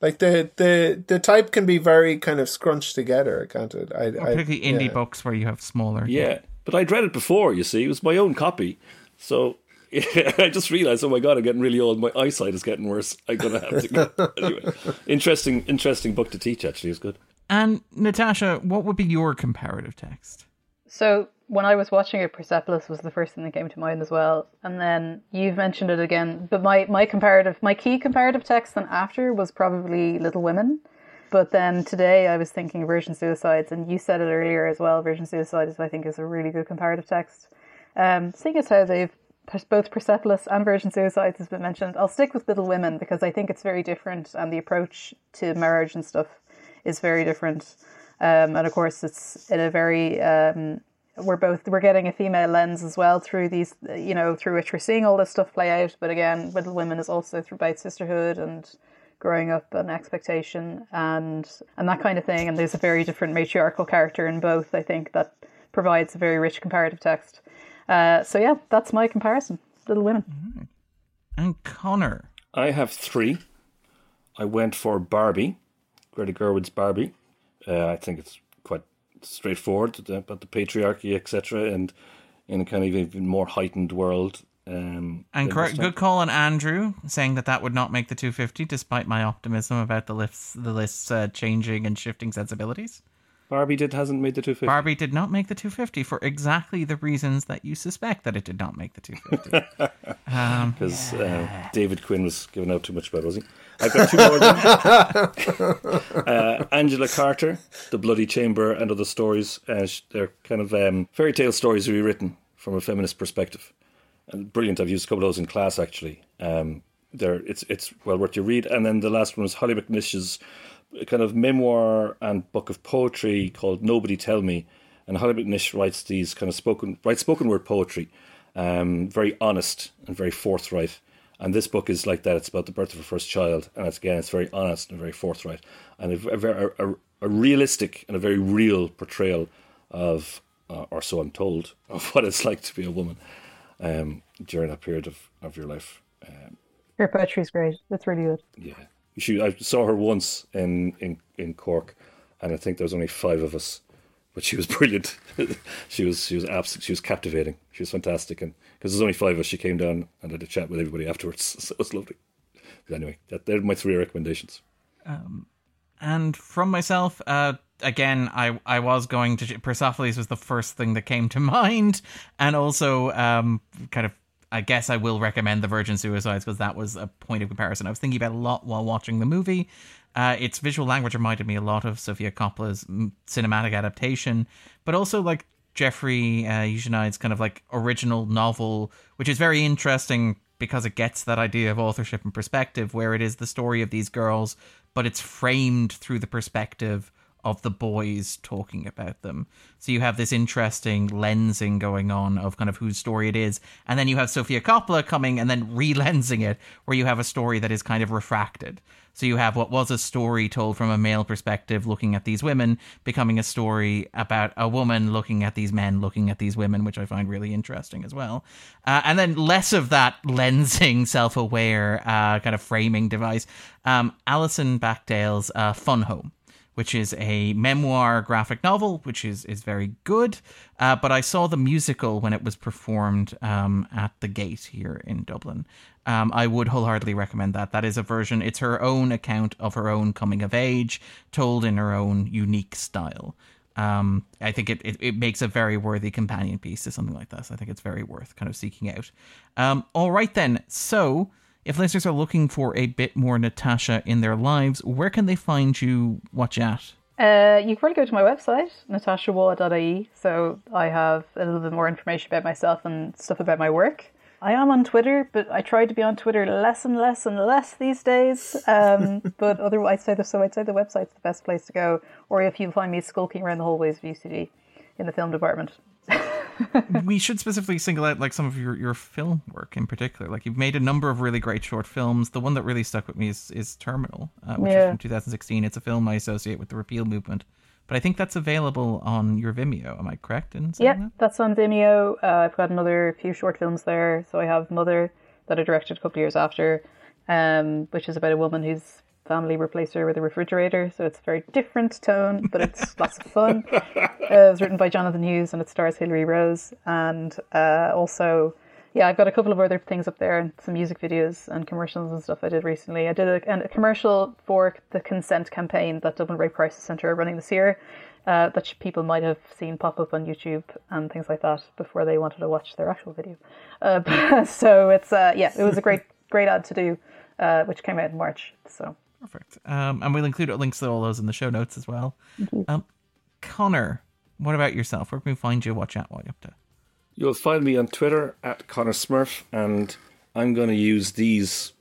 Like the the the type can be very kind of scrunched together, can't it? I, well, particularly I, indie yeah. books where you have smaller. Yeah, yeah, but I'd read it before. You see, it was my own copy, so. Yeah, I just realised, oh my God, I'm getting really old. My eyesight is getting worse. I'm going to have to go. Anyway, interesting, interesting book to teach, actually. It's good. And Natasha, what would be your comparative text? So when I was watching it, Persepolis was the first thing that came to mind as well. And then you've mentioned it again. But my, my comparative, my key comparative text then after was probably Little Women. But then today I was thinking Virgin Suicides. And you said it earlier as well. Virgin Suicides, I think, is a really good comparative text. Um, seeing as how they've both Persepolis and Virgin Suicides has been mentioned, I'll stick with Little Women because I think it's very different and the approach to marriage and stuff is very different. Um, and of course, it's in a very, um, we're both, we're getting a female lens as well through these, you know, through which we're seeing all this stuff play out. But again, Little Women is also through about sisterhood and growing up and expectation and, and that kind of thing. And there's a very different matriarchal character in both, I think, that provides a very rich comparative text. Uh, so yeah, that's my comparison, Little Women. Mm-hmm. And Connor? I have three. I went for Barbie, Greta Gerwig's Barbie. Uh, I think it's quite straightforward about the patriarchy, et cetera, and in a kind of even more heightened world. Um, and correct, good call on Andrew, saying that that would not make the two fifty, despite my optimism about the lists, the lists uh, changing and shifting sensibilities. Barbie did hasn't made the two fifty. Barbie did not make the two fifty for exactly the reasons that you suspect that it did not make the two fifty. Because um, yeah. uh, David Quinn was giving out too much about Rosie. I've got two more. uh, Angela Carter, The Bloody Chamber and Other Stories. Uh, they're kind of um, fairy tale stories rewritten from a feminist perspective. And brilliant. I've used a couple of those in class, actually. Um, they're, it's, it's well worth your read. And then the last one was Holly McNish's a kind of memoir and book of poetry called Nobody Tell Me, and Holly McNish writes these kind of spoken writes spoken word poetry, um, very honest and very forthright. And this book is like that. It's about the birth of her first child, and it's, again, it's very honest and very forthright, and a very a, a realistic and a very real portrayal of, uh, or so I'm told, of what it's like to be a woman um, during that period of, of your life. Um, her poetry's great. That's really good. Yeah. She, I saw her once in, in, in Cork, and I think there was only five of us, but she was brilliant. she was she was abs- she was captivating. She was fantastic, and because there's only five of us, she came down and had a chat with everybody afterwards. So it was lovely. But anyway, that they're my three recommendations. Um, and from myself, uh, again, I I was going to Persepolis was the first thing that came to mind, and also um, kind of. I guess I will recommend The Virgin Suicides because that was a point of comparison I was thinking about a lot while watching the movie. Uh, its visual language reminded me a lot of Sofia Coppola's cinematic adaptation, but also like Jeffrey uh, Eugenides' kind of like original novel, which is very interesting because it gets that idea of authorship and perspective where it is the story of these girls, but it's framed through the perspective of the boys talking about them. So you have this interesting lensing going on of kind of whose story it is. And then you have Sofia Coppola coming and then relensing it, where you have a story that is kind of refracted. So you have what was a story told from a male perspective, looking at these women, becoming a story about a woman looking at these men, looking at these women, which I find really interesting as well. Uh, and then less of that lensing, self-aware uh, kind of framing device. Um, Alison Backdale's uh, Fun Home, which is a memoir graphic novel, which is is very good. Uh, but I saw the musical when it was performed um, at the Gate here in Dublin. Um, I would wholeheartedly recommend that. That is a version. It's her own account of her own coming of age, told in her own unique style. Um, I think it, it, it makes a very worthy companion piece to something like this. I think it's very worth kind of seeking out. Um, all right, then. So if listeners are looking for a bit more Natasha in their lives, where can they find you? Watch out. Uh, you can probably go to my website, natasha waugh dot I E. So I have a little bit more information about myself and stuff about my work. I am on Twitter, but I try to be on Twitter less and less and less these days. Um, but otherwise, so I'd say the website's the best place to go. Or if you find me skulking around the hallways of U C D in the film department. we should specifically single out like some of your, your film work in particular. Like you've made a number of really great short films. The one that really stuck with me is, is Terminal, uh, which yeah. is from two thousand sixteen. It's a film I associate with the repeal movement. But I think that's available on your Vimeo. Am I correct in saying yeah, that? Yeah, that's on Vimeo. Uh, I've got another few short films there. So I have Mother that I directed a couple of years after, um, which is about a woman who's family replaced her with a refrigerator, so it's a very different tone, but it's lots of fun. Uh, it was written by Jonathan Hughes and it stars Hilary Rose, and uh, also yeah I've got a couple of other things up there and some music videos and commercials and stuff I did recently. I did a, a commercial for the consent campaign that Dublin Rape Crisis Centre are running this year, uh, that people might have seen pop up on YouTube and things like that before they wanted to watch their actual video, uh, but, so it's uh, yeah it was a great great ad to do, uh, which came out in March, so perfect. Um, and we'll include links to all those in the show notes as well. Mm-hmm. Um, Connor, what about yourself? Where can we find you? Watch out while you're up to. You'll find me on Twitter at Connor Smurf, and I'm going to use these,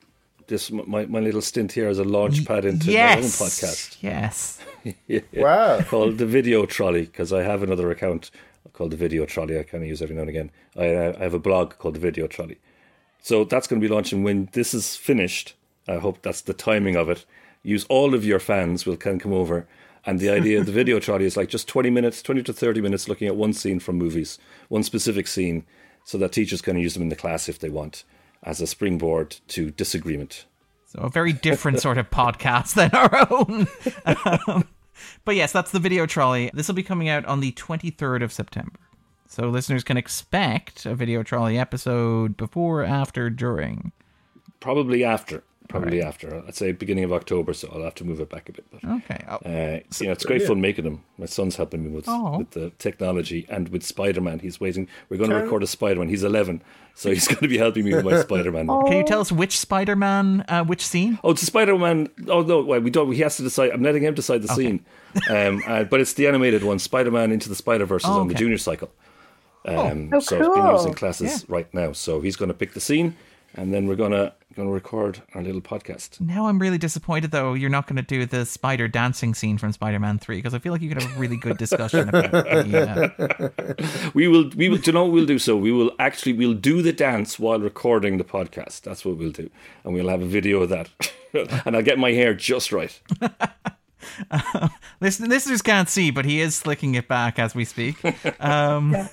this my, my little stint here as a launch pad into yes. my own podcast. Yes. yeah. Wow. Called The Video Trolley, because I have another account called The Video Trolley I kind of use every now and again. I, I have a blog called The Video Trolley. So that's going to be launching when this is finished. I hope that's the timing of it. Use all of your fans will can come over. And the idea of the Video Trolley is like just twenty minutes, twenty to thirty minutes looking at one scene from movies, one specific scene, so that teachers can use them in the class if they want as a springboard to disagreement. So a very different sort of podcast than our own. Um, but yes, that's The Video Trolley. This will be coming out on the twenty-third of September. So listeners can expect a Video Trolley episode before, after, during. Probably after. Probably right. after. I'd say beginning of October, so I'll have to move it back a bit. But, okay. Oh, uh, so, you know, it's great yeah. fun making them. My son's helping me with, oh. with the technology and with Spider-Man. He's waiting. We're going to record a Spider-Man. He's eleven, so he's going to be helping me with my Spider-Man. Oh. Can you tell us which Spider-Man, uh, which scene? Oh, it's a Spider-Man. Oh, no, we don't. He has to decide. I'm letting him decide the okay. scene. Um, uh, but it's the animated one, Spider-Man Into the Spider-Verse, oh, okay. on the junior cycle. Um, oh, so cool. It's being used in classes yeah. right now. So he's going to pick the scene. And then we're gonna gonna record our little podcast. Now I'm really disappointed, though, you're not gonna do the spider dancing scene from Spider-Man three, because I feel like you could have a really good discussion about it. Yeah. We will. We will. Do you know what we'll do? So we will actually we'll do the dance while recording the podcast. That's what we'll do, and we'll have a video of that. And I'll get my hair just right. uh, listen, listeners can't see, but he is slicking it back as we speak. Um, yeah.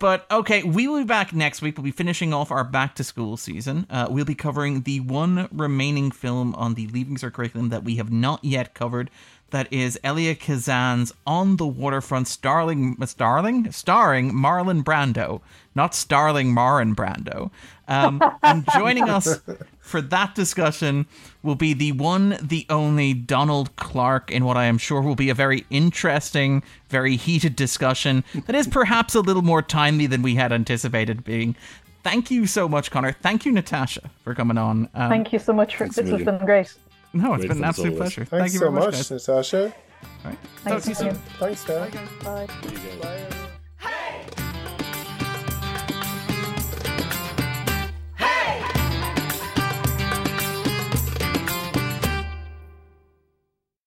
But, okay, we will be back next week. We'll be finishing off our back-to-school season. Uh, we'll be covering the one remaining film on the Leaving Cert curriculum that we have not yet covered. That is Elia Kazan's On the Waterfront, starring, starring, starring Marlon Brando. Not starling Marlon Brando. Um, and joining us for that discussion will be the one, the only Donald Clark, in what I am sure will be a very interesting, very heated discussion that is perhaps a little more timely than we had anticipated being. Thank you so much, Connor. Thank you, Natasha, for coming on. Um, Thank you so much. For, this has been great. No, it's great, been an absolute always. pleasure. Thanks Thank you so very much, much Natasha. All right. Thanks, Talk to you soon. Thanks, Dan. Bye. Bye. Bye.